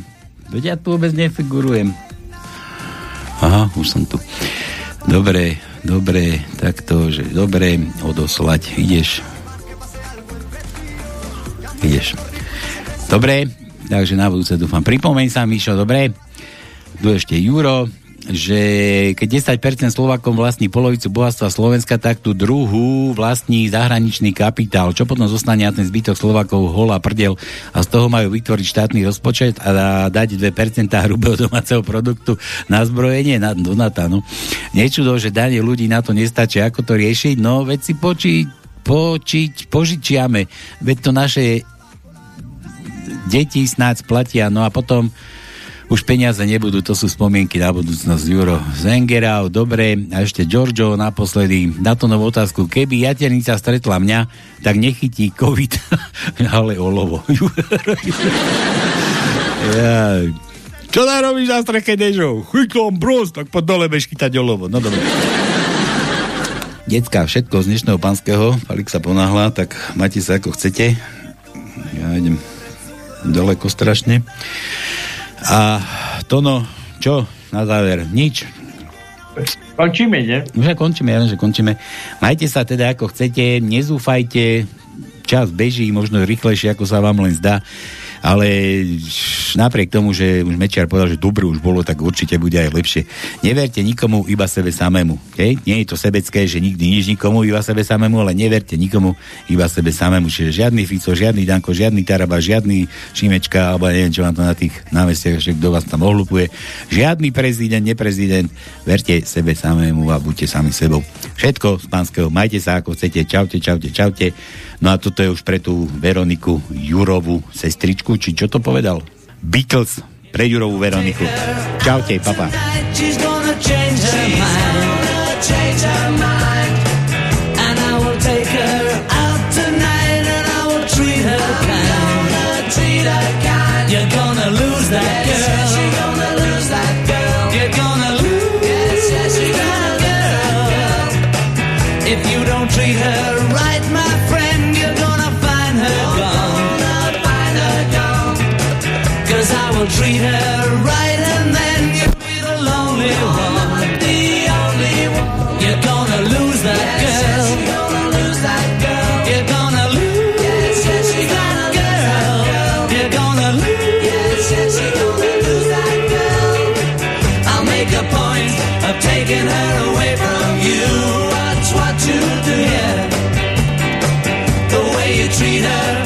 Veď ja tu vôbec nefigurujem. Aha, už som tu. Dobre, dobre, takto, že dobre, odoslať, ideš. Ideš. Dobre, takže na budúce dúfam. Pripomeň sa, Mišo, dobre? Tu ešte Juro, že keď desať percent Slovákom vlastní polovicu bohatstva Slovenska, tak tú druhú vlastní zahraničný kapitál. Čo potom zostane na ten zbytok Slovákov hola prdel a z toho majú vytvoriť štátny rozpočet a dať dve percentá hrubého domáceho produktu na zbrojenie na Donata, no. Nečudo, že dane ľudí na to nestačí. Ako to riešiť? No, veď si počiť, počiť, požičiame. Veď to naše deti snáď platia. No a potom už peniaze nebudú, to sú spomienky na budúcnosť. Juro Zengerau, dobre, a ešte Giorgio naposledy. Na tú novú otázku, keby jaternica stretla mňa, tak nechytí COVID, ale olovo. Ja. Čo tam robíš na streche dežov? Chytlom brus, tak pod dole bež chytať olovo. No dobre. Decká, všetko z dnešného panského. Palik sa ponáhla, tak majte sa ako chcete. Ja idem daleko strašne. A Tono, čo? Na záver, nič. Končíme, ne? Už končíme, ja viem, že končíme. Majte sa teda ako chcete, nezúfajte, čas beží, možno rýchlejšie, ako sa vám len zdá, ale napriek tomu, že už Mečiar povedal, že dobrý už bolo, tak určite bude aj lepšie. Neverte nikomu, iba sebe samému. Okay? Nie je to sebecké, že nikdy nič nikomu, iba sebe samému, ale neverte nikomu, iba sebe samému. Čiže žiadny Fico, žiadny Danko, žiadny Taraba, žiadny Šimečka, alebo neviem, čo vám to na tých námestiach, že kto vás tam ohlupuje. Žiadny prezident, neprezident. Verte sebe samému a buďte sami sebou. Všetko z pánskeho. Majte sa ako chcete. Čaute, čaute, čaute. No a toto je už pre tú Veroniku Jurovú sestričku, či čo to povedal? Beatles pre Jurovú Veroniku. Čaute, papa. Treat her right and then you'll be the lonely one, the only one. You're gonna lose that girl. Yes, you're gonna lose that girl. You're gonna lose that girl. You're gonna lose that girl. I'll make a point of taking her away from you. Watch what you do, yeah. The way you treat her.